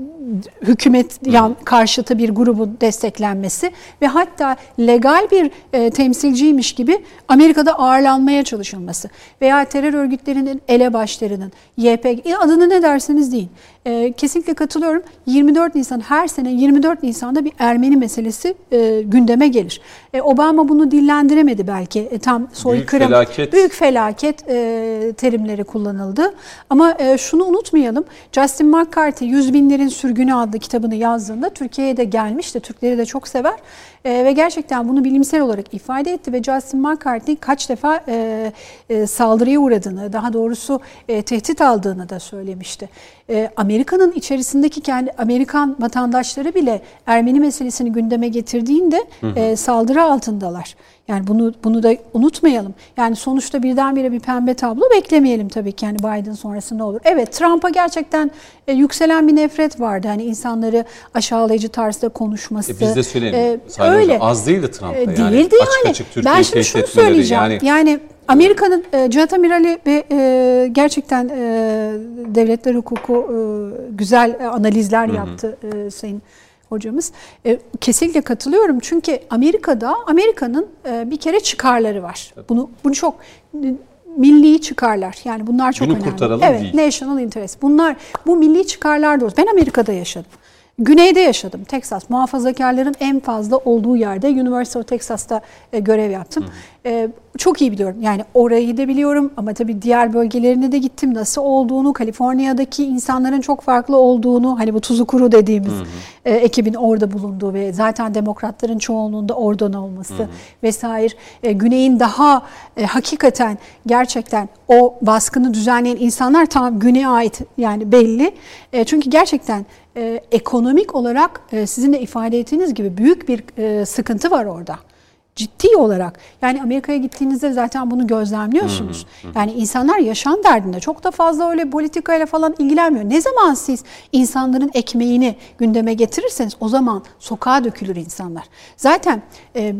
hükümet yan, karşıtı bir grubun desteklenmesi ve hatta legal bir e, temsilciymiş gibi Amerika'da ağırlanmaya çalışılması veya terör örgütlerinin elebaşlarının Y P G, adını ne derseniz deyin. E, kesinlikle katılıyorum. yirmi dört Nisan, her sene yirmi dört Nisan'da bir Ermeni meselesi e, gündeme gelir. E, Obama bunu dillendiremedi belki. E, tam soykırım, büyük felaket, büyük felaket e, terimleri kullanıldı. Ama e, şunu unutmayalım. Justin McCarthy Yüz Binlerin Sürgünü adlı kitabını yazdığında Türkiye'ye de gelmişti. Türkleri de çok sever. E, ve gerçekten bunu bilimsel olarak ifade etti ve Justin McCarthy kaç defa e, e, saldırıya uğradığını, daha doğrusu e, tehdit aldığını da söylemişti. E, Amerika'nın içerisindeki kendi Amerikan vatandaşları bile Ermeni meselesini gündeme getirdiğinde hı hı. E, saldırı altındalar. Yani bunu bunu da unutmayalım. Yani sonuçta birdenbire bir pembe tablo beklemeyelim tabii ki. Yani Biden sonrası ne olur? Evet, Trump'a gerçekten e, yükselen bir nefret vardı. Hani insanları aşağılayıcı tarzda konuşması. E, biz de söyleyelim. E, öyle. Hocam, az değildi Trump'ta. E, değildi yani. Değildi yani. Açık açık ben şimdi şunu söyleyeceğim. Yani... yani Amerika'nın e, Cihat Amirali ve e, gerçekten e, devletler hukuku e, güzel e, analizler hı hı. yaptı e, Sayın Hocamız. E, kesinlikle katılıyorum çünkü Amerika'da Amerika'nın e, bir kere çıkarları var. Bunu bunu çok milli çıkarlar. Yani bunlar çok günü önemli. Kurtaralım evet, değil. National interest. Bunlar bu milli çıkarlar doğrusu. Ben Amerika'da yaşadım. Güneyde yaşadım. Texas, muhafazakarların en fazla olduğu yerde University of Texas'ta e, görev yaptım. Hı. E, çok iyi biliyorum. Yani orayı da biliyorum ama tabii diğer bölgelerine de gittim. Nasıl olduğunu, Kaliforniya'daki insanların çok farklı olduğunu, hani bu tuzu kuru dediğimiz hı hı. E, ekibin orada bulunduğu ve zaten demokratların çoğunluğunda oradan olması hı hı. vesaire. E, güneyin daha e, hakikaten gerçekten o baskını düzenleyen insanlar tam güneye ait yani belli. E, çünkü gerçekten e, ekonomik olarak e, sizin de ifade ettiğiniz gibi büyük bir e, sıkıntı var orada. Ciddi olarak. Yani Amerika'ya gittiğinizde zaten bunu gözlemliyorsunuz. Hı hı. Yani insanlar yaşam derdinde. Çok da fazla öyle politikayla falan ilgilenmiyor. Ne zaman siz insanların ekmeğini gündeme getirirseniz o zaman sokağa dökülür insanlar. Zaten e,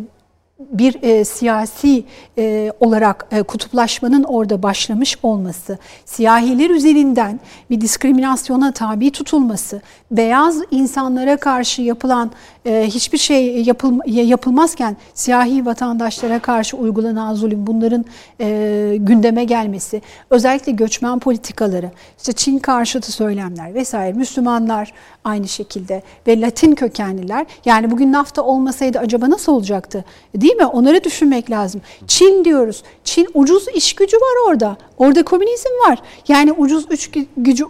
bir e, siyasi e, olarak e, kutuplaşmanın orada başlamış olması, siyahiler üzerinden bir diskriminasyona tabi tutulması, beyaz insanlara karşı yapılan e, hiçbir şey yapıl, yapılmazken siyahi vatandaşlara karşı uygulanan zulüm, bunların e, gündeme gelmesi, özellikle göçmen politikaları, işte Çin karşıtı söylemler vesaire, Müslümanlar aynı şekilde ve Latin kökenliler, yani bugün NAFTA olmasaydı acaba nasıl olacaktı? Değil mi? Onları düşünmek lazım. Çin diyoruz. Çin ucuz iş gücü var orada. Orada komünizm var. Yani ucuz iş gücü,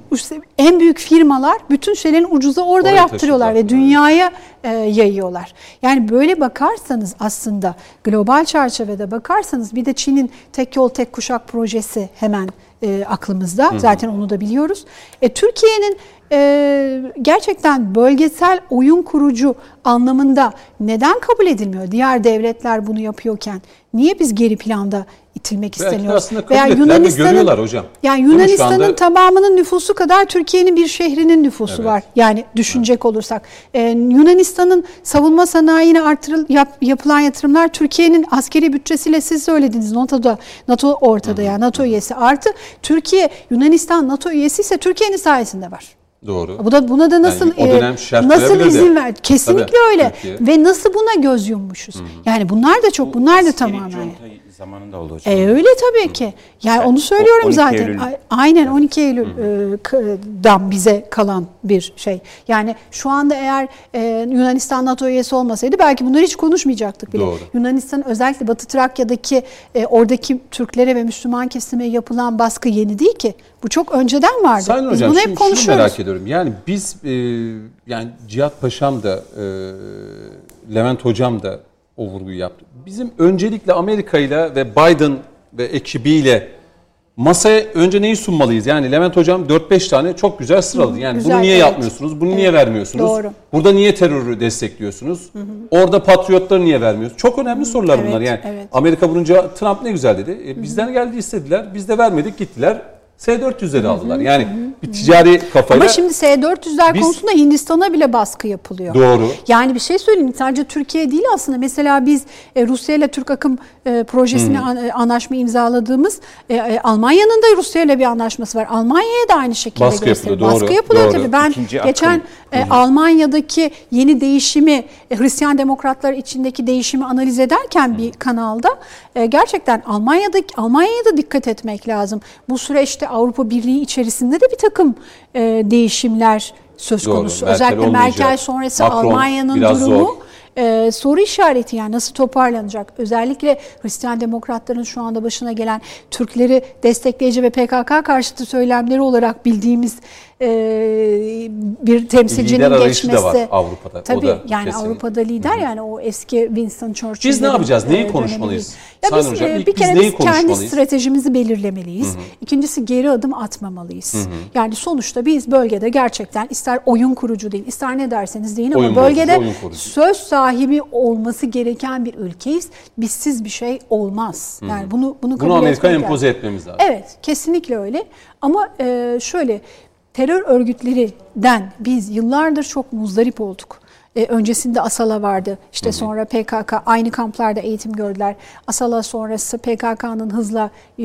en büyük firmalar bütün şeylerin ucuza orada oraya yaptırıyorlar ve dünyaya e, yayıyorlar. Yani böyle bakarsanız aslında global çerçevede bakarsanız, bir de Çin'in tek yol tek kuşak projesi hemen e, aklımızda. Hı. Zaten onu da biliyoruz. E, Türkiye'nin Ee, gerçekten bölgesel oyun kurucu anlamında neden kabul edilmiyor? Diğer devletler bunu yapıyorken niye biz geri planda itilmek istemiyoruz? Veya Yunanistan'ın hocam. Yani Yunanistan'ın anda... tamamının nüfusu kadar Türkiye'nin bir şehrinin nüfusu evet. var. Yani düşünecek evet. olursak ee, Yunanistan'ın savunma sanayine artırıl, yap, yapılan yatırımlar Türkiye'nin askeri bütçesiyle, siz söylediniz, NATO'da, NATO ortada, ya yani NATO üyesi, artı Türkiye, Yunanistan NATO üyesi ise Türkiye'nin sayesinde var. Doğru. Bu da buna da nasıl yani nasıl izin ver? Kesinlikle tabii, öyle. Türkiye. Ve nasıl buna göz yummuşuz? Hı-hı. Yani bunlar da çok, bu bunlar da tamamen. Zamanında oldu hocam. E, öyle tabii ki. Yani, yani onu söylüyorum zaten. Eylül. Aynen on iki Eylül'den bize kalan bir şey. Yani şu anda eğer e, Yunanistan NATO üyesi olmasaydı belki bunları hiç konuşmayacaktık bile. Doğru. Yunanistan'ın özellikle Batı Trakya'daki e, oradaki Türklere ve Müslüman kesime yapılan baskı yeni değil ki. Bu çok önceden vardı. Sayın biz hocam, bunu hep konuşuyoruz. Şunu merak ediyorum. Yani biz e, yani Cihat Paşam da e, Levent Hocam da o vurguyu yaptı. Bizim öncelikle Amerika'yla ve Biden ve ekibiyle masaya önce neyi sunmalıyız? Yani Levent Hocam dört beş tane çok güzel sıraladı. Yani güzel, bunu niye evet. yapmıyorsunuz? Bunu evet. niye vermiyorsunuz? Doğru. Burada niye terörü destekliyorsunuz? Hı hı. Orada patriotları niye vermiyorsunuz? Çok önemli hı hı. sorular evet, bunlar. Yani evet. Amerika vurunca Trump ne güzel dedi. E, bizden geldi istediler. Biz de vermedik, gittiler. S dört yüzleri aldılar. Yani hı hı. bir ticari kafayla. Ama şimdi S dört yüzler biz... konusunda Hindistan'a bile baskı yapılıyor. Doğru. Yani bir şey söyleyeyim. Sadece Türkiye değil aslında. Mesela biz Rusya ile Türk Akım Projesi'ni hı. anlaşma imzaladığımız, Almanya'nın da Rusya ile bir anlaşması var. Almanya'ya da aynı şekilde baskı gösteriyor. Yapılıyor. Baskı doğru. yapılıyor doğru. tabii. Ben İkinci geçen akım. Almanya'daki yeni değişimi, Hristiyan Demokratlar içindeki değişimi analiz ederken hı. bir kanalda gerçekten Almanya'daki Almanya'ya da dikkat etmek lazım. Bu süreçte Avrupa Birliği içerisinde de bir takım e, değişimler söz konusu. Doğru, özellikle Merkel sonrası Macron, Almanya'nın durumu e, soru işareti, yani nasıl toparlanacak? Özellikle Hristiyan Demokratların şu anda başına gelen Türkleri destekleyici ve P K K karşıtı söylemleri olarak bildiğimiz e, bir temsilcinin geçmesi. Lider arayışı da var Avrupa'da. Tabii da yani kesinlikle. Avrupa'da lider Hı-hı. yani o eski Winston Churchill'in. Biz ne yapacağız? Neyi konuşmalıyız? Ya biz, hocam, bir kere biz, biz kendi stratejimizi belirlemeliyiz. Hı-hı. İkincisi, geri adım atmamalıyız. Hı-hı. Yani sonuçta biz bölgede gerçekten ister oyun kurucu değil, ister ne derseniz deyin ama oyun bölgede kurucu, söz sahibi olması gereken bir ülkeyiz. Bizsiz bir şey olmaz. Yani Hı-hı. bunu bunu kabul bunu Amerika'ya empoze yani. etmemiz lazım. Evet, kesinlikle öyle. Ama e, şöyle, terör örgütlerinden biz yıllardır çok muzdarip olduk. Ee, öncesinde ASALA vardı. İşte hı hı. sonra P K K, aynı kamplarda eğitim gördüler. ASALA sonrası P K K'nın hızla e,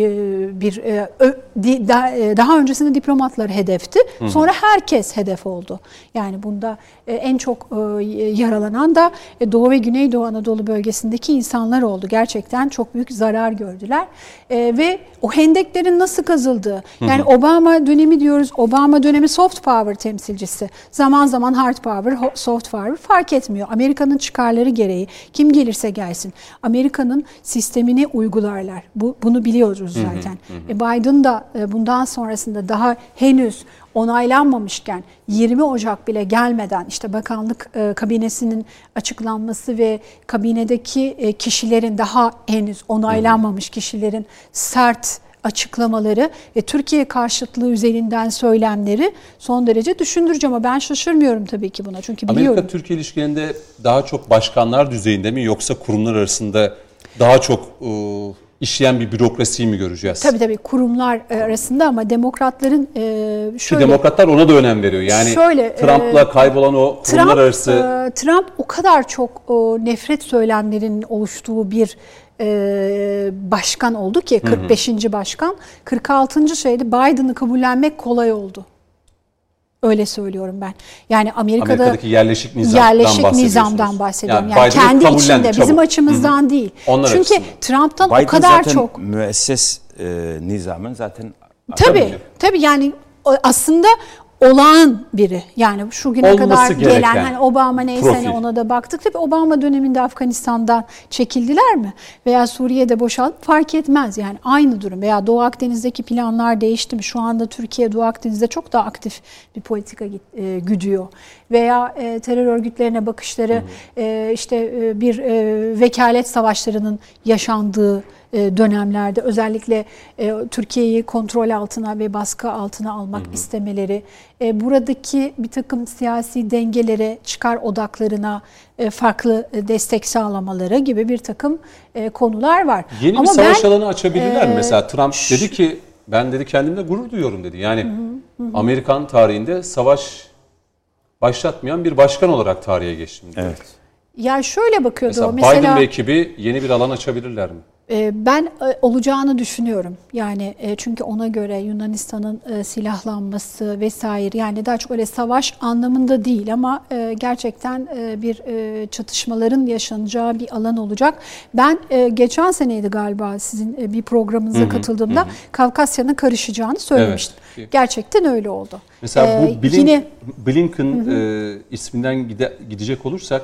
bir e, ö, di, da, e, daha öncesinde diplomatları hedefti. Hı hı. Sonra herkes hedef oldu. Yani bunda e, en çok e, yaralanan da e, Doğu ve Güneydoğu Anadolu bölgesindeki insanlar oldu. Gerçekten çok büyük zarar gördüler. E, ve o hendeklerin nasıl kazıldığı. Yani hı hı. Obama dönemi diyoruz. Obama dönemi soft power temsilcisi. Zaman zaman hard power, soft power fark etmiyor. Amerika'nın çıkarları gereği kim gelirse gelsin Amerika'nın sistemini uygularlar. Bu, bunu biliyoruz zaten. Hı hı hı. Biden da bundan sonrasında daha henüz onaylanmamışken, yirmi Ocak bile gelmeden işte bakanlık e, kabinesinin açıklanması ve kabinedeki e, kişilerin daha henüz onaylanmamış kişilerin sert açıklamaları ve Türkiye karşıtlığı üzerinden söylemleri son derece düşündürücü, ama ben şaşırmıyorum tabii ki buna. Çünkü biliyorum. Amerika-Türkiye ilişkilerinde daha çok başkanlar düzeyinde mi, yoksa kurumlar arasında daha çok e, işleyen bir bürokrasiyi mi göreceğiz? Tabii tabii, kurumlar arasında, ama demokratların e, şöyle... Ki demokratlar ona da önem veriyor. Yani şöyle, Trump'la e, kaybolan o kurumlar Trump, arası... E, Trump o kadar çok o, nefret söylemlerinin oluştuğu bir e, başkan oldu ki, kırk beşinci Hı hı. başkan, kırk altıncı şeyde Biden'ı kabullenmek kolay oldu. Öyle söylüyorum ben. Yani Amerika'da Amerika'daki yerleşik nizamdan, yerleşik nizamdan bahsediyorum. Yani, yani kendi içinde, çabuk. Bizim açımızdan Hı-hı. değil. Onlar çünkü açısından. Trump'tan Biden o kadar çok müesses e, nizamın zaten tabii tabii yani aslında olağan biri. Yani şu güne olması kadar gelen hani Obama neyse hani ona da baktık. Tabii Obama döneminde Afganistan'dan çekildiler mi? Veya Suriye'de boşalıp fark etmez. Yani aynı durum. Veya Doğu Akdeniz'deki planlar değişti mi? Şu anda Türkiye Doğu Akdeniz'de çok daha aktif bir politika e, güdüyor. Veya e, terör örgütlerine bakışları, e, işte e, bir e, vekalet savaşlarının yaşandığı dönemlerde özellikle e, Türkiye'yi kontrol altına ve baskı altına almak hı hı. istemeleri, e, buradaki bir takım siyasi dengelere, çıkar odaklarına e, farklı destek sağlamaları gibi bir takım e, konular var. Yeni ama bir savaş ben, alanı açabilirler e, mesela Trump şu, dedi ki ben dedi kendimle gurur duyuyorum dedi. Yani hı hı. Amerikan tarihinde savaş başlatmayan bir başkan olarak tarihe geçti. Evet. Ya şöyle bakıyordu mesela, o mesela Biden ve ekibi yeni bir alan açabilirler mi? Ben olacağını düşünüyorum. Yani çünkü ona göre Yunanistan'ın silahlanması vesaire, yani daha çok öyle savaş anlamında değil ama gerçekten bir çatışmaların yaşanacağı bir alan olacak. Ben geçen seneydi galiba sizin bir programınıza hı hı, katıldığımda hı. Kafkasya'nın karışacağını söylemiştim. Evet. Gerçekten öyle oldu. Mesela bu Blink, yine, Blinken hı hı. isminden gide, gidecek olursak,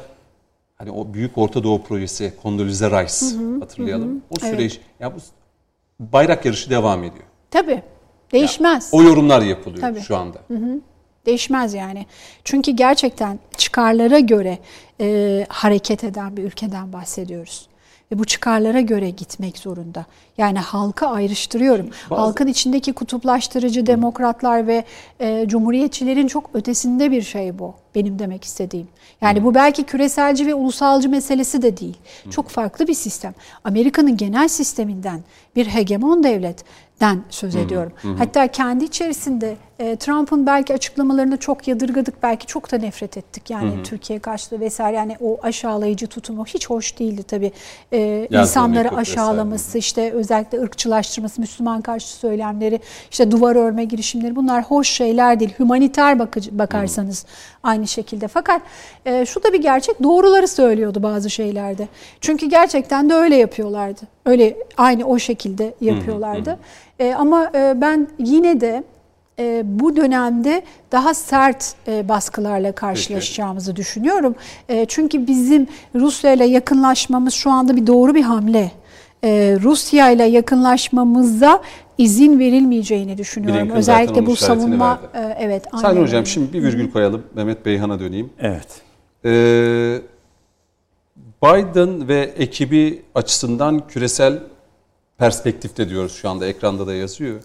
hani o büyük Orta Doğu projesi, Condoleezza Rice hı hı, hatırlayalım. Hı hı, o süreç, evet. ya bu bayrak yarışı devam ediyor. Tabii, değişmez. Ya, o yorumlar yapılıyor Tabii. şu anda. Hı hı. Değişmez yani. Çünkü gerçekten çıkarlara göre e, hareket eden bir ülkeden bahsediyoruz. Ve bu çıkarlara göre gitmek zorunda. Yani halkı ayrıştırıyorum. Bazı... Halkın içindeki kutuplaştırıcı demokratlar ve e, cumhuriyetçilerin çok ötesinde bir şey bu. Benim demek istediğim. Yani hmm. bu belki küreselci ve ulusalcı meselesi de değil. Hmm. Çok farklı bir sistem. Amerika'nın genel sisteminden, bir hegemon devletten söz hmm. ediyorum. Hmm. Hatta kendi içerisinde e, Trump'ın belki açıklamalarını çok yadırgadık, belki çok da nefret ettik. Yani hmm. Türkiye karşıtı vesaire, yani o aşağılayıcı tutumu hiç hoş değildi tabii. E, insanları aşağılaması, vesaire. işte özellikle ırkçılaştırması, Müslüman karşıtı söylemleri, işte duvar örme girişimleri, bunlar hoş şeyler değil. Hümaniter bakıcı, bakarsanız hmm. aynı Aynı şekilde. Fakat e, şu da bir gerçek, doğruları söylüyordu bazı şeylerde. Çünkü gerçekten de öyle yapıyorlardı. Öyle aynı o şekilde yapıyorlardı. Hı hı. E, ama e, ben yine de e, bu dönemde daha sert e, baskılarla karşılaşacağımızı Peki. düşünüyorum. E, çünkü bizim Rusya ile yakınlaşmamız şu anda bir doğru bir hamle. Ee, Rusya ile yakınlaşmamıza izin verilmeyeceğini düşünüyorum. Blinken özellikle bu savunma e, evet. Sayın hocam, şimdi bir virgül koyalım. Mehmet Beyhan'a döneyim. Evet. Ee, Biden ve ekibi açısından küresel perspektifte diyoruz şu anda, ekranda da yazıyor.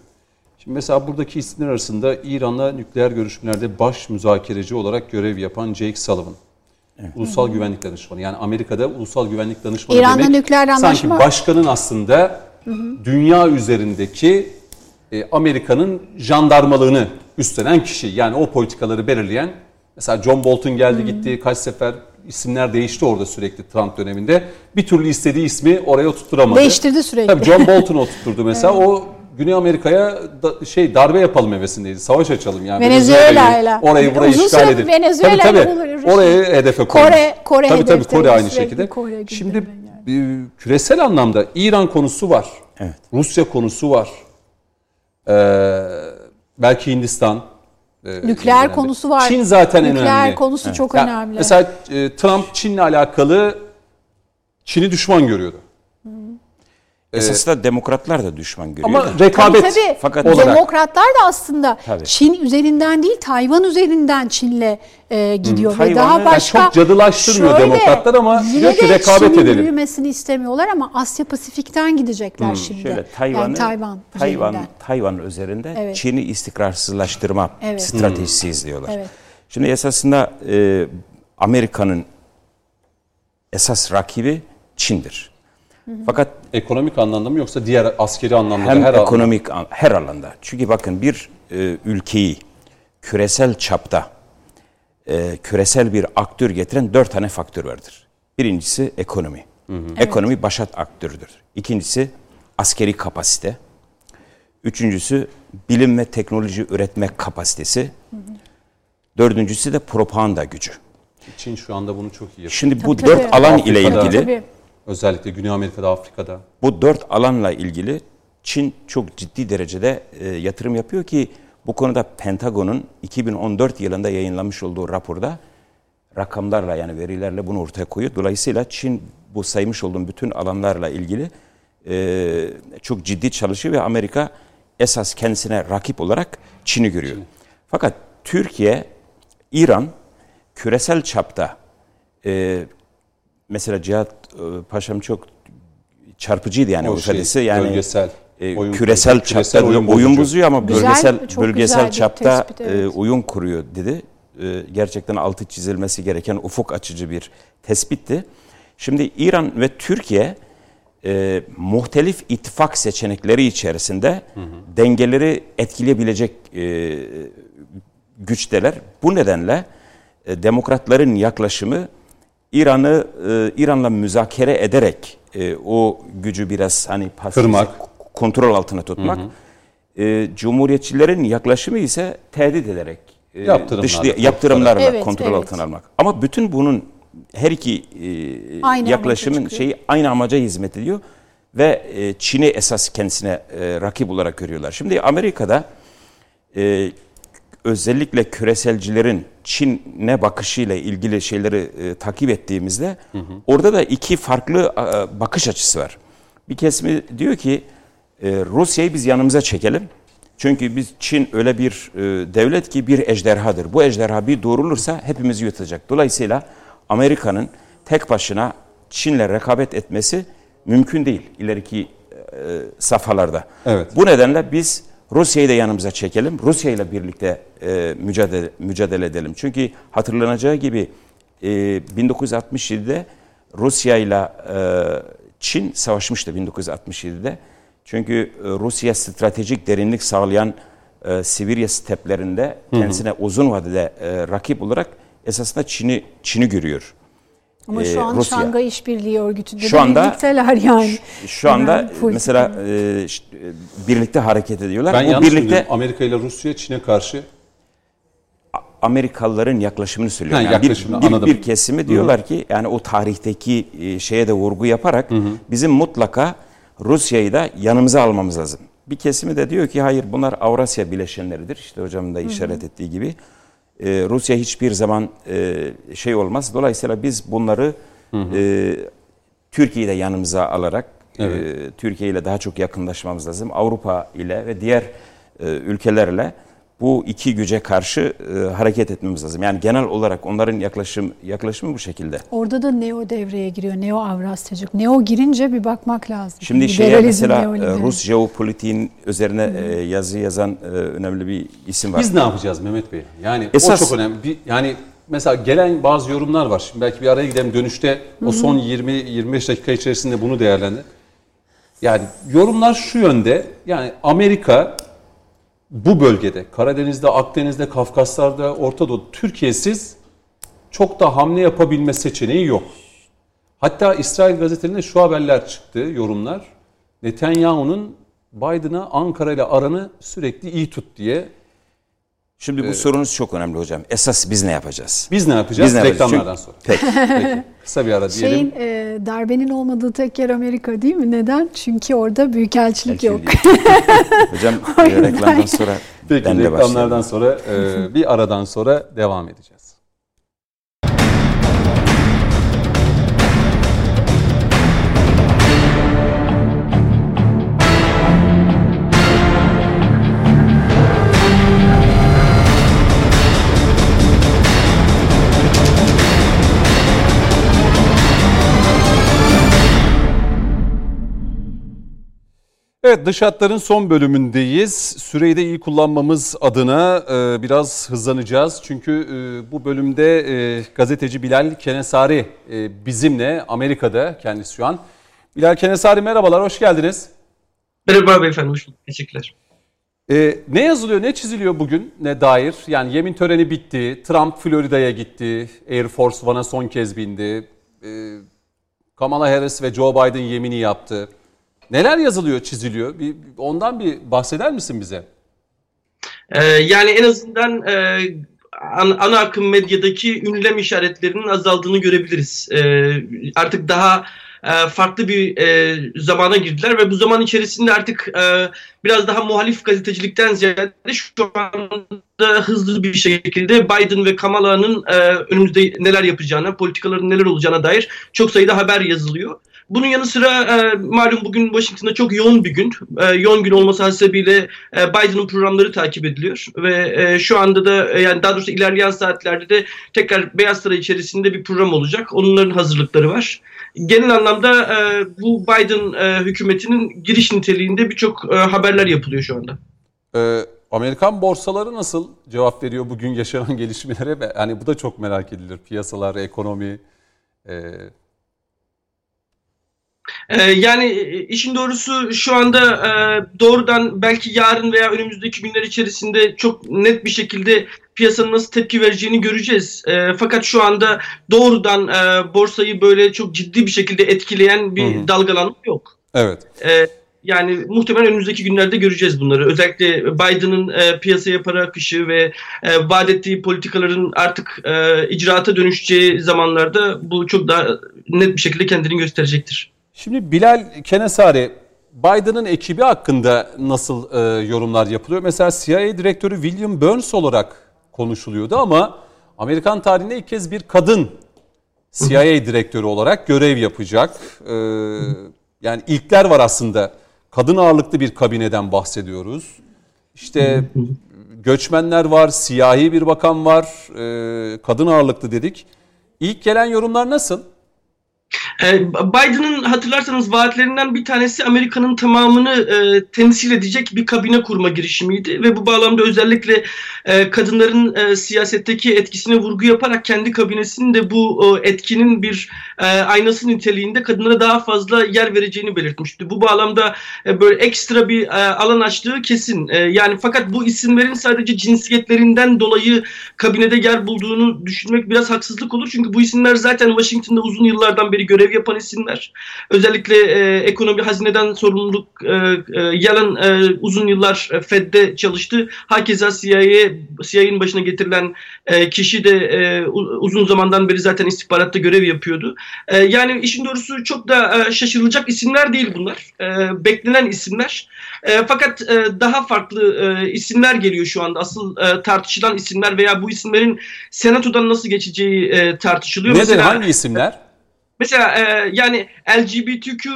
Şimdi mesela buradaki isimler arasında İran'la nükleer görüşmelerde baş müzakereci olarak görev yapan Jake Sullivan. Evet. Ulusal Hı-hı. Güvenlik Danışmanı. Yani Amerika'da ulusal güvenlik danışmanı İran'da demek nükleer anlaşma... sanki başkanın aslında Hı-hı. dünya üzerindeki e, Amerika'nın jandarmalığını üstlenen kişi. Yani o politikaları belirleyen, mesela John Bolton geldi Hı-hı. gitti, kaç sefer isimler değişti orada sürekli Trump döneminde. Bir türlü istediği ismi oraya oturtturamadı. Değiştirdi sürekli. Tabii John Bolton oturtturdu mesela. Evet. O Güney Amerika'ya da, şey darbe yapalım hevesindeydi. Savaş açalım yani. Venezuela'yla. Orayı burayı Uzun işgal edin. Venezuela'yla. Tabii tabii. Orayı hedefe koymuş. Kore, Kore hedefi. Tabii tabii, Kore aynı şekilde. Kore şimdi yani. e, küresel anlamda İran konusu var. Evet. Rusya konusu var. Ee, belki Hindistan. E, nükleer konusu var. Çin zaten nükleer en önemli. Nükleer konusu evet. çok yani önemli. Mesela e, Trump Çin'le alakalı Çin'i düşman görüyordu. Esasında demokratlar da düşman görüyor. Ama rekabet tabii, tabii. Fakat olarak. Demokratlar da aslında tabii. Çin üzerinden değil, Tayvan üzerinden Çin'le e, gidiyor. Hmm, ve Tayvan'ı daha başka, çok cadılaştırmıyor şöyle, demokratlar ama diyor ki rekabet Çin'in edelim. Büyümesini istemiyorlar ama Asya Pasifik'ten gidecekler hmm, şimdi. Şöyle, Tayvan'ı, yani Tayvan, Tayvan üzerinden. Tayvan üzerinde evet. Çin'i istikrarsızlaştırma evet. stratejisi hmm. izliyorlar. Evet. Şimdi esasında e, Amerika'nın esas rakibi Çin'dir. Hı hı. Fakat ekonomik anlamda mı yoksa diğer askeri anlamda? Hem her ekonomik alanda. her alanda. Çünkü bakın bir e, ülkeyi küresel çapta e, küresel bir aktör getiren dört tane faktör vardır. Birincisi ekonomi. Hı hı. Ekonomi evet. başat aktördür. İkincisi askeri kapasite. Üçüncüsü bilim ve teknoloji üretme kapasitesi. Hı hı. Dördüncüsü de propaganda gücü. Çin şu anda bunu çok iyi yapıyor. Şimdi bu tabii, dört tabii. alan Afrika'da, ile ilgili tabii. özellikle Güney Amerika'da, Afrika'da. Bu dört alanla ilgili Çin çok ciddi derecede e, yatırım yapıyor ki bu konuda Pentagon'un iki bin on dört yılında yayınlamış olduğu raporda rakamlarla yani verilerle bunu ortaya koyuyor. Dolayısıyla Çin bu saymış olduğum bütün alanlarla ilgili e, çok ciddi çalışıyor ve Amerika esas kendisine rakip olarak Çin'i görüyor. Çin. Fakat Türkiye, İran küresel çapta e, mesela Cihat e, Paşam çok çarpıcıydı yani o, o şey, hadisi. Yani bölgesel, e, oyun küresel kuruyor. Çapta küresel oyun, oyun bozuyor ama güzel, bölgesel bölgesel çapta tespit, evet. e, oyun kuruyor dedi. E, gerçekten altı çizilmesi gereken ufuk açıcı bir tespitti. Şimdi İran ve Türkiye e, muhtelif ittifak seçenekleri içerisinde hı hı. dengeleri etkileyebilecek e, güçteler. Bu nedenle Demokratların yaklaşımı İran'ı İran'la müzakere ederek o gücü biraz hani kırmak, kontrol altına tutmak. Hı hı. Cumhuriyetçilerin yaklaşımı ise tehdit ederek yaptırımlar, dışlı, yaptırımlarla evet, kontrol evet. altına almak. Ama bütün bunun her iki aynı yaklaşımın şeyi aynı amaca hizmet ediyor ve Çin'i esas kendisine rakip olarak görüyorlar. Şimdi Amerika'da özellikle küreselcilerin Çin'e bakışıyla ilgili şeyleri e, takip ettiğimizde hı hı. orada da iki farklı e, bakış açısı var. Bir kesimi diyor ki e, Rusya'yı biz yanımıza çekelim. Çünkü biz Çin öyle bir e, devlet ki bir ejderhadır. Bu ejderha bir doğrulursa hepimizi yutacak. Dolayısıyla Amerika'nın tek başına Çin'le rekabet etmesi mümkün değil ileriki e, safhalarda. Evet. Bu nedenle biz Rusya'yı da yanımıza çekelim. Rusya ile birlikte e, mücadele, mücadele edelim. Çünkü hatırlanacağı gibi e, bin dokuz yüz altmış yedide Rusya ile Çin savaşmıştı bin dokuz yüz altmış yedide. Çünkü e, Rusya stratejik derinlik sağlayan e, Sibirya steplerinde kendisine hı hı. uzun vadede e, rakip olarak esasında Çin'i Çin'i görüyor. Ama şu an Rusya. Şangay İşbirliği Örgütü'nde şu anda, birlikteler yani. Şu, şu anda yani, mesela e, işte, birlikte hareket ediyorlar. Ben yanlış birlikte Amerika ile Rusya Çin'e karşı Amerikalıların yaklaşımını söylüyor. Yani yaklaşımını bir, bir, bir kesimi diyorlar hı. ki yani o tarihteki şeye de vurgu yaparak hı hı. bizim mutlaka Rusya'yı da yanımıza almamız lazım. Bir kesimi de diyor ki hayır bunlar Avrasya bileşenleridir. İşte hocamın da işaret hı hı. ettiği gibi. Ee, Rusya hiçbir zaman e, şey olmaz. Dolayısıyla biz bunları hı hı. E, Türkiye'yi de yanımıza alarak evet. e, Türkiye ile daha çok yakınlaşmamız lazım. Avrupa ile ve diğer e, ülkelerle bu iki güce karşı e, hareket etmemiz lazım. Yani genel olarak onların yaklaşım yaklaşımı bu şekilde. Orada da neo devreye giriyor. Neo Avrasyacılık. Neo girince bir bakmak lazım. Şimdi şeye mesela neoliberal. Rus jeopolitiğin üzerine hı. e, yazı yazan e, önemli bir isim var. Biz ne yapacağız Mehmet Bey? Yani esas, o çok önemli. Bir, yani mesela gelen bazı yorumlar var. Şimdi belki bir araya gidelim dönüşte hı. o son yirmi yirmi beş dakika içerisinde bunu değerlendir. Yani yorumlar şu yönde. Yani Amerika bu bölgede, Karadeniz'de, Akdeniz'de, Kafkaslar'da, Orta Doğu, Türkiye'siz çok da hamle yapabilme seçeneği yok. Hatta İsrail gazetelerinde şu haberler çıktı, yorumlar. Netanyahu'nun Biden'a Ankara ile aranı sürekli iyi tut diye. Şimdi bu ee, sorunuz çok önemli hocam. Esas biz ne yapacağız? Biz ne yapacağız? Biz ne yapacağız? Reklamlardan sonra. Peki. Peki. Kısa bir ara diyelim. Şeyin, e, darbenin olmadığı tek yer Amerika değil mi? Neden? Çünkü orada büyükelçilik yok. Hocam reklamdan sonra peki, ben de başlayalım. Reklamlardan sonra e, bir aradan sonra devam edeceğiz. Evet, dış hatların son bölümündeyiz. Süreyi de iyi kullanmamız adına e, biraz hızlanacağız. Çünkü e, bu bölümde e, gazeteci Bilal Kenesari e, bizimle Amerika'da, kendisi şu an Bilal Kenesari merhabalar, hoş geldiniz. Merhaba beyefendi, hoş bulduk. Teşekkürler. Ee, ne yazılıyor, ne çiziliyor bugün ne dair? Yani yemin töreni bitti, Trump Florida'ya gitti, Air Force One'a son kez bindi, ee, Kamala Harris ve Joe Biden yemini yaptı. Neler yazılıyor, çiziliyor? Bir, ondan bir bahseder misin bize? Ee, yani en azından e, an, ana akım medyadaki ünlem işaretlerinin azaldığını görebiliriz. E, artık daha farklı bir e, zamana girdiler ve bu zaman içerisinde artık e, biraz daha muhalif gazetecilikten ziyade şu anda hızlı bir şekilde Biden ve Kamala'nın e, önümüzde neler yapacağına, politikaların neler olacağına dair çok sayıda haber yazılıyor. Bunun yanı sıra e, malum bugün Washington'da çok yoğun bir gün. E, yoğun gün olması hasebiyle e, Biden'ın programları takip ediliyor. Ve e, şu anda da e, yani daha doğrusu ilerleyen saatlerde de tekrar Beyaz Saray içerisinde bir program olacak. Onların hazırlıkları var. Genel anlamda e, bu Biden e, hükümetinin giriş niteliğinde birçok e, haberler yapılıyor şu anda. E, Amerikan borsaları nasıl cevap veriyor bugün yaşanan gelişmelere? Yani bu da çok merak edilir. Piyasalar, ekonomi... E... Yani işin doğrusu şu anda doğrudan belki yarın veya önümüzdeki günler içerisinde çok net bir şekilde piyasanın nasıl tepki vereceğini göreceğiz. Fakat şu anda doğrudan borsayı böyle çok ciddi bir şekilde etkileyen bir Hı-hı. dalgalanma yok. Evet. Yani muhtemelen önümüzdeki günlerde göreceğiz bunları. Özellikle Biden'ın piyasaya para akışı ve vaat ettiği politikaların artık icraata dönüşeceği zamanlarda bu çok daha net bir şekilde kendini gösterecektir. Şimdi Bilal Kenesari, Biden'ın ekibi hakkında nasıl e, yorumlar yapılıyor? Mesela C I A direktörü William Burns olarak konuşuluyordu ama Amerikan tarihinde ilk kez bir kadın C I A direktörü olarak görev yapacak. E, yani ilkler var aslında. Kadın ağırlıklı bir kabineden bahsediyoruz. İşte göçmenler var, siyahi bir bakan var, e, kadın ağırlıklı dedik. İlk gelen yorumlar nasıl? Biden'ın hatırlarsanız vaatlerinden bir tanesi Amerika'nın tamamını e, temsil edecek bir kabine kurma girişimiydi ve bu bağlamda özellikle e, kadınların e, siyasetteki etkisine vurgu yaparak kendi kabinesinin de bu e, etkinin bir e, aynası niteliğinde kadınlara daha fazla yer vereceğini belirtmişti. Bu bağlamda e, böyle ekstra bir e, alan açtığı kesin. E, yani fakat bu isimlerin sadece cinsiyetlerinden dolayı kabinede yer bulduğunu düşünmek biraz haksızlık olur. Çünkü bu isimler zaten Washington'da uzun yıllardan beri görev yapan isimler. Özellikle e, ekonomi hazineden sorumluluk e, e, yalan e, uzun yıllar F E D'de çalıştı. Hakeza C I A'nın başına getirilen e, kişi de e, uzun zamandan beri zaten istihbaratta görev yapıyordu. E, yani işin doğrusu çok da e, şaşırılacak isimler değil bunlar. E, beklenen isimler. E, fakat e, daha farklı e, isimler geliyor şu anda. Asıl e, tartışılan isimler veya bu isimlerin Senato'dan nasıl geçeceği e, tartışılıyor. Nedir? Mesela, hangi isimler? Mesela e, yani L G B T Q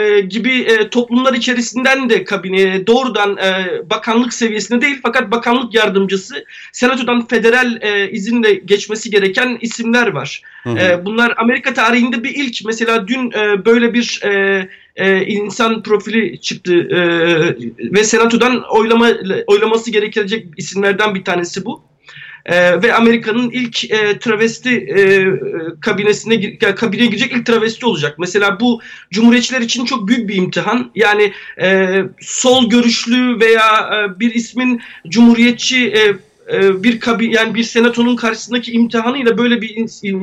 e, gibi e, toplumlar içerisinden de kabineye doğrudan e, bakanlık seviyesinde değil fakat bakanlık yardımcısı, Senato'dan federal e, izinle geçmesi gereken isimler var. Hı hı. E, bunlar Amerika tarihinde bir ilk. Mesela dün e, böyle bir e, e, insan profili çıktı e, ve Senato'dan oylama oylaması gerekecek isimlerden bir tanesi bu. Ee, ve Amerika'nın ilk e, travesti e, kabinesine yani kabineye girecek ilk travesti olacak. Mesela bu Cumhuriyetçiler için çok büyük bir imtihan. Yani e, sol görüşlü veya e, bir ismin Cumhuriyetçi e, e, bir kabine yani bir senatonun karşısındaki imtihanıyla böyle bir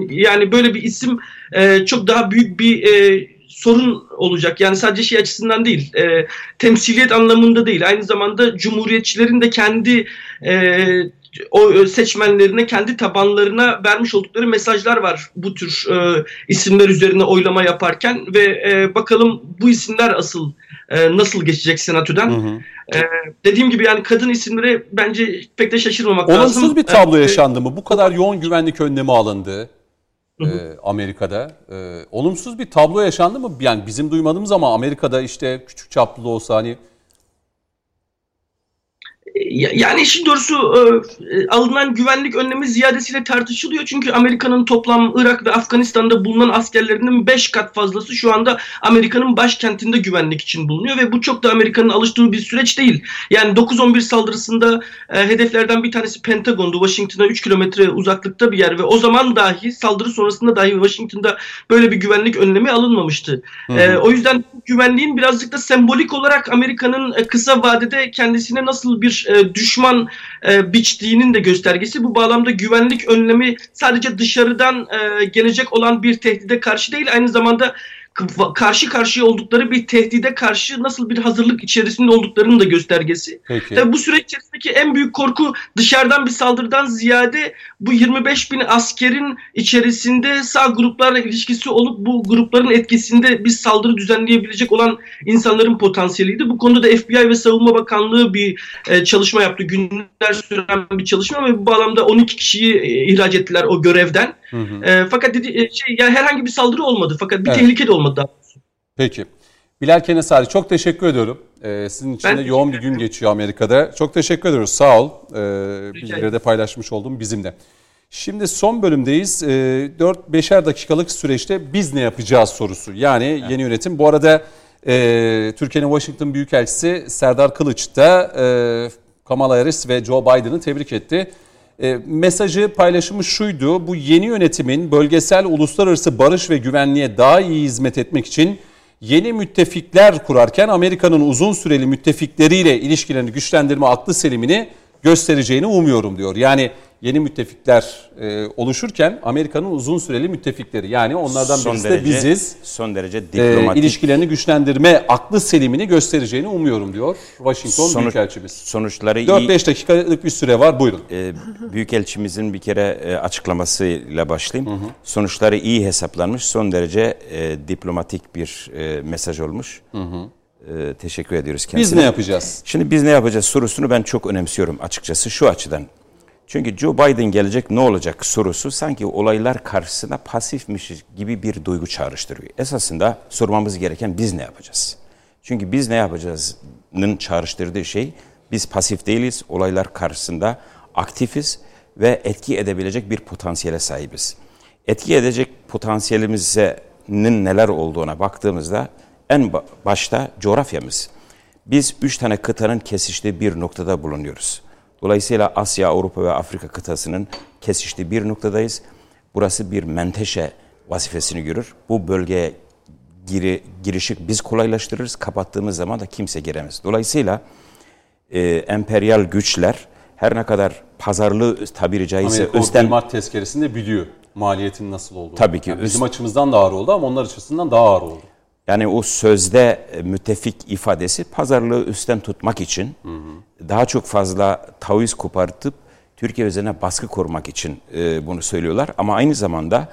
yani böyle bir isim e, çok daha büyük bir e, sorun olacak. Yani sadece şey açısından değil, e, temsiliyet anlamında değil. Aynı zamanda Cumhuriyetçilerin de kendi e, o seçmenlerine, kendi tabanlarına vermiş oldukları mesajlar var bu tür e, isimler üzerine oylama yaparken ve e, bakalım bu isimler asıl e, nasıl geçecek Senato'dan. Hı hı. E, dediğim gibi yani kadın isimlere bence pek de şaşırmamak Olumsuz lazım. Olumsuz bir tablo e, yaşandı mı? Bu kadar yoğun güvenlik önlemi alındı e, Amerika'da. E, olumsuz bir tablo yaşandı mı? Yani bizim duymadığımız ama Amerika'da işte küçük çaplı olsa hani... Yani işin doğrusu e, alınan güvenlik önlemi ziyadesiyle tartışılıyor. Çünkü Amerika'nın toplam Irak ve Afganistan'da bulunan askerlerinin beş kat fazlası şu anda Amerika'nın başkentinde güvenlik için bulunuyor. Ve bu çok da Amerika'nın alıştığı bir süreç değil. Yani dokuz on bir saldırısında e, hedeflerden bir tanesi Pentagon'du. Washington'a üç kilometre uzaklıkta bir yer ve o zaman dahi saldırı sonrasında dahi Washington'da böyle bir güvenlik önlemi alınmamıştı. E, o yüzden güvenliğin birazcık da sembolik olarak Amerika'nın e, kısa vadede kendisine nasıl bir e, düşman e, biçtiğinin de göstergesi. Bu bağlamda güvenlik önlemi sadece dışarıdan e, gelecek olan bir tehdide karşı değil, aynı zamanda karşı karşıya oldukları bir tehdide karşı nasıl bir hazırlık içerisinde olduklarının da göstergesi. Tabii bu süreç içerisindeki en büyük korku dışarıdan bir saldırıdan ziyade bu yirmi beş bin askerin içerisinde sağ gruplarla ilişkisi olup bu grupların etkisinde bir saldırı düzenleyebilecek olan insanların potansiyeliydi. Bu konuda da F B I ve Savunma Bakanlığı bir e, çalışma yaptı. Günler süren bir çalışma ve bu bağlamda on iki kişiyi e, ihraç ettiler o görevden. Hı hı. E, fakat dedi, e, şey, yani herhangi bir saldırı olmadı fakat bir evet. tehlike de olmadı. Peki. Bilal Kenesari, çok teşekkür ediyorum. Ee, sizin için ben de yoğun bir gün geçiyor Amerika'da. Çok teşekkür ediyoruz. Sağ ol. Ee, bilgileri de paylaşmış olduğum bizimle. Şimdi son bölümdeyiz. Ee, dört beşer dakikalık süreçte biz ne yapacağız sorusu. Yani evet. yeni yönetim. Bu arada e, Türkiye'nin Washington Büyükelçisi Serdar Kılıç da e, Kamala Harris ve Joe Biden'ı tebrik etti. E, mesajı paylaşımı şuydu: bu yeni yönetimin bölgesel uluslararası barış ve güvenliğe daha iyi hizmet etmek için yeni müttefikler kurarken Amerika'nın uzun süreli müttefikleriyle ilişkilerini güçlendirme aklı selimini göstereceğini umuyorum diyor. Yani yeni müttefikler e, oluşurken Amerika'nın uzun süreli müttefikleri, yani onlardan son birisi derece, de biziz. Son derece diplomatik. E, ilişkilerini güçlendirme aklı selimini göstereceğini umuyorum diyor Washington Sonuç, Büyükelçimiz. Sonuçları dört beş dakikalık bir süre var, buyurun. E, Büyükelçimizin bir kere e, açıklamasıyla başlayayım. Hı hı. Sonuçları iyi hesaplanmış, son derece e, diplomatik bir e, mesaj olmuş. Hı hı. E, teşekkür ediyoruz kendisine. Biz ne yapacağız? Şimdi biz ne yapacağız sorusunu ben çok önemsiyorum açıkçası şu açıdan. Çünkü Joe Biden gelecek ne olacak sorusu sanki olaylar karşısında pasifmiş gibi bir duygu çağrıştırıyor. Esasında sormamız gereken biz ne yapacağız? Çünkü biz ne yapacağız'nın çağrıştırdığı şey, biz pasif değiliz, olaylar karşısında aktifiz ve etki edebilecek bir potansiyele sahibiz. Etki edecek potansiyelimizin neler olduğuna baktığımızda en başta coğrafyamız. Biz üç tane kıtanın kesiştiği bir noktada bulunuyoruz. Dolayısıyla Asya, Avrupa ve Afrika kıtasının kesiştiği bir noktadayız. Burası bir menteşe vazifesini görür. Bu bölgeye giri, girişik biz kolaylaştırırız. Kapattığımız zaman da kimse giremez. Dolayısıyla e, emperyal güçler her ne kadar pazarlığı tabiri caizse... Amerika östen, primat tezkeresinde biliyor maliyetin nasıl olduğunu. Tabii ki. Yani bizim açımızdan da ağır oldu ama onlar açısından daha ağır oldu. Yani o sözde müttefik ifadesi pazarlığı üstten tutmak için, hı hı, daha çok fazla taviz kopartıp Türkiye üzerine baskı kurmak için e, bunu söylüyorlar. Ama aynı zamanda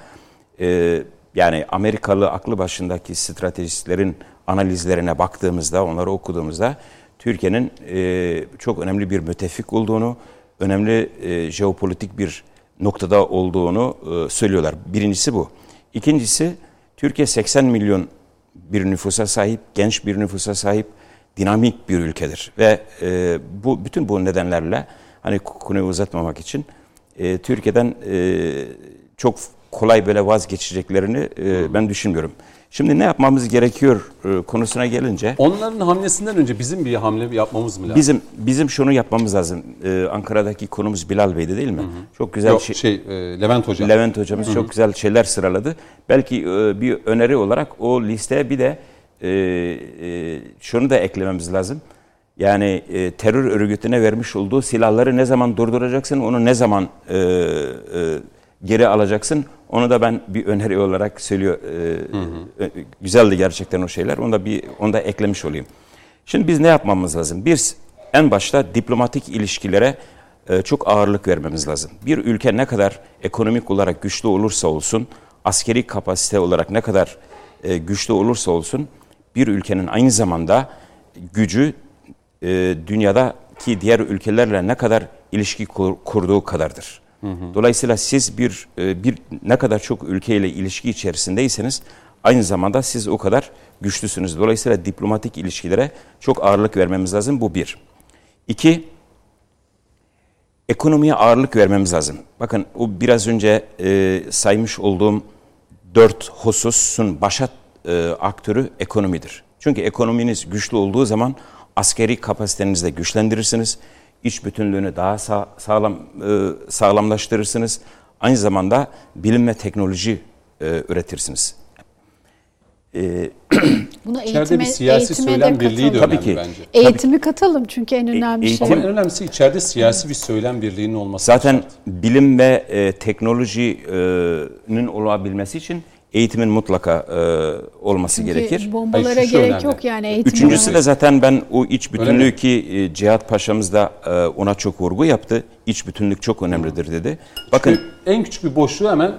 e, yani Amerikalı aklı başındaki stratejistlerin analizlerine baktığımızda, onları okuduğumuzda Türkiye'nin e, çok önemli bir müttefik olduğunu, önemli e, jeopolitik bir noktada olduğunu e, söylüyorlar. Birincisi bu. İkincisi, Türkiye seksen milyon bir nüfusa sahip, genç bir nüfusa sahip, dinamik bir ülkedir. Ve e, bu bütün bu nedenlerle, hani konuyu uzatmamak için, e, Türkiye'den e, çok kolay böyle vazgeçeceklerini e, ben düşünmüyorum. Şimdi ne yapmamız gerekiyor e, konusuna gelince... Onların hamlesinden önce bizim bir hamle yapmamız mı lazım? Bizim bizim şunu yapmamız lazım. E, Ankara'daki konumuz Bilal Bey'di değil mi? Hı hı. Çok güzel. Yok, şey, şey e, Levent Hocam. Levent Hocamız, hı hı, çok güzel şeyler sıraladı. Belki e, bir öneri olarak o listeye bir de e, e, şunu da eklememiz lazım. Yani e, terör örgütüne vermiş olduğu silahları ne zaman durduracaksın, onu ne zaman... E, e, geri alacaksın. Onu da ben bir öneri olarak söylüyor. Ee, hı hı. Güzeldi gerçekten o şeyler. Onu da bir onu da eklemiş olayım. Şimdi biz ne yapmamız lazım? Biz en başta diplomatik ilişkilere e, çok ağırlık vermemiz lazım. Bir ülke ne kadar ekonomik olarak güçlü olursa olsun, askeri kapasite olarak ne kadar e, güçlü olursa olsun, bir ülkenin aynı zamanda gücü e, dünyadaki diğer ülkelerle ne kadar ilişki kur, kurduğu kadardır. Hı hı. Dolayısıyla siz bir bir ne kadar çok ülkeyle ilişki içerisindeyseniz aynı zamanda siz o kadar güçlüsünüz. Dolayısıyla diplomatik ilişkilere çok ağırlık vermemiz lazım. Bu bir. İki, Ekonomiye ağırlık vermemiz lazım. Bakın o biraz önce e, saymış olduğum dört hususun başat e, aktörü ekonomidir. Çünkü ekonominiz güçlü olduğu zaman askeri kapasitenizi de güçlendirirsiniz. İç bütünlüğünü daha sağ, sağlam e, sağlamlaştırırsınız. Aynı zamanda bilim ve teknoloji e, üretirsiniz. E, Buna eğitime, bir siyasi söylem birliği de önemli bence. Eğitimi katalım çünkü en önemli e, eğitim, şey. Ama en önemlisi içeride siyasi bir söylem birliğinin olması. Zaten şart. Bilim ve e, teknolojinin olabilmesi için eğitimin mutlaka e, olması çünkü gerekir. Bombalara Hayır, gerek önemli. Yok yani eğitim. Üçüncüsü önemli. De zaten ben o iç bütünlüğü ki e, Cihat Paşa'mız da e, ona çok vurgu yaptı. İç bütünlük çok önemlidir dedi. Bakın çünkü en küçük bir boşluğu hemen.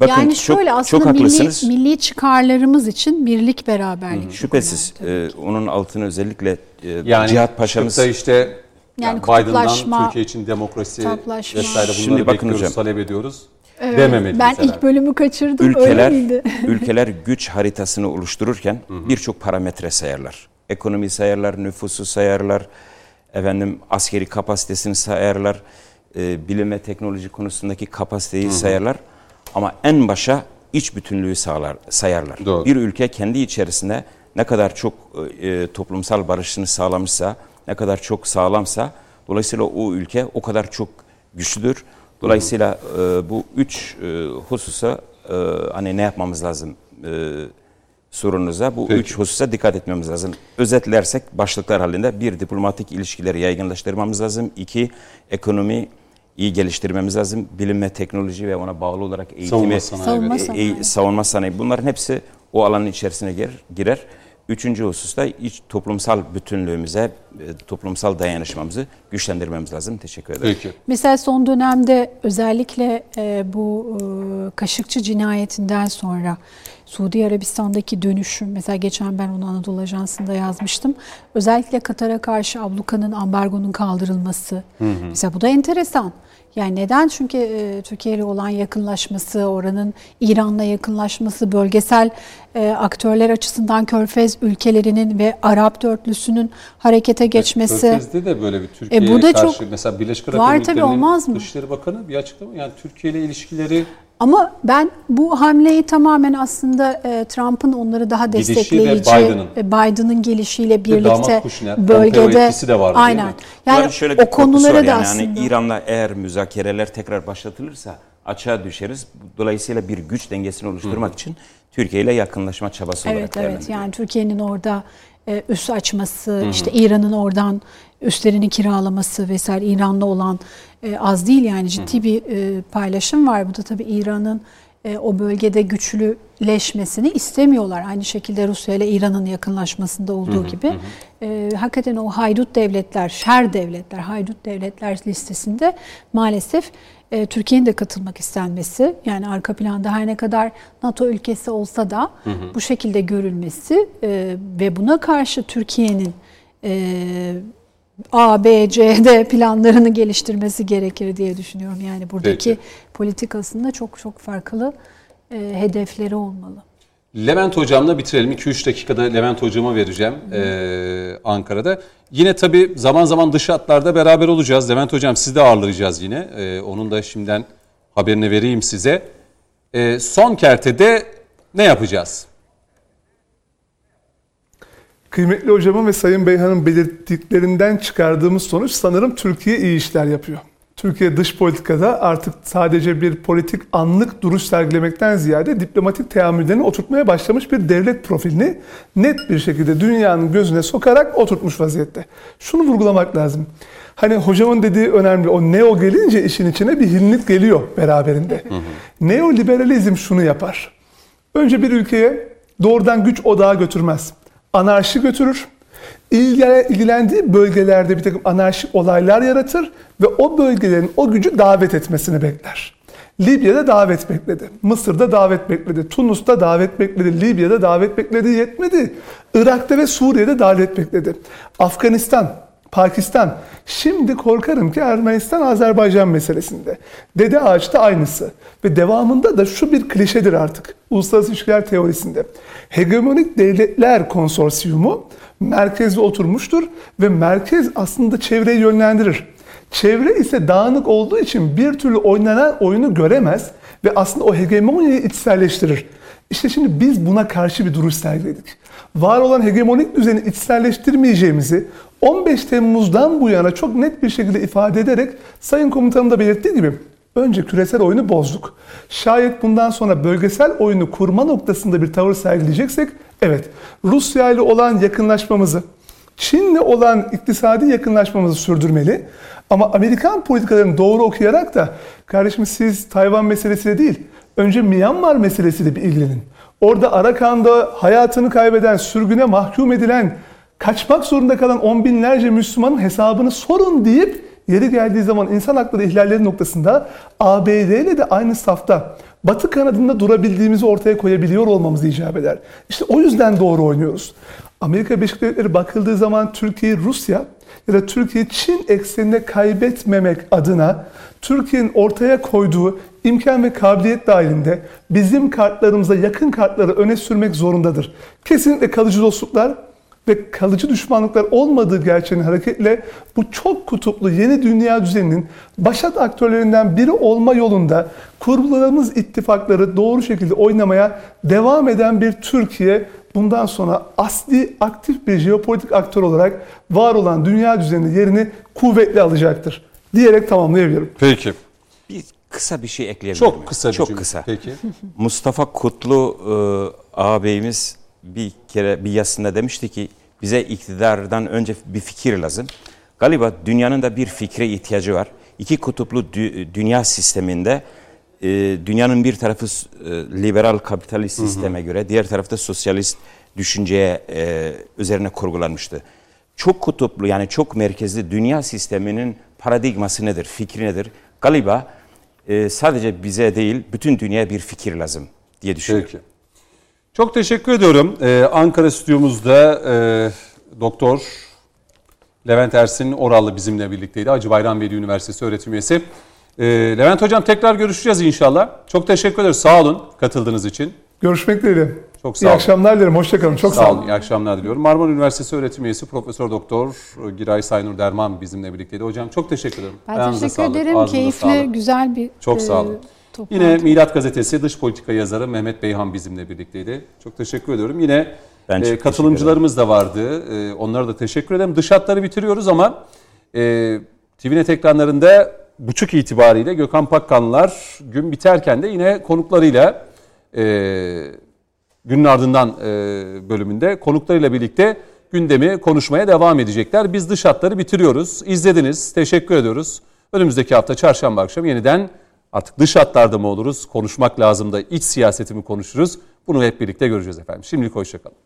Bakın, yani şöyle çok, aslında çok milli, milli çıkarlarımız için birlik beraberlik. Hı hı. Şüphesiz e, onun altını özellikle e, yani, Cihat Paşa'mız. Yani işte yani Biden'dan Türkiye için demokrasi kutuplaşma. Vesaire bunları şimdi bakın hocam, talep ediyoruz. Evet, dememeli. Ben mesela. İlk bölümü kaçırdım. Ülkeler, öyle ülkeler güç haritasını oluştururken birçok parametre sayarlar. Ekonomi sayarlar, nüfusu sayarlar, efendim askeri kapasitesini sayarlar, e, bilim ve teknoloji konusundaki kapasiteyi hı hı. sayarlar. Ama en başa iç bütünlüğü sağlar, sayarlar. Doğru. Bir ülke kendi içerisinde ne kadar çok e, toplumsal barışını sağlamışsa, ne kadar çok sağlamsa, dolayısıyla o ülke o kadar çok güçlüdür. Dolayısıyla e, bu üç e, hususa e, hani ne yapmamız lazım e, sorunuza, bu Peki. üç hususa dikkat etmemiz lazım. Özetlersek başlıklar halinde bir, diplomatik ilişkileri yaygınlaştırmamız lazım. İki, ekonomi iyi geliştirmemiz lazım. Bilim ve teknoloji ve ona bağlı olarak eğitimi, savunma sanayi, e, e, savunma sanayi. Bunların hepsi o alanın içerisine girer. Üçüncü hususta iç toplumsal bütünlüğümüze, toplumsal dayanışmamızı güçlendirmemiz lazım. Teşekkür ederim. Peki. Mesela son dönemde özellikle bu Kaşıkçı cinayetinden sonra Suudi Arabistan'daki dönüşüm, mesela geçen ben onu Anadolu Ajansı'nda yazmıştım. Özellikle Katar'a karşı ablukanın, ambargonun kaldırılması. Hı hı. Mesela bu da enteresan. Yani neden? Çünkü e, Türkiye ile olan yakınlaşması, oranın İran'la yakınlaşması, bölgesel e, aktörler açısından Körfez ülkelerinin ve Arap dörtlüsünün harekete geçmesi. Evet, Körfez'de de böyle bir Türkiye'ye e, karşı çok, mesela Birleşik Arap Emirlikleri'nin Dışişleri Bakanı bir açıklama. Yani Türkiye ile ilişkileri... Ama ben bu hamleyi tamamen aslında e, Trump'ın onları daha destekleyici, Biden'ın. Biden'ın gelişiyle birlikte Kuşner, bölgede de vardı, aynen. Yani şöyle o konulara da yani. Aslında yani İran'la eğer müzakereler tekrar başlatılırsa açığa düşeriz. Dolayısıyla bir güç dengesini oluşturmak Hı. için Türkiye ile yakınlaşma çabası evet, olarak. Evet evet. Yani Türkiye'nin orada e, üs açması, Hı. işte İran'ın oradan üstlerini kiralaması vesaire İran'la olan e, az değil yani ciddi bir e, paylaşım var. Bu da tabii İran'ın e, o bölgede güçlüleşmesini istemiyorlar. Aynı şekilde Rusya ile İran'ın yakınlaşmasında olduğu hı hı, gibi. Hı. E, hakikaten o haydut devletler, şer devletler, haydut devletler listesinde maalesef e, Türkiye'nin de katılmak istenmesi. Yani arka planda her ne kadar NATO ülkesi olsa da hı hı. bu şekilde görülmesi e, ve buna karşı Türkiye'nin e, A, B, C, D planlarını geliştirmesi gerekir diye düşünüyorum. Yani buradaki Peki. politikasında çok çok farklı e, hedefleri olmalı. Levent Hocam'la bitirelim. iki üç dakikada Levent Hocam'a vereceğim e, Ankara'da. Yine tabii zaman zaman dış hatlarda beraber olacağız. Levent Hocam sizi de ağırlayacağız yine. E, onun da şimdiden haberini vereyim size. E, son kertede ne yapacağız? Kıymetli hocamın ve Sayın Beyhan'ın belirttiklerinden çıkardığımız sonuç sanırım Türkiye iyi işler yapıyor. Türkiye dış politikada artık sadece bir politik anlık duruş sergilemekten ziyade diplomatik teamüllerini oturtmaya başlamış bir devlet profilini net bir şekilde dünyanın gözüne sokarak oturtmuş vaziyette. Şunu vurgulamak lazım. Hani hocamın dediği önemli, o neo gelince işin içine bir hinlik geliyor beraberinde. Neoliberalizm şunu yapar. Önce bir ülkeye doğrudan güç odağı götürmez. Anarşi götürür, ilgilendiği bölgelerde bir takım anarşik olaylar yaratır ve o bölgelerin o gücü davet etmesini bekler. Libya'da davet bekledi, Mısır'da davet bekledi, Tunus'ta davet bekledi, Libya'da davet bekledi, yetmedi. Irak'ta ve Suriye'de davet bekledi. Afganistan, Pakistan, şimdi korkarım ki Ermenistan-Azerbaycan meselesinde. Dede Ağaç'ta aynısı ve devamında da şu bir klişedir artık uluslararası ilişkiler teorisinde. Hegemonik devletler konsorsiyumu merkezde oturmuştur ve merkez aslında çevreyi yönlendirir. Çevre ise dağınık olduğu için bir türlü oynanan oyunu göremez ve aslında o hegemonyayı içselleştirir. İşte şimdi biz buna karşı bir duruş sergiledik. Var olan hegemonik düzeni içselleştirmeyeceğimizi on beş Temmuz'dan bu yana çok net bir şekilde ifade ederek Sayın Komutanım da belirttiği gibi önce küresel oyunu bozduk. Şayet bundan sonra bölgesel oyunu kurma noktasında bir tavır sergileyeceksek, evet, Rusya ile olan yakınlaşmamızı, Çin'le olan iktisadi yakınlaşmamızı sürdürmeli. Ama Amerikan politikalarını doğru okuyarak da kardeşim siz Tayvan meselesiyle değil, önce Myanmar meselesiyle bir ilgilenin. Orada Arakan'da hayatını kaybeden, sürgüne mahkum edilen, kaçmak zorunda kalan on binlerce Müslümanın hesabını sorun deyip yeri geldiği zaman insan hakları ihlalleri noktasında A B D ile de aynı safta, Batı kanadında durabildiğimizi ortaya koyabiliyor olmamız icap eder. İşte o yüzden doğru oynuyoruz. Amerika Birleşik Devletleri bakıldığı zaman Türkiye'yi Rusya ya da Türkiye Çin eksenine kaybetmemek adına Türkiye'nin ortaya koyduğu imkan ve kabiliyet dahilinde bizim kartlarımıza yakın kartları öne sürmek zorundadır. Kesinlikle kalıcı dostluklar ve kalıcı düşmanlıklar olmadığı gerçeğinin hareketle bu çok kutuplu yeni dünya düzeninin başat aktörlerinden biri olma yolunda kurguladığımız ittifakları doğru şekilde oynamaya devam eden bir Türkiye bundan sonra asli aktif bir jeopolitik aktör olarak var olan dünya düzeninin yerini kuvvetli alacaktır diyerek tamamlayabilirim. Peki. Bir kısa bir şey ekleyebilirim. Çok kısa. Çok cümle. kısa. Peki. Mustafa Kutlu e, ağabeyimiz bir kere bir yazısında demişti ki bize iktidardan önce bir fikir lazım. Galiba dünyanın da bir fikre ihtiyacı var. İki kutuplu dü- dünya sisteminde e, dünyanın bir tarafı e, liberal kapitalist sisteme hı hı. göre diğer tarafta sosyalist düşünceye e, üzerine kurgulanmıştı. Çok kutuplu yani çok merkezli dünya sisteminin paradigması nedir, fikri nedir? Galiba e, sadece bize değil bütün dünyaya bir fikir lazım diye düşünüyorum. Peki. Çok teşekkür ediyorum. Ee, Ankara stüdyomuzda e, Doktor Levent Ersin Orallı bizimle birlikteydi. Hacı Bayram Veli Üniversitesi öğretim üyesi. E, Levent Hocam tekrar görüşeceğiz inşallah. Çok teşekkür ederiz. Sağ olun katıldığınız için. Görüşmek dileğiyle. Çok sağ olun. İyi akşamlar dilerim. Hoşçakalın. Çok sağ, sağ olun. olun. İyi akşamlar diliyorum. Marmara Üniversitesi öğretim üyesi Profesör Doktor Giray Saynur Derman bizimle birlikteydi. Hocam çok teşekkür ederim. Ben Ayağınıza teşekkür sağlık. ederim. Ağzınıza Keyifle, sağlık. güzel bir... Çok sağ olun. Toplantı. Yine Milat Gazetesi dış politika yazarı Mehmet Beyhan bizimle birlikteydi. Çok teşekkür ediyorum. Yine e, katılımcılarımız da vardı. E, onlara da teşekkür ederim. Dış hatları bitiriyoruz ama e, T V N E T ekranlarında buçuk itibariyle Gökhan Pakkanlılar gün biterken de yine konuklarıyla e, günün ardından e, bölümünde konuklarıyla birlikte gündemi konuşmaya devam edecekler. Biz dış hatları bitiriyoruz. İzlediniz. Teşekkür ediyoruz. Önümüzdeki hafta çarşamba akşamı yeniden artık dış hatlarda mı oluruz? Konuşmak lazım da iç siyasetimi konuşuruz. Bunu hep birlikte göreceğiz efendim. Şimdilik hoşça kalın.